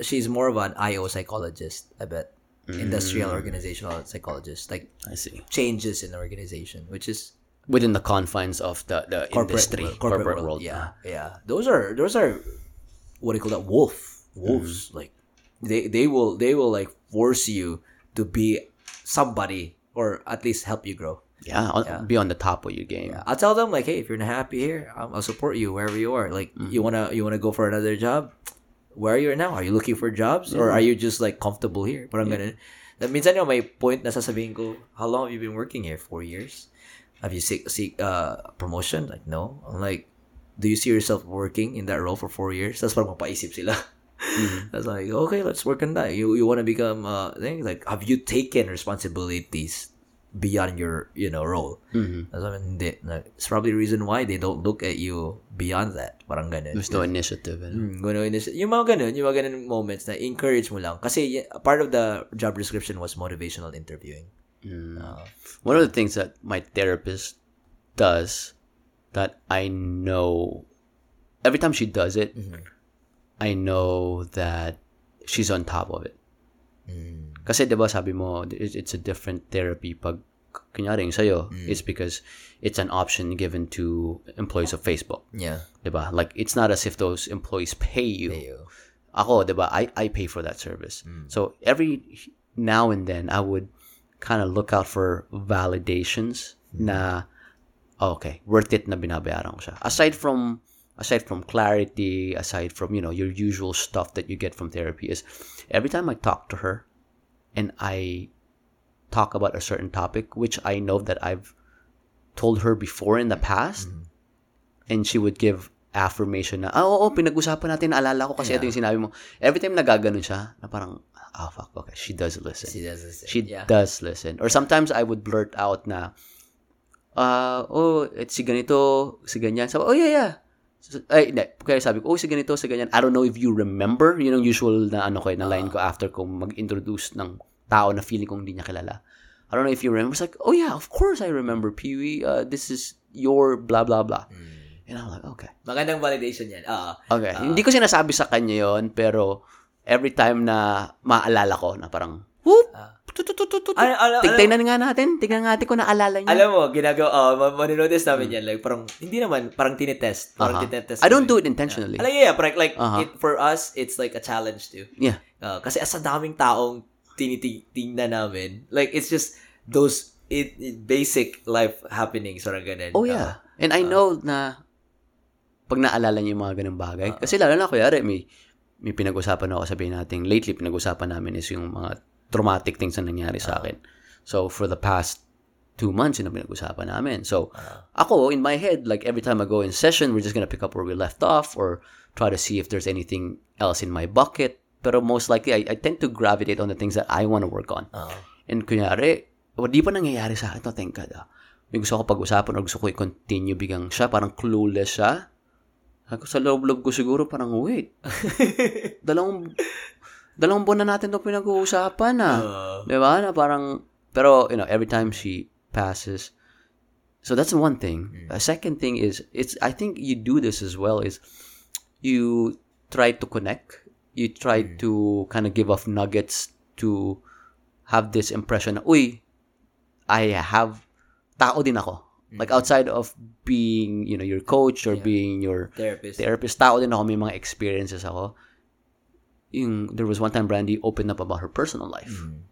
She's more of an IO psychologist, I bet. Industrial organizational psychologist, like I see changes in the organization, which is within the confines of the industry, corporate world. Yeah. Those are what do you call that? Wolves. Like they will like force you to be somebody, or at least help you grow. Be on the top of your game. Yeah. I'll tell them like, hey, if you're not happy here, I'll support you wherever you are. Like you wanna go for another job. Where are you now? Are you looking for jobs, or are you just like comfortable here? Parang ganun. That means I know my point na sasabihin ko, how long have you been working here? 4 years? Have you seek promotion? Like, no. I'm like, do you see yourself working in that role for 4 years? That's parang mapaisip sila. That's like, okay, let's work on that. You want to become thing? Like, have you taken responsibilities beyond your role? That's what I mean, it's probably the reason why they don't look at you beyond that. Parang ganun. There's no initiative. Yung mga ganun moments na encourage mo lang. Kasi part of the job description was motivational interviewing. One of the things that my therapist does that I know, every time she does it, I know that she's on top of it. Kasi diba sabi mo, it's a different therapy pag kunyari yung sa'yo. It's because it's an option given to employees of Facebook. Yeah. Diba? Like, it's not as if those employees pay you. Ako, diba? I pay for that service. So, every now and then, I would kind of look out for validations na, okay, worth it na binabayaran ko siya. Aside from clarity, aside from, your usual stuff that you get from therapy is, every time I talk to her, and I talk about a certain topic, which I know that I've told her before in the past, and she would give affirmation na, pinag-usapan natin, alala ko kasi ito yung sinabi mo. Every time nagaganon siya, na parang, fuck, okay, she does listen. She does listen. Or sometimes I would blurt out na, si ganito, si ganyan. Sabi, kaya sabi ko, si ganito, si ganyan. I don't know if you remember. Yun ang usual na na line ko after kong mag-introduce ng tao na feeling kong hindi niya kilala. I don't know if you remember. It's like, of course I remember, Pee-wee. This is your blah, blah, blah. And I'm like, okay. Magandang validation yan. Okay. Hindi ko sinasabi sa kanya yon, pero every time na maalala ko na parang, whoop! Tignan natin kung naalala niya. Alam mo, ginagawa, maninotice namin yan. Like, parang, hindi naman, parang tinitest. I don't do it intentionally. It, for us, it's like a challenge too. Yeah. Kasi as daming taong tinitingnan namin, like, it's just those basic life happenings, parang ganun. And I know na, pag naalala niya yung mga ganun bagay, kasi lalo na, kuyari, may pinag-usapan ako, sabihin natin, lately, pinag-usapan namin is yung mga traumatic things na nangyari sa akin. So, for the past 2 months, yun ang pinag-usapan namin. So, ako, in my head, like, every time I go in session, we're just gonna pick up where we left off or try to see if there's anything else in my bucket. Pero most likely, I tend to gravitate on the things that I want to work on. And kunyari, di pa nangyayari sa akin. Thank God. May gusto ko pag-usapan or gusto ko i-continue bigang siya. Parang clueless siya. Ako, sa loob-loob ko siguro, parang, wait. Dalawang buwan na natin itong pinag-uusapan na. Diba? Na parang, pero, every time she passes. So, that's one thing. A second thing is, I think you do this as well, is you try to connect. You try to kind of give off nuggets to have this impression, I have tao din ako. Like outside of being, you know, your coach or being your therapist, tao din ako, may mga experiences ako. Yung, there was one time Brandy opened up about her personal life. Mm-hmm.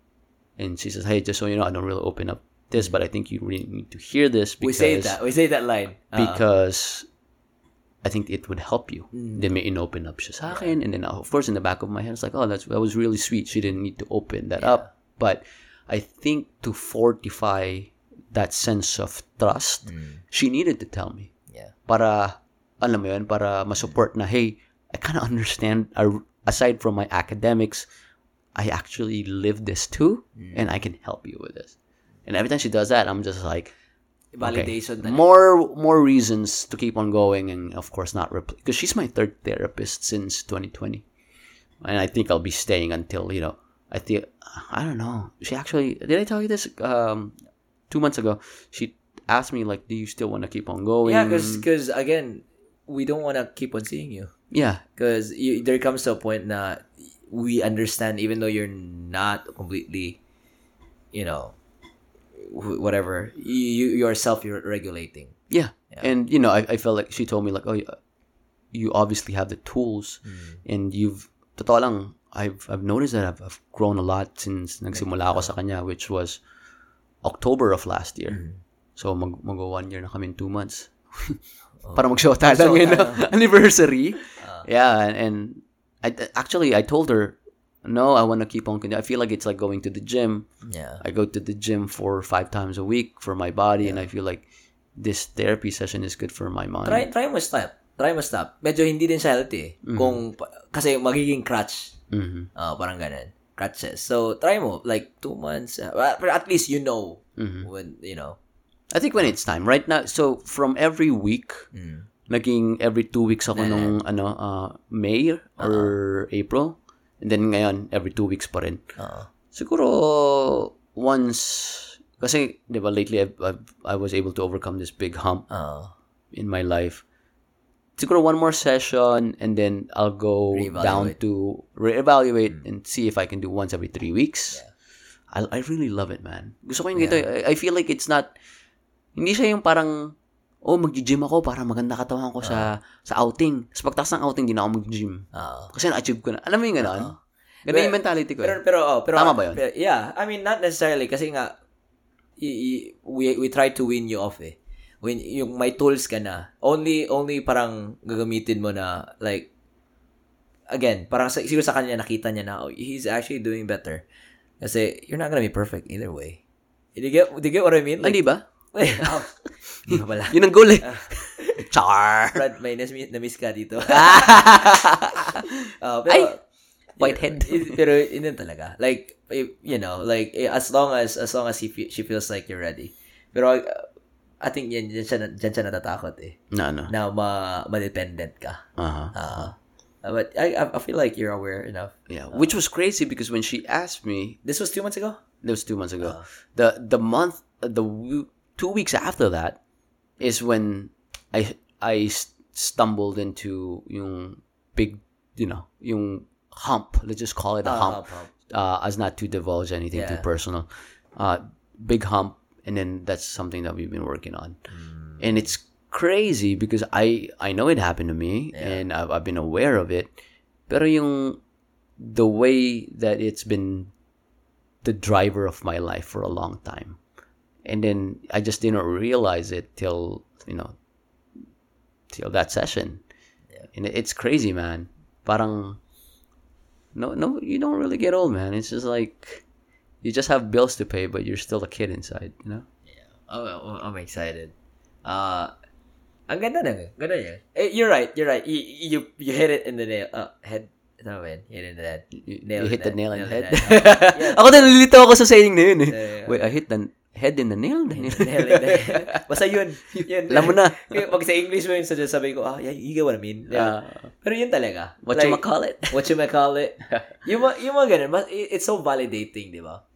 And she says, "Hey, just so you know, I don't really open up this, but I think you really need to hear this because we say that line because I think it would help you." Mm-hmm. Then may inopen up siya sa akin, and then of course in the back of my head it's like, "Oh, that was really sweet. She didn't need to open that up." But I think to fortify that sense of trust, she needed to tell me. Yeah. Para, alam mo yun, para masupport na, hey, I kind of understand, aside from my academics, I actually live this too, and I can help you with this. And every time she does that, I'm just like, validation. Okay, more reasons to keep on going, and of course not replace, because she's my third therapist since 2020. And I think I'll be staying until, you know, I don't know. She actually, did I tell you this? 2 months ago, she asked me, like, do you still want to keep on going? Yeah, because again, we don't want to keep on seeing you. Yeah. Because there comes to a point that we understand, even though you're not completely, you know, whatever, you yourself, you're regulating. Yeah. And, you know, I felt like she told me, like, oh, you obviously have the tools, and you've, totoo lang, I've noticed that I've grown a lot since nagsimula ako sa kanya, which was October of last year. Mm-hmm. So, mag-go 1 year na kami in 2 months. Para mag-show tayo ng anniversary. Yeah, and I told her, no, I want to keep on continuing. I feel like it's like going to the gym. Yeah. I go to the gym 4 or 5 times a week for my body, and I feel like this therapy session is good for my mind. Try mo stop. Medyo hindi din siya healthy. Mm-hmm. Kung, kasi magiging crutch. Mm-hmm. Parang ganun. Crutches. So try mo, like 2 months, but at least you know when, you know. I think when it's time right now. So from every week, naging every 2 weeks ako nung May or April, and then ngayon every 2 weeks pa rin. Siguro once, kasi diba lately I was able to overcome this big hump in my life. Siguro 1 more session, and then I'll go down to reevaluate and see if I can do once every 3 weeks. Yeah. I really love it, man. Gusto ko yung ganito. I feel like it's not, hindi siya yung parang, oh, mag-gym ako para maganda katawan ko sa outing. Sa pagtaas ng outing, di na ako mag-gym. Kasi na-achieve ko na. Alam mo yung gano'n? Ganda yung mentality ko. Pero, tama ba yun? Yeah. I mean, not necessarily. Kasi nga, we try to win you off eh. When yung may tools ka na, only parang gagamitin mo na, like, again, parang siguro sa kanya nakita niya na, oh, he's actually doing better. Kasi you're not gonna be perfect either way. Do you get what I mean? Like, ay, di ba? Di ba pala? Yun ang goal eh. Char! Brad, may na-miss ka dito. Pero, ay! Whitehead. Pero, yun talaga. Like, you know, like, as long as she feels like you're ready. Pero, I think yan siya natatakot eh. No. Na ma-dependent ka. But I feel like you're aware enough. Yeah, which was crazy because when she asked me, this was 2 months ago? That was 2 months ago. The 2 weeks after that is when I stumbled into yung big, you know, yung hump. Let's just call it a hump. As not to divulge anything too personal. Big hump. And then that's something that we've been working on, and it's crazy because I know it happened to me, and I've been aware of it. Pero yung the way that it's been the driver of my life for a long time, and then I just didn't realize it till that session, and it's crazy, man. Parang no, you don't really get old, man. It's just like, you just have bills to pay, but you're still a kid inside, you know? Yeah. Oh, I'm excited. Ang ganda na. Ganda niya. You're right. You hit it in the nail. Head. No, man. Hit it in the head. You hit the nail in the head. Ako din, nalilito ako sa saying na yun eh. Wait, I hit the head in the nail? The nail in the head. Basta yun. Alam mo na. Pag sa English mo yun, sabi ko, you get what I mean. Yeah. Pero yun talaga. What you might call it. Yung mga ganun. It's so validating, di ba?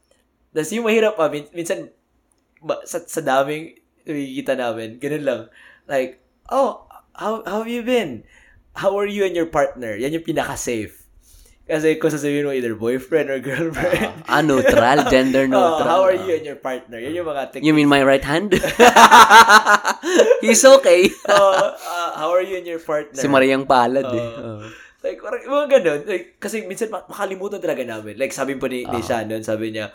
Tapos yung mahirap pa, minsan, sa daming nakikita namin, ganun lang. Like, oh, how have you been? How are you and your partner? Yan yung pinaka-safe. Kasi kung sasabihin mo either boyfriend or girlfriend. Neutral, gender neutral. How are you and your partner? Yan yung mga techniques. You mean my right hand? He's okay. How are you and your partner? Si Mariang Palad eh. Like, parang mga ganun. Like, kasi minsan makalimutan talaga namin. Like, sabi po ni Shannon, sabi niya,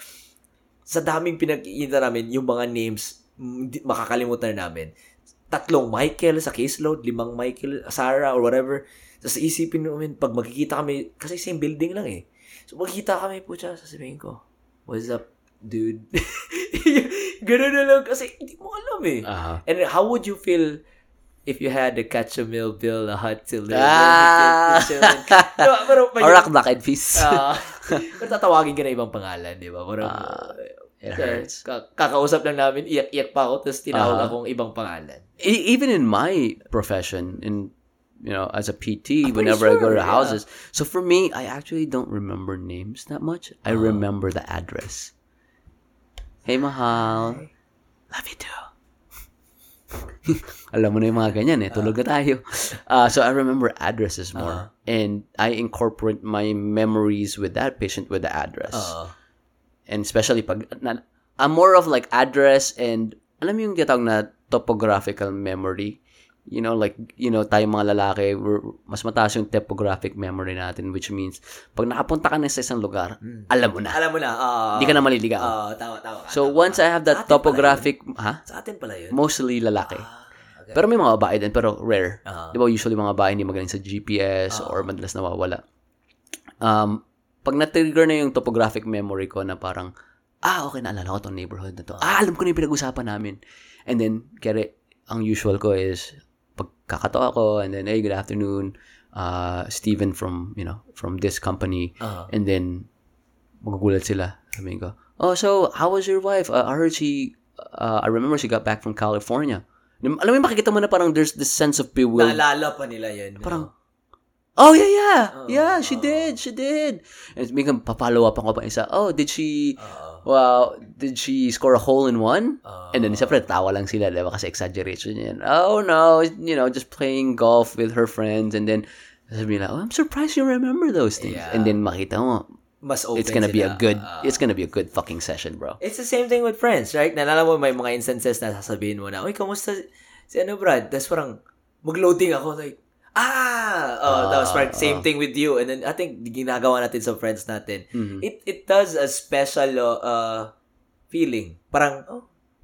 sa daming pinag-iinta namin, yung mga names, makakalimutan na namin. 3 Michael sa caseload, 5 Michael, Sarah, or whatever. Tapos isipin namin, pag magkikita kami, kasi same building lang eh. So, magkikita kami po siya, sasabihin ko, what's up, dude? Ganun na lang, kasi hindi mo alam eh. Uh-huh. And how would you feel if you had to catch a meal, build a hut till there? Or rock back and feast. Pero tatawagin ka na ibang pangalan, di ba? Parang, it hurts. Kakausap lang namin, iyak-iyak pa ako, tapos tinawag akong ibang pangalan. Even in my profession, in you know, as a PT, whenever I go to houses. So for me, I actually don't remember names that much. I remember the address. Hey, mahal. Love you too. Alam mo na yung mga ganyan eh. Tulog na tayo. So I remember addresses more. And I incorporate my memories with that patient with the address. And especially pag... I'm more of like address and... Alam mo yung gitawag na topographical memory? You know, like, you know, tayong mga lalaki, mas mataas yung topographic memory natin, which means, pag nakapunta ka na sa isang lugar, alam mo na. Hindi ka na maliligaw. Tama. So, once I have that topographic, Sa atin pala yun? Mostly lalaki. Okay. Pero may mga babae din, pero rare. Di ba, usually mga babae hindi magaling sa GPS or madalas nawawala. Pag na-trigger na yung topographic memory ko na parang, okay, naalala ko itong neighborhood na to. Alam ko na yung pinag-usapan namin. And then, kaya, ang usual ko is, kakatawa ko, and then, hey, good afternoon, Steven from this company, and then, magugulat sila, sabi ko, so, how was your wife? I heard she, I remember she got back from California. Alam mo yung makikita mo na parang there's this sense of bewilderment. Naalala pa nila yan. Parang, she did. And may papalo up ako pa isa, did she, wow, did she score a hole in one? And then, siyempre, tawa lang sila, diba? Kasi exaggeration yan. Oh, no, you know, just playing golf with her friends. And then, sabi nila, I'm surprised you remember those things. Yeah. And then, makita mo, mas open it's gonna be a good fucking session, bro. It's the same thing with friends, right? Nalala mo, may mga instances na sasabihin mo na, uy, kamusta si Brad? Tapos parang, mag-loading ako, like, that was right. Same thing with you. And then, I think, ginagawa natin sa friends natin. Mm-hmm. It does a special feeling. Parang,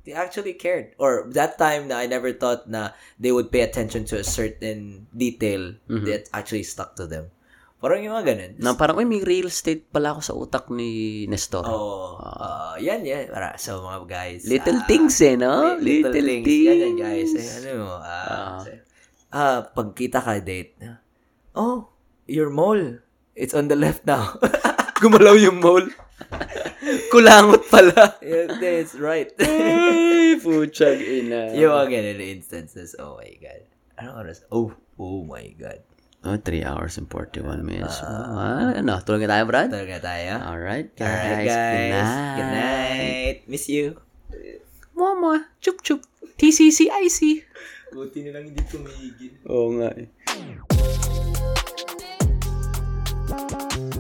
they actually cared. Or, that time na I never thought na they would pay attention to a certain detail that actually stuck to them. Parang yung mga ganun. Na parang, may real estate pala ako sa utak ni Nestor. Yan. Para so, mga guys. Little things eh, no? Little things. Yan, guys. Eh, ano mo? Pagkita ka date. Your mole. It's on the left now. Gumalaw yung mole. Kulangot pala. That's right. Ay, puchag ina. Yung mga ganun instances. Oh my God. Anong oras? Oh my God. 3 hours and 41 minutes. Tulog na tayo, Brad? Tulog na tayo. Alright, guys. Good night. Miss you. Mama. Chup chup. TCCIC. Buti na lang hindi tumigil. Oo nga eh.